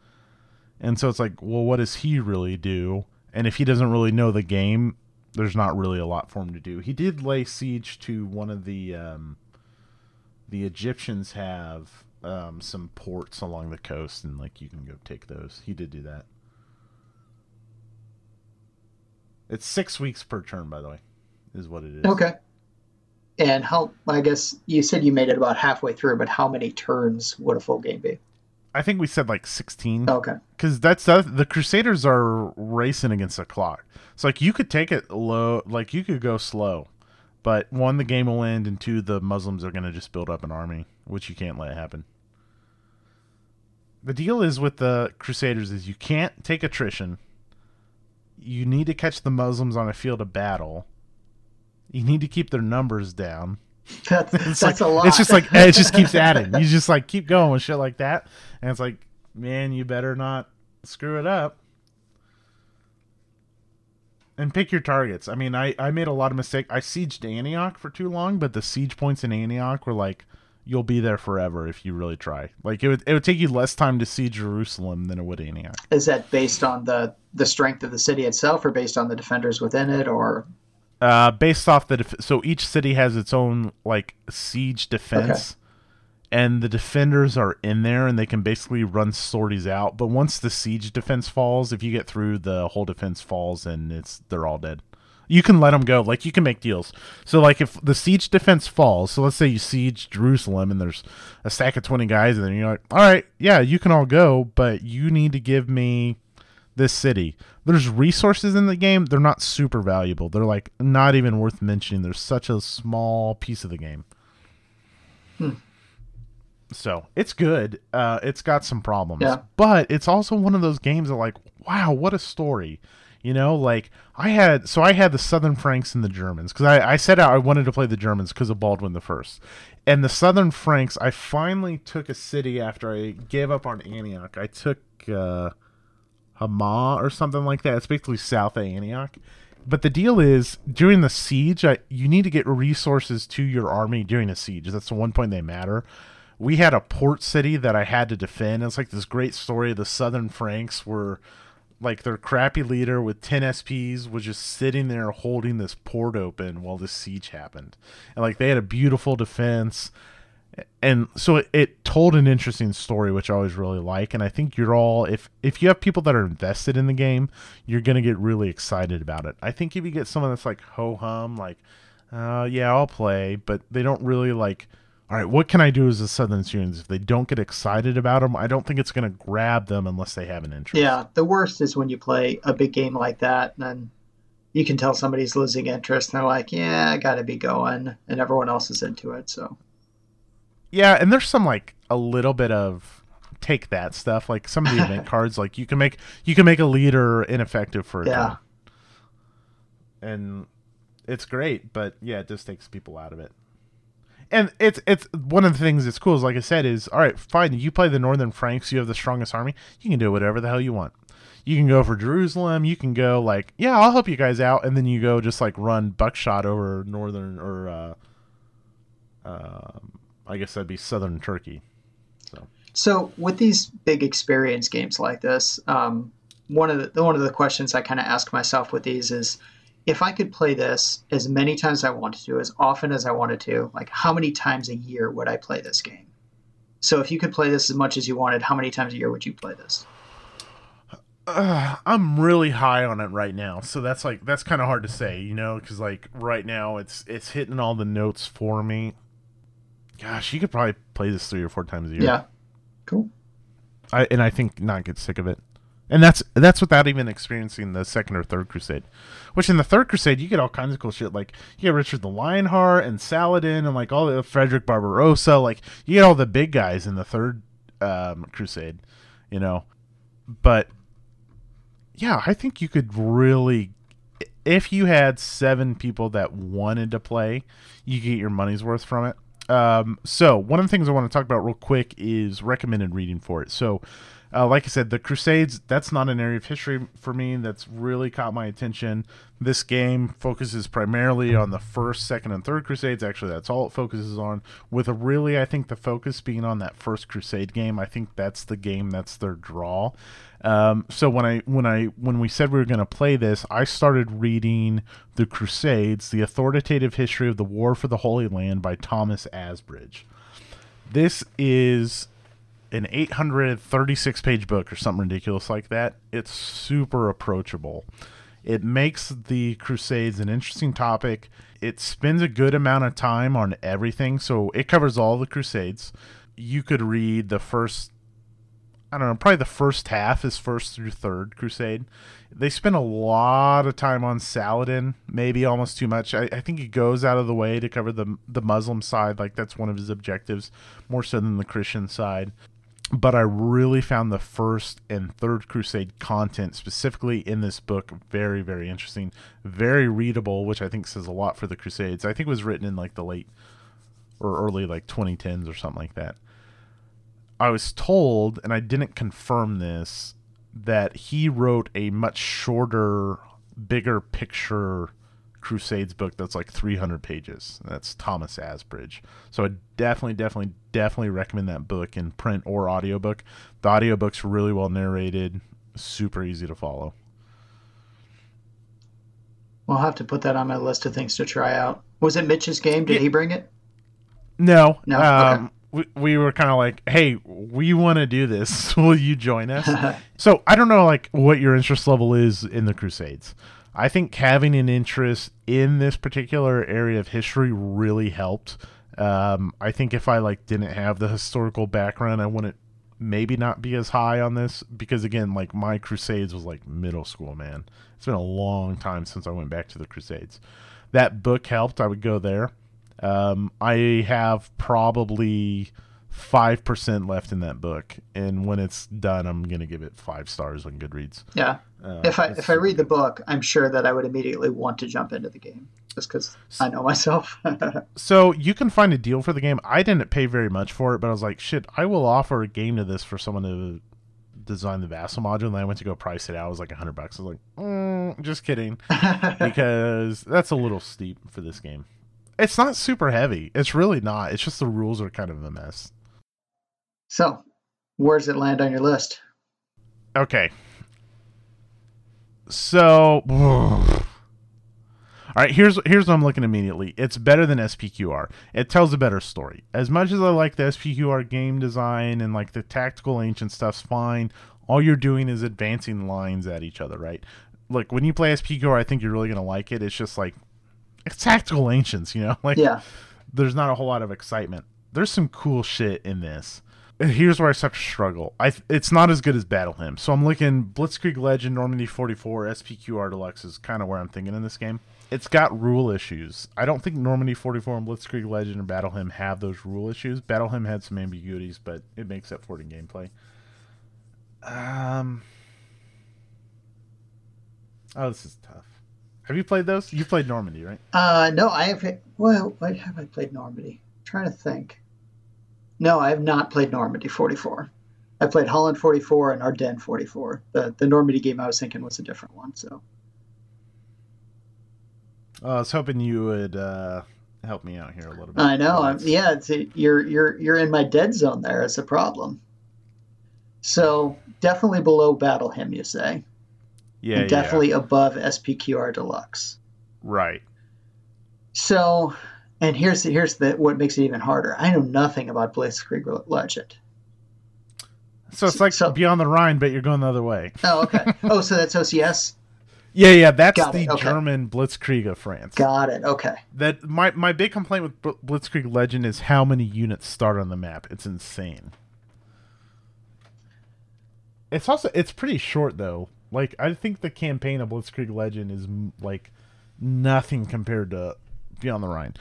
And so it's like, well, what does he really do? And if he doesn't really know the game, there's not really a lot for him to do. He did lay siege to one of the Egyptians have... some ports along the coast, and like you can go take those. He did do that. It's 6 weeks per turn, by the way, is what it is. Okay. And how? I guess you said you made it about halfway through, but how many turns would a full game be? I think we said like 16. Okay. Because that's the Crusaders are racing against the clock. So like you could take it low, like you could go slow. But one, the game will end, and two, the Muslims are going to just build up an army, which you can't let happen. The deal is with the Crusaders is you can't take attrition. You need to catch the Muslims on a field of battle. You need to keep their numbers down. That's like, a lot. It's just like, it just keeps adding. You just like keep going with shit like that. And it's like, man, you better not screw it up. And pick your targets. I mean, I made a lot of mistakes. I sieged Antioch for too long, but the siege points in Antioch were like, you'll be there forever if you really try. Like, it would take you less time to siege Jerusalem than it would Antioch. Is that based on the strength of the city itself, or based on the defenders within it, or...? Based off the... So each city has its own, like, siege defense, okay. And the defenders are in there, and they can basically run sorties out. But once the siege defense falls, if you get through, the whole defense falls, and they're all dead. You can let them go. Like, you can make deals. So, like, if the siege defense falls, so let's say you siege Jerusalem and there's a stack of 20 guys, and then you're like, all right, yeah, you can all go, but you need to give me this city. There's resources in the game. They're not super valuable. They're, like, not even worth mentioning. They're such a small piece of the game. So, it's good. It's got some problems. Yeah. But it's also one of those games that, like, wow, what a story. You know, like, I had the Southern Franks and the Germans, because I set out I wanted to play the Germans because of Baldwin the First. And the Southern Franks, I finally took a city after I gave up on Antioch. I took Hama or something like that. It's basically south of Antioch. But the deal is, during the siege, you need to get resources to your army during a siege. That's the one point they matter. We had a port city that I had to defend. It's like this great story. The Southern Franks were... like their crappy leader with 10 SPs was just sitting there holding this port open while this siege happened. And like they had a beautiful defense. And so it told an interesting story, which I always really like. And I think you're all, if you have people that are invested in the game, you're going to get really excited about it. I think if you get someone that's like ho-hum, like, yeah, I'll play, but they don't really like, all right, what can I do as a Southern student? If they don't get excited about them, I don't think it's going to grab them unless they have an interest. Yeah, the worst is when you play a big game like that, and then you can tell somebody's losing interest, and they're like, yeah, I got to be going, and everyone else is into it, so. Yeah, and there's some, like, a little bit of take that stuff. Like, some of the event cards, like, you can make a leader ineffective for a turn. And it's great, but, yeah, it just takes people out of it. And it's one of the things that's cool is, like I said, is, all right, fine, you play the Northern Franks, you have the strongest army, you can do whatever the hell you want. You can go for Jerusalem, you can go like, yeah, I'll help you guys out, and then you go just like run buckshot over Northern, or I guess that'd be Southern Turkey. So with these big experience games like this, one of the questions I kind of ask myself with these is, if I could play this as many times as I wanted to, as often as I wanted to, like how many times a year would I play this game? So if you could play this as much as you wanted, how many times a year would you play this? I'm really high on it right now. So that's kind of hard to say, you know, because like right now it's hitting all the notes for me. Gosh, you could probably play this 3 or 4 times a year. Yeah. Cool. I think not get sick of it. And that's without even experiencing the Second or Third Crusade. Which in the Third Crusade, you get all kinds of cool shit. Like, you get Richard the Lionheart and Saladin and, like, all the Frederick Barbarossa. Like, you get all the big guys in the Third Crusade, you know. But, yeah, I think you could really... If you had 7 people that wanted to play, you get your money's worth from it. So, one of the things I want to talk about real quick is recommended reading for it. So... like I said, the Crusades, that's not an area of history for me that's really caught my attention. This game focuses primarily on the First, Second, and Third Crusades. Actually, that's all it focuses on. With a really, I think, the focus being on that First Crusade game. I think that's the game that's their draw. So when we said we were going to play this, I started reading The Crusades, The Authoritative History of the War for the Holy Land by Thomas Asbridge. This is... an 836-page book or something ridiculous like that. It's super approachable. It makes the Crusades an interesting topic. It spends a good amount of time on everything, so it covers all the Crusades. You could read the first, I don't know, probably the first half, his first through third crusade. They spend a lot of time on Saladin, maybe almost too much. I think he goes out of the way to cover the Muslim side. Like, that's one of his objectives, more so than the Christian side. But I really found the first and third crusade content, specifically in this book, very, very interesting, very readable, which I think says a lot for the Crusades. I think it was written in, like, the late or early, like, 2010s or something like that. I was told, and I didn't confirm this, that he wrote a much shorter, bigger picture Crusades book that's like 300 pages. That's Thomas Asbridge. So I definitely recommend that book in print or audiobook. The audiobook's really well narrated, super easy to follow. I'll have to put that on my list of things to try out. Was it Mitch's game? Did he bring it? No. Okay. We were kind of like, hey, we want to do this. Will you join us? So I don't know, like, what your interest level is in the Crusades. I think having an interest in this particular area of history really helped. I think if I, like, didn't have the historical background, I wouldn't maybe not be as high on this because, again, like, my Crusades was like middle school, man. It's been a long time since I went back to the Crusades. That book helped. I would go there. I have probably 5% left in that book, and when it's done, I'm going to give it 5 stars on Goodreads. Yeah. If I read the book, I'm sure that I would immediately want to jump into the game just because I know myself. So you can find a deal for the game. I didn't pay very much for it, but I was like, shit, I will offer a game to this for someone to design the Vassal module, and then I went to go price it out. It was like $100. I was like, just kidding, because that's a little steep for this game. It's not super heavy. It's really not. It's just the rules are kind of a mess. So, where does it land on your list? Okay. So, all right, here's what I'm looking immediately. It's better than SPQR. It tells a better story. As much as I like the SPQR game design and, like, the tactical ancient stuff's fine, all you're doing is advancing lines at each other, right? Look, when you play SPQR, I think you're really going to like it. It's just, like, it's tactical ancients, you know? Like, yeah. There's not a whole lot of excitement. There's some cool shit in this. Here's where I start to struggle. It's not as good as Battle Hymn. So I'm looking Blitzkrieg Legend, Normandy 44, SPQR Deluxe is kind of where I'm thinking in this game. It's got rule issues. I don't think Normandy 44 and Blitzkrieg Legend or Battle Hymn have those rule issues. Battle Hymn had some ambiguities, but it makes up for it in gameplay. Oh, this is tough. Have you played those? You played Normandy, right? No, I have. Well, why have I played Normandy? I'm trying to think. No, I have not played Normandy 44. I played Holland 44 and Ardennes 44. The Normandy game I was thinking was a different one. So I was hoping you would help me out here a little bit. I know. Yeah, you're in my dead zone there. It's a problem. So definitely below Battle Hymn, you say. Yeah, and definitely above SPQR Deluxe. Right. So, and here's what makes it even harder. I know nothing about Blitzkrieg Legend. So it's like Beyond the Rhine, but you're going the other way. Oh, okay. Oh, so that's OCS? Yeah, that's German Blitzkrieg of France. Got it, okay. That my big complaint with Blitzkrieg Legend is how many units start on the map. It's insane. It's pretty short, though. Like, I think the campaign of Blitzkrieg Legend is, like, nothing compared to Beyond the Rhine.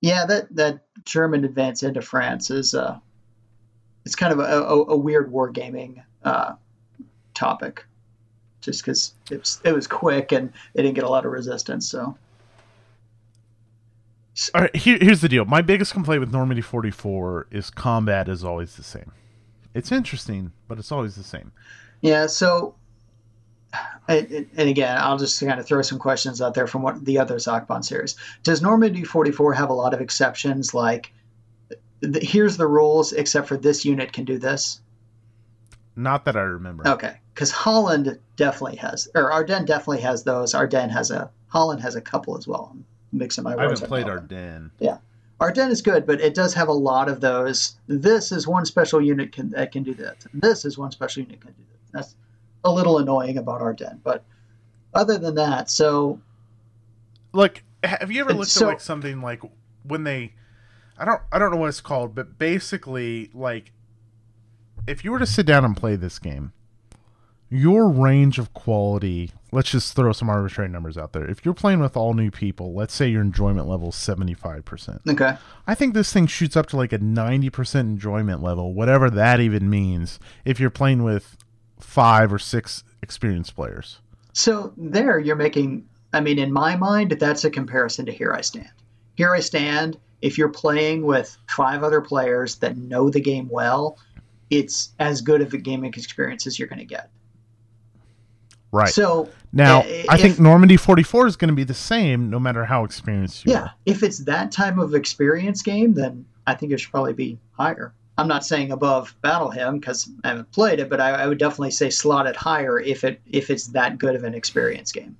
Yeah, that German advance into France is it's kind of a weird wargaming topic, just because it was quick and it didn't get a lot of resistance, so. All right, here's the deal. My biggest complaint with Normandy 44 is combat is always the same. It's interesting, but it's always the same. Yeah, so... And again, I'll just kind of throw some questions out there from what the other Zachbon series. Does Normandy 44 have a lot of exceptions? Like, here's the rules, except for this unit can do this? Not that I remember. Okay. Because Holland definitely has, or Ardennes definitely has those. Holland has a couple as well. I'm mixing my words. I haven't played Ardennes. Yeah. Ardennes is good, but it does have a lot of those. This is one special unit that can do that. This is one special unit can do that. That's a little annoying about Ardennes, but other than that, so look, have you ever looked at like something like when they I don't know what it's called, but basically like if you were to sit down and play this game, your range of quality, let's just throw some arbitrary numbers out there. If you're playing with all new people, let's say your enjoyment level is 75%. Okay. I think this thing shoots up to like a 90% enjoyment level, whatever that even means, if you're playing with 5 or 6 experienced players. So there you're making, I mean, in my mind, that's a comparison to Here I Stand. Here I Stand, if you're playing with 5 other players that know the game well, it's as good of a gaming experience as you're going to get. Right. So now I think Normandy 44 is going to be the same no matter how experienced you are. Yeah. If it's that type of experience game, then I think it should probably be higher. I'm not saying above Battle Hymn because I haven't played it, but I would definitely say slot it higher if it's that good of an experience game.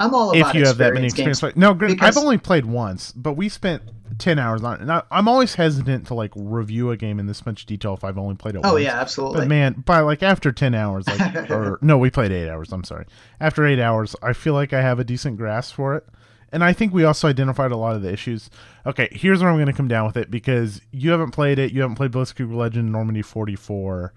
I'm all about experience games. If you have that many experience games. No, I've only played once, but we spent 10 hours on it. And I'm always hesitant to like review a game in this much detail if I've only played it once. Oh, yeah, absolutely. But man, by like after 10 hours, like, or no, we played 8 hours. I'm sorry. After 8 hours, I feel like I have a decent grasp for it. And I think we also identified a lot of the issues. Okay, here's where I'm going to come down with it because you haven't played it. You haven't played Blitzkrieg Legend, Normandy 44.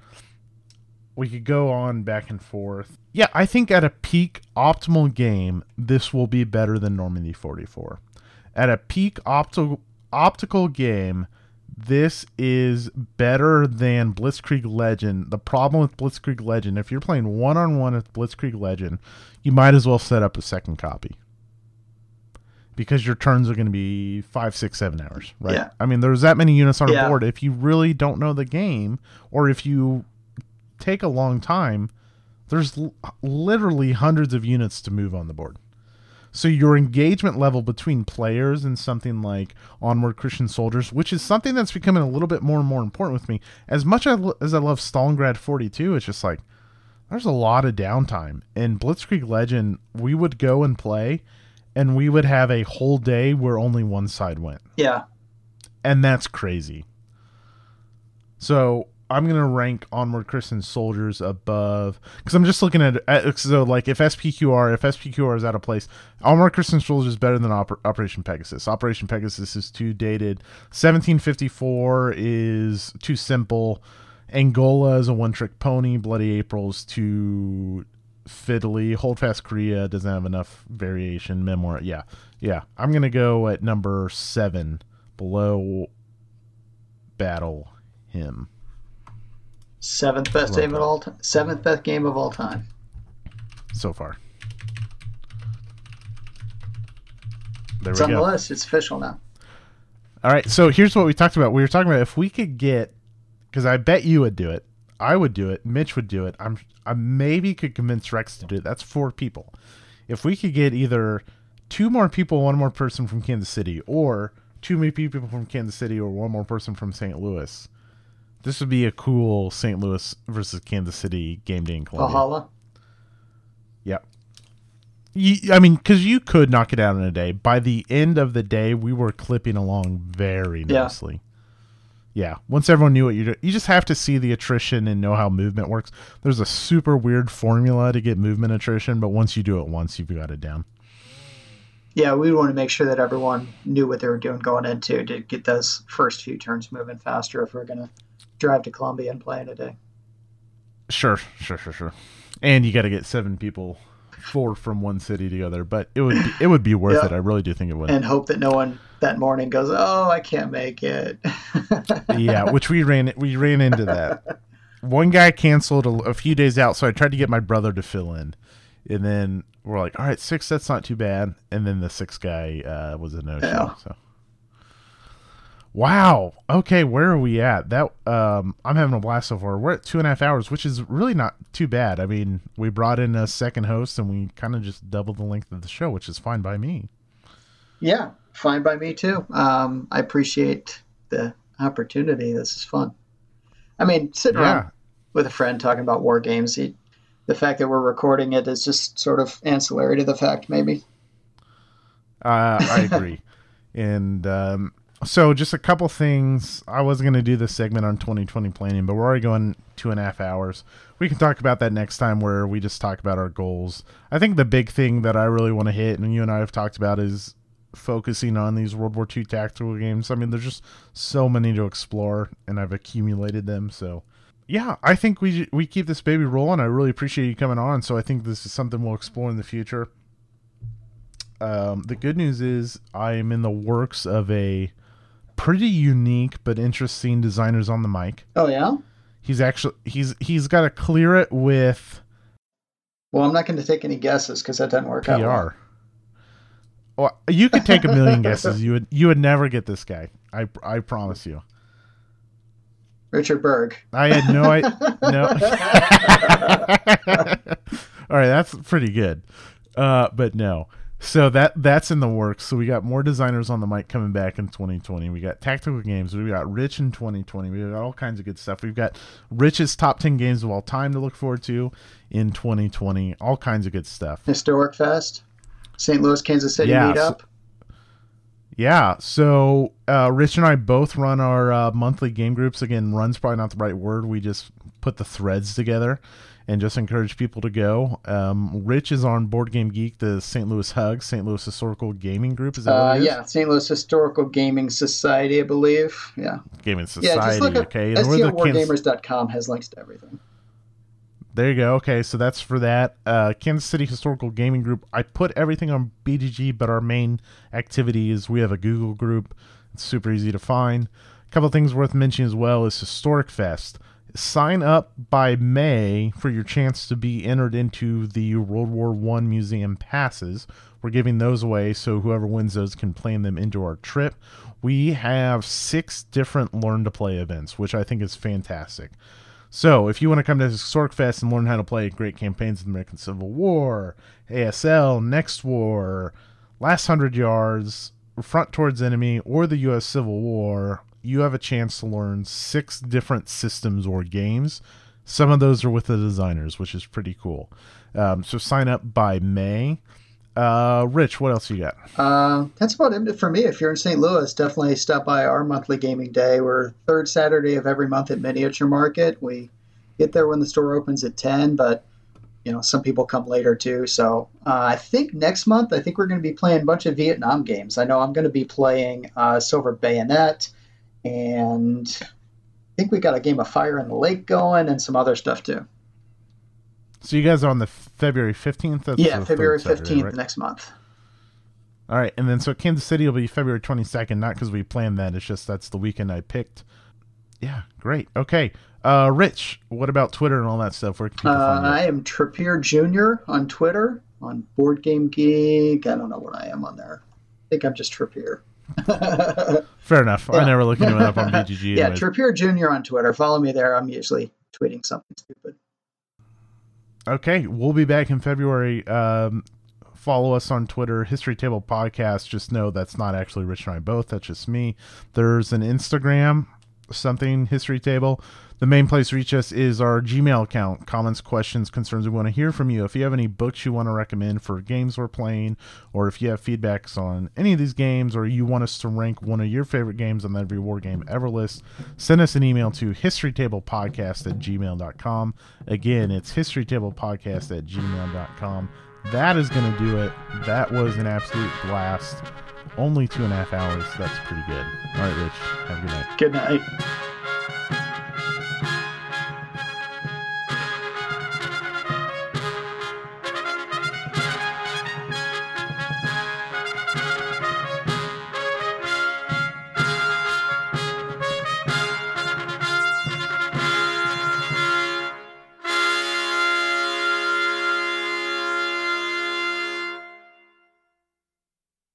We could go on back and forth. Yeah, I think at a peak optimal game, this will be better than Normandy 44. At a peak optical game, this is better than Blitzkrieg Legend. The problem with Blitzkrieg Legend, if you're playing one-on-one with Blitzkrieg Legend, you might as well set up a second copy. Because your turns are going to be 5, 6, 7 hours, right? Yeah. I mean, there's that many units on board. If you really don't know the game, or if you take a long time, there's literally hundreds of units to move on the board. So your engagement level between players and something like Onward Christian Soldiers, which is something that's becoming a little bit more and more important with me. As much as I love Stalingrad 42, it's just like there's a lot of downtime. In Blitzkrieg Legend, we would go and play, and we would have a whole day where only one side went. Yeah. And that's crazy. So I'm going to rank Onward Christian Soldiers above, because I'm just looking at so like if SPQR is out of place, Onward Christian Soldiers is better than Operation Pegasus. Operation Pegasus is too dated. 1754 is too simple. Angola is a one-trick pony. Bloody April's too fiddly. Holdfast Korea doesn't have enough variation. Memoir. Yeah. I'm going to go at number 7 below Battle Hymn. Seventh best game of all time. So far. It's on the list. It's official now. All right. So here's what we talked about. We were talking about if we could get, because I bet you would do it. I would do it. Mitch would do it. I maybe could convince Rex to do it. That's 4 people. If we could get either 2 more people, 1 more person from Kansas City, or 2 more people from Kansas City, or 1 more person from St. Louis, this would be a cool St. Louis versus Kansas City game day in Columbia. Valhalla? Yep. Because you could knock it out in a day. By the end of the day, we were clipping along very nicely. Yeah. Once everyone knew what you do, you just have to see the attrition and know how movement works. There's a super weird formula to get movement attrition, but once you do it once, you've got it down. Yeah, we want to make sure that everyone knew what they were doing going into to get those first few turns moving faster if we're going to drive to Columbia and play in a day. Sure. And you got to get 7 people, 4 from one city together, but it would be worth it. I really do think it would. And hope that no one that morning goes, "Oh, I can't make it." Yeah, which we ran into that. One guy canceled a few days out, so I tried to get my brother to fill in. And then we're like, "All right, 6, that's not too bad." And then the 6th guy was a no-show. Yeah. So wow. Okay, where are we at? That I'm having a blast so far. We're at 2.5 hours, which is really not too bad. I mean, we brought in a second host, and we kind of just doubled the length of the show, which is fine by me. Yeah, fine by me too. I appreciate the opportunity. This is fun. I mean, sitting around with a friend talking about war games, the fact that we're recording it is just sort of ancillary to the fact, maybe. I agree. And so just a couple things. I was going to do this segment on 2020 planning, but we're already going 2.5 hours. We can talk about that next time where we just talk about our goals. I think the big thing that I really want to hit, and you and I have talked about, is focusing on these World War II tactical games. I mean, there's just so many to explore, and I've accumulated them. So yeah, I think we keep this baby rolling. I really appreciate you coming on. So I think this is something we'll explore in the future. The good news is I am in the works of a pretty unique but interesting Designers on the Mic. Oh yeah? He's got to clear it with. Well, I'm not going to take any guesses because that doesn't work PR. Out. Well, you could take a million guesses. You would never get this guy. I promise you. Richard Berg. I had no idea. No. All right, that's pretty good. But no. So that's in the works. So we got more Designers on the Mic coming back in 2020. We got Tactical Games. We got Rich in 2020. We got all kinds of good stuff. We've got Rich's top 10 games of all time to look forward to in 2020. All kinds of good stuff. Historic Fest. St. Louis, Kansas City meetup. So Rich and I both run our monthly game groups. Again, run's probably not the right word. We just put the threads together and just encourage people to go. Rich is on Board Game Geek, the St. Louis Hug, St. Louis Historical Gaming Group. Is that what it is? Yeah, St. Louis Historical Gaming Society, I believe. Yeah. Gaming Society, yeah, just look up, okay. STOWargamers.com has links to everything. There you go. Okay, so that's for that. Kansas City Historical Gaming Group. I put everything on BGG, but our main activity is we have a Google group. It's super easy to find. A couple of things worth mentioning as well is Historic Fest. Sign up by May for your chance to be entered into the World War I Museum passes. We're giving those away, so whoever wins those can plan them into our trip. We have 6 different learn-to-play events, which I think is fantastic. So if you want to come to Historic Fest and learn how to play great campaigns of the American Civil War, ASL, Next War, Last 100 Yards, Front Towards Enemy, or the U.S. Civil War, you have a chance to learn 6 different systems or games. Some of those are with the designers, which is pretty cool. So sign up by May. Rich, what else you got? That's about it for me. If you're in St. Louis, definitely stop by our monthly gaming day. We're third Saturday of every month at Miniature Market. We get there when the store opens at 10, but some people come later too. So I think next month, we're going to be playing a bunch of Vietnam games. I know I'm going to be playing Silver Bayonet, and I think we got a game of Fire in the Lake going and some other stuff too. So you guys are on the February 15th? That's February 15th, Saturday, right? Next month. All right. And then so Kansas City will be February 22nd, not because we planned that. It's just that's the weekend I picked. Yeah, great. Okay. Rich, what about Twitter and all that stuff? Where can people find you? I am Trapeer Jr. on Twitter, on Board Game Geek. I don't know what I am on there. I think I'm just Trapeer. Fair enough. Yeah. I never look anyone up on BGG. Yeah, anyways. Trapeer Jr. on Twitter. Follow me there. I'm usually tweeting something stupid. Okay, we'll be back in February. Follow us on Twitter, History Table Podcast. Just know that's not actually Rich and I both. That's just me. There's an Instagram, something, History Table. The main place to reach us is our Gmail account. Comments, questions, concerns, we want to hear from you. If you have any books you want to recommend for games we're playing, or if you have feedbacks on any of these games, or you want us to rank one of your favorite games on every war game ever list, send us an email to historytablepodcast@gmail.com. Again, it's historytablepodcast@gmail.com. That is going to do it. That was an absolute blast. Only 2.5 hours. That's pretty good. All right, Rich. Have a good night. Good night.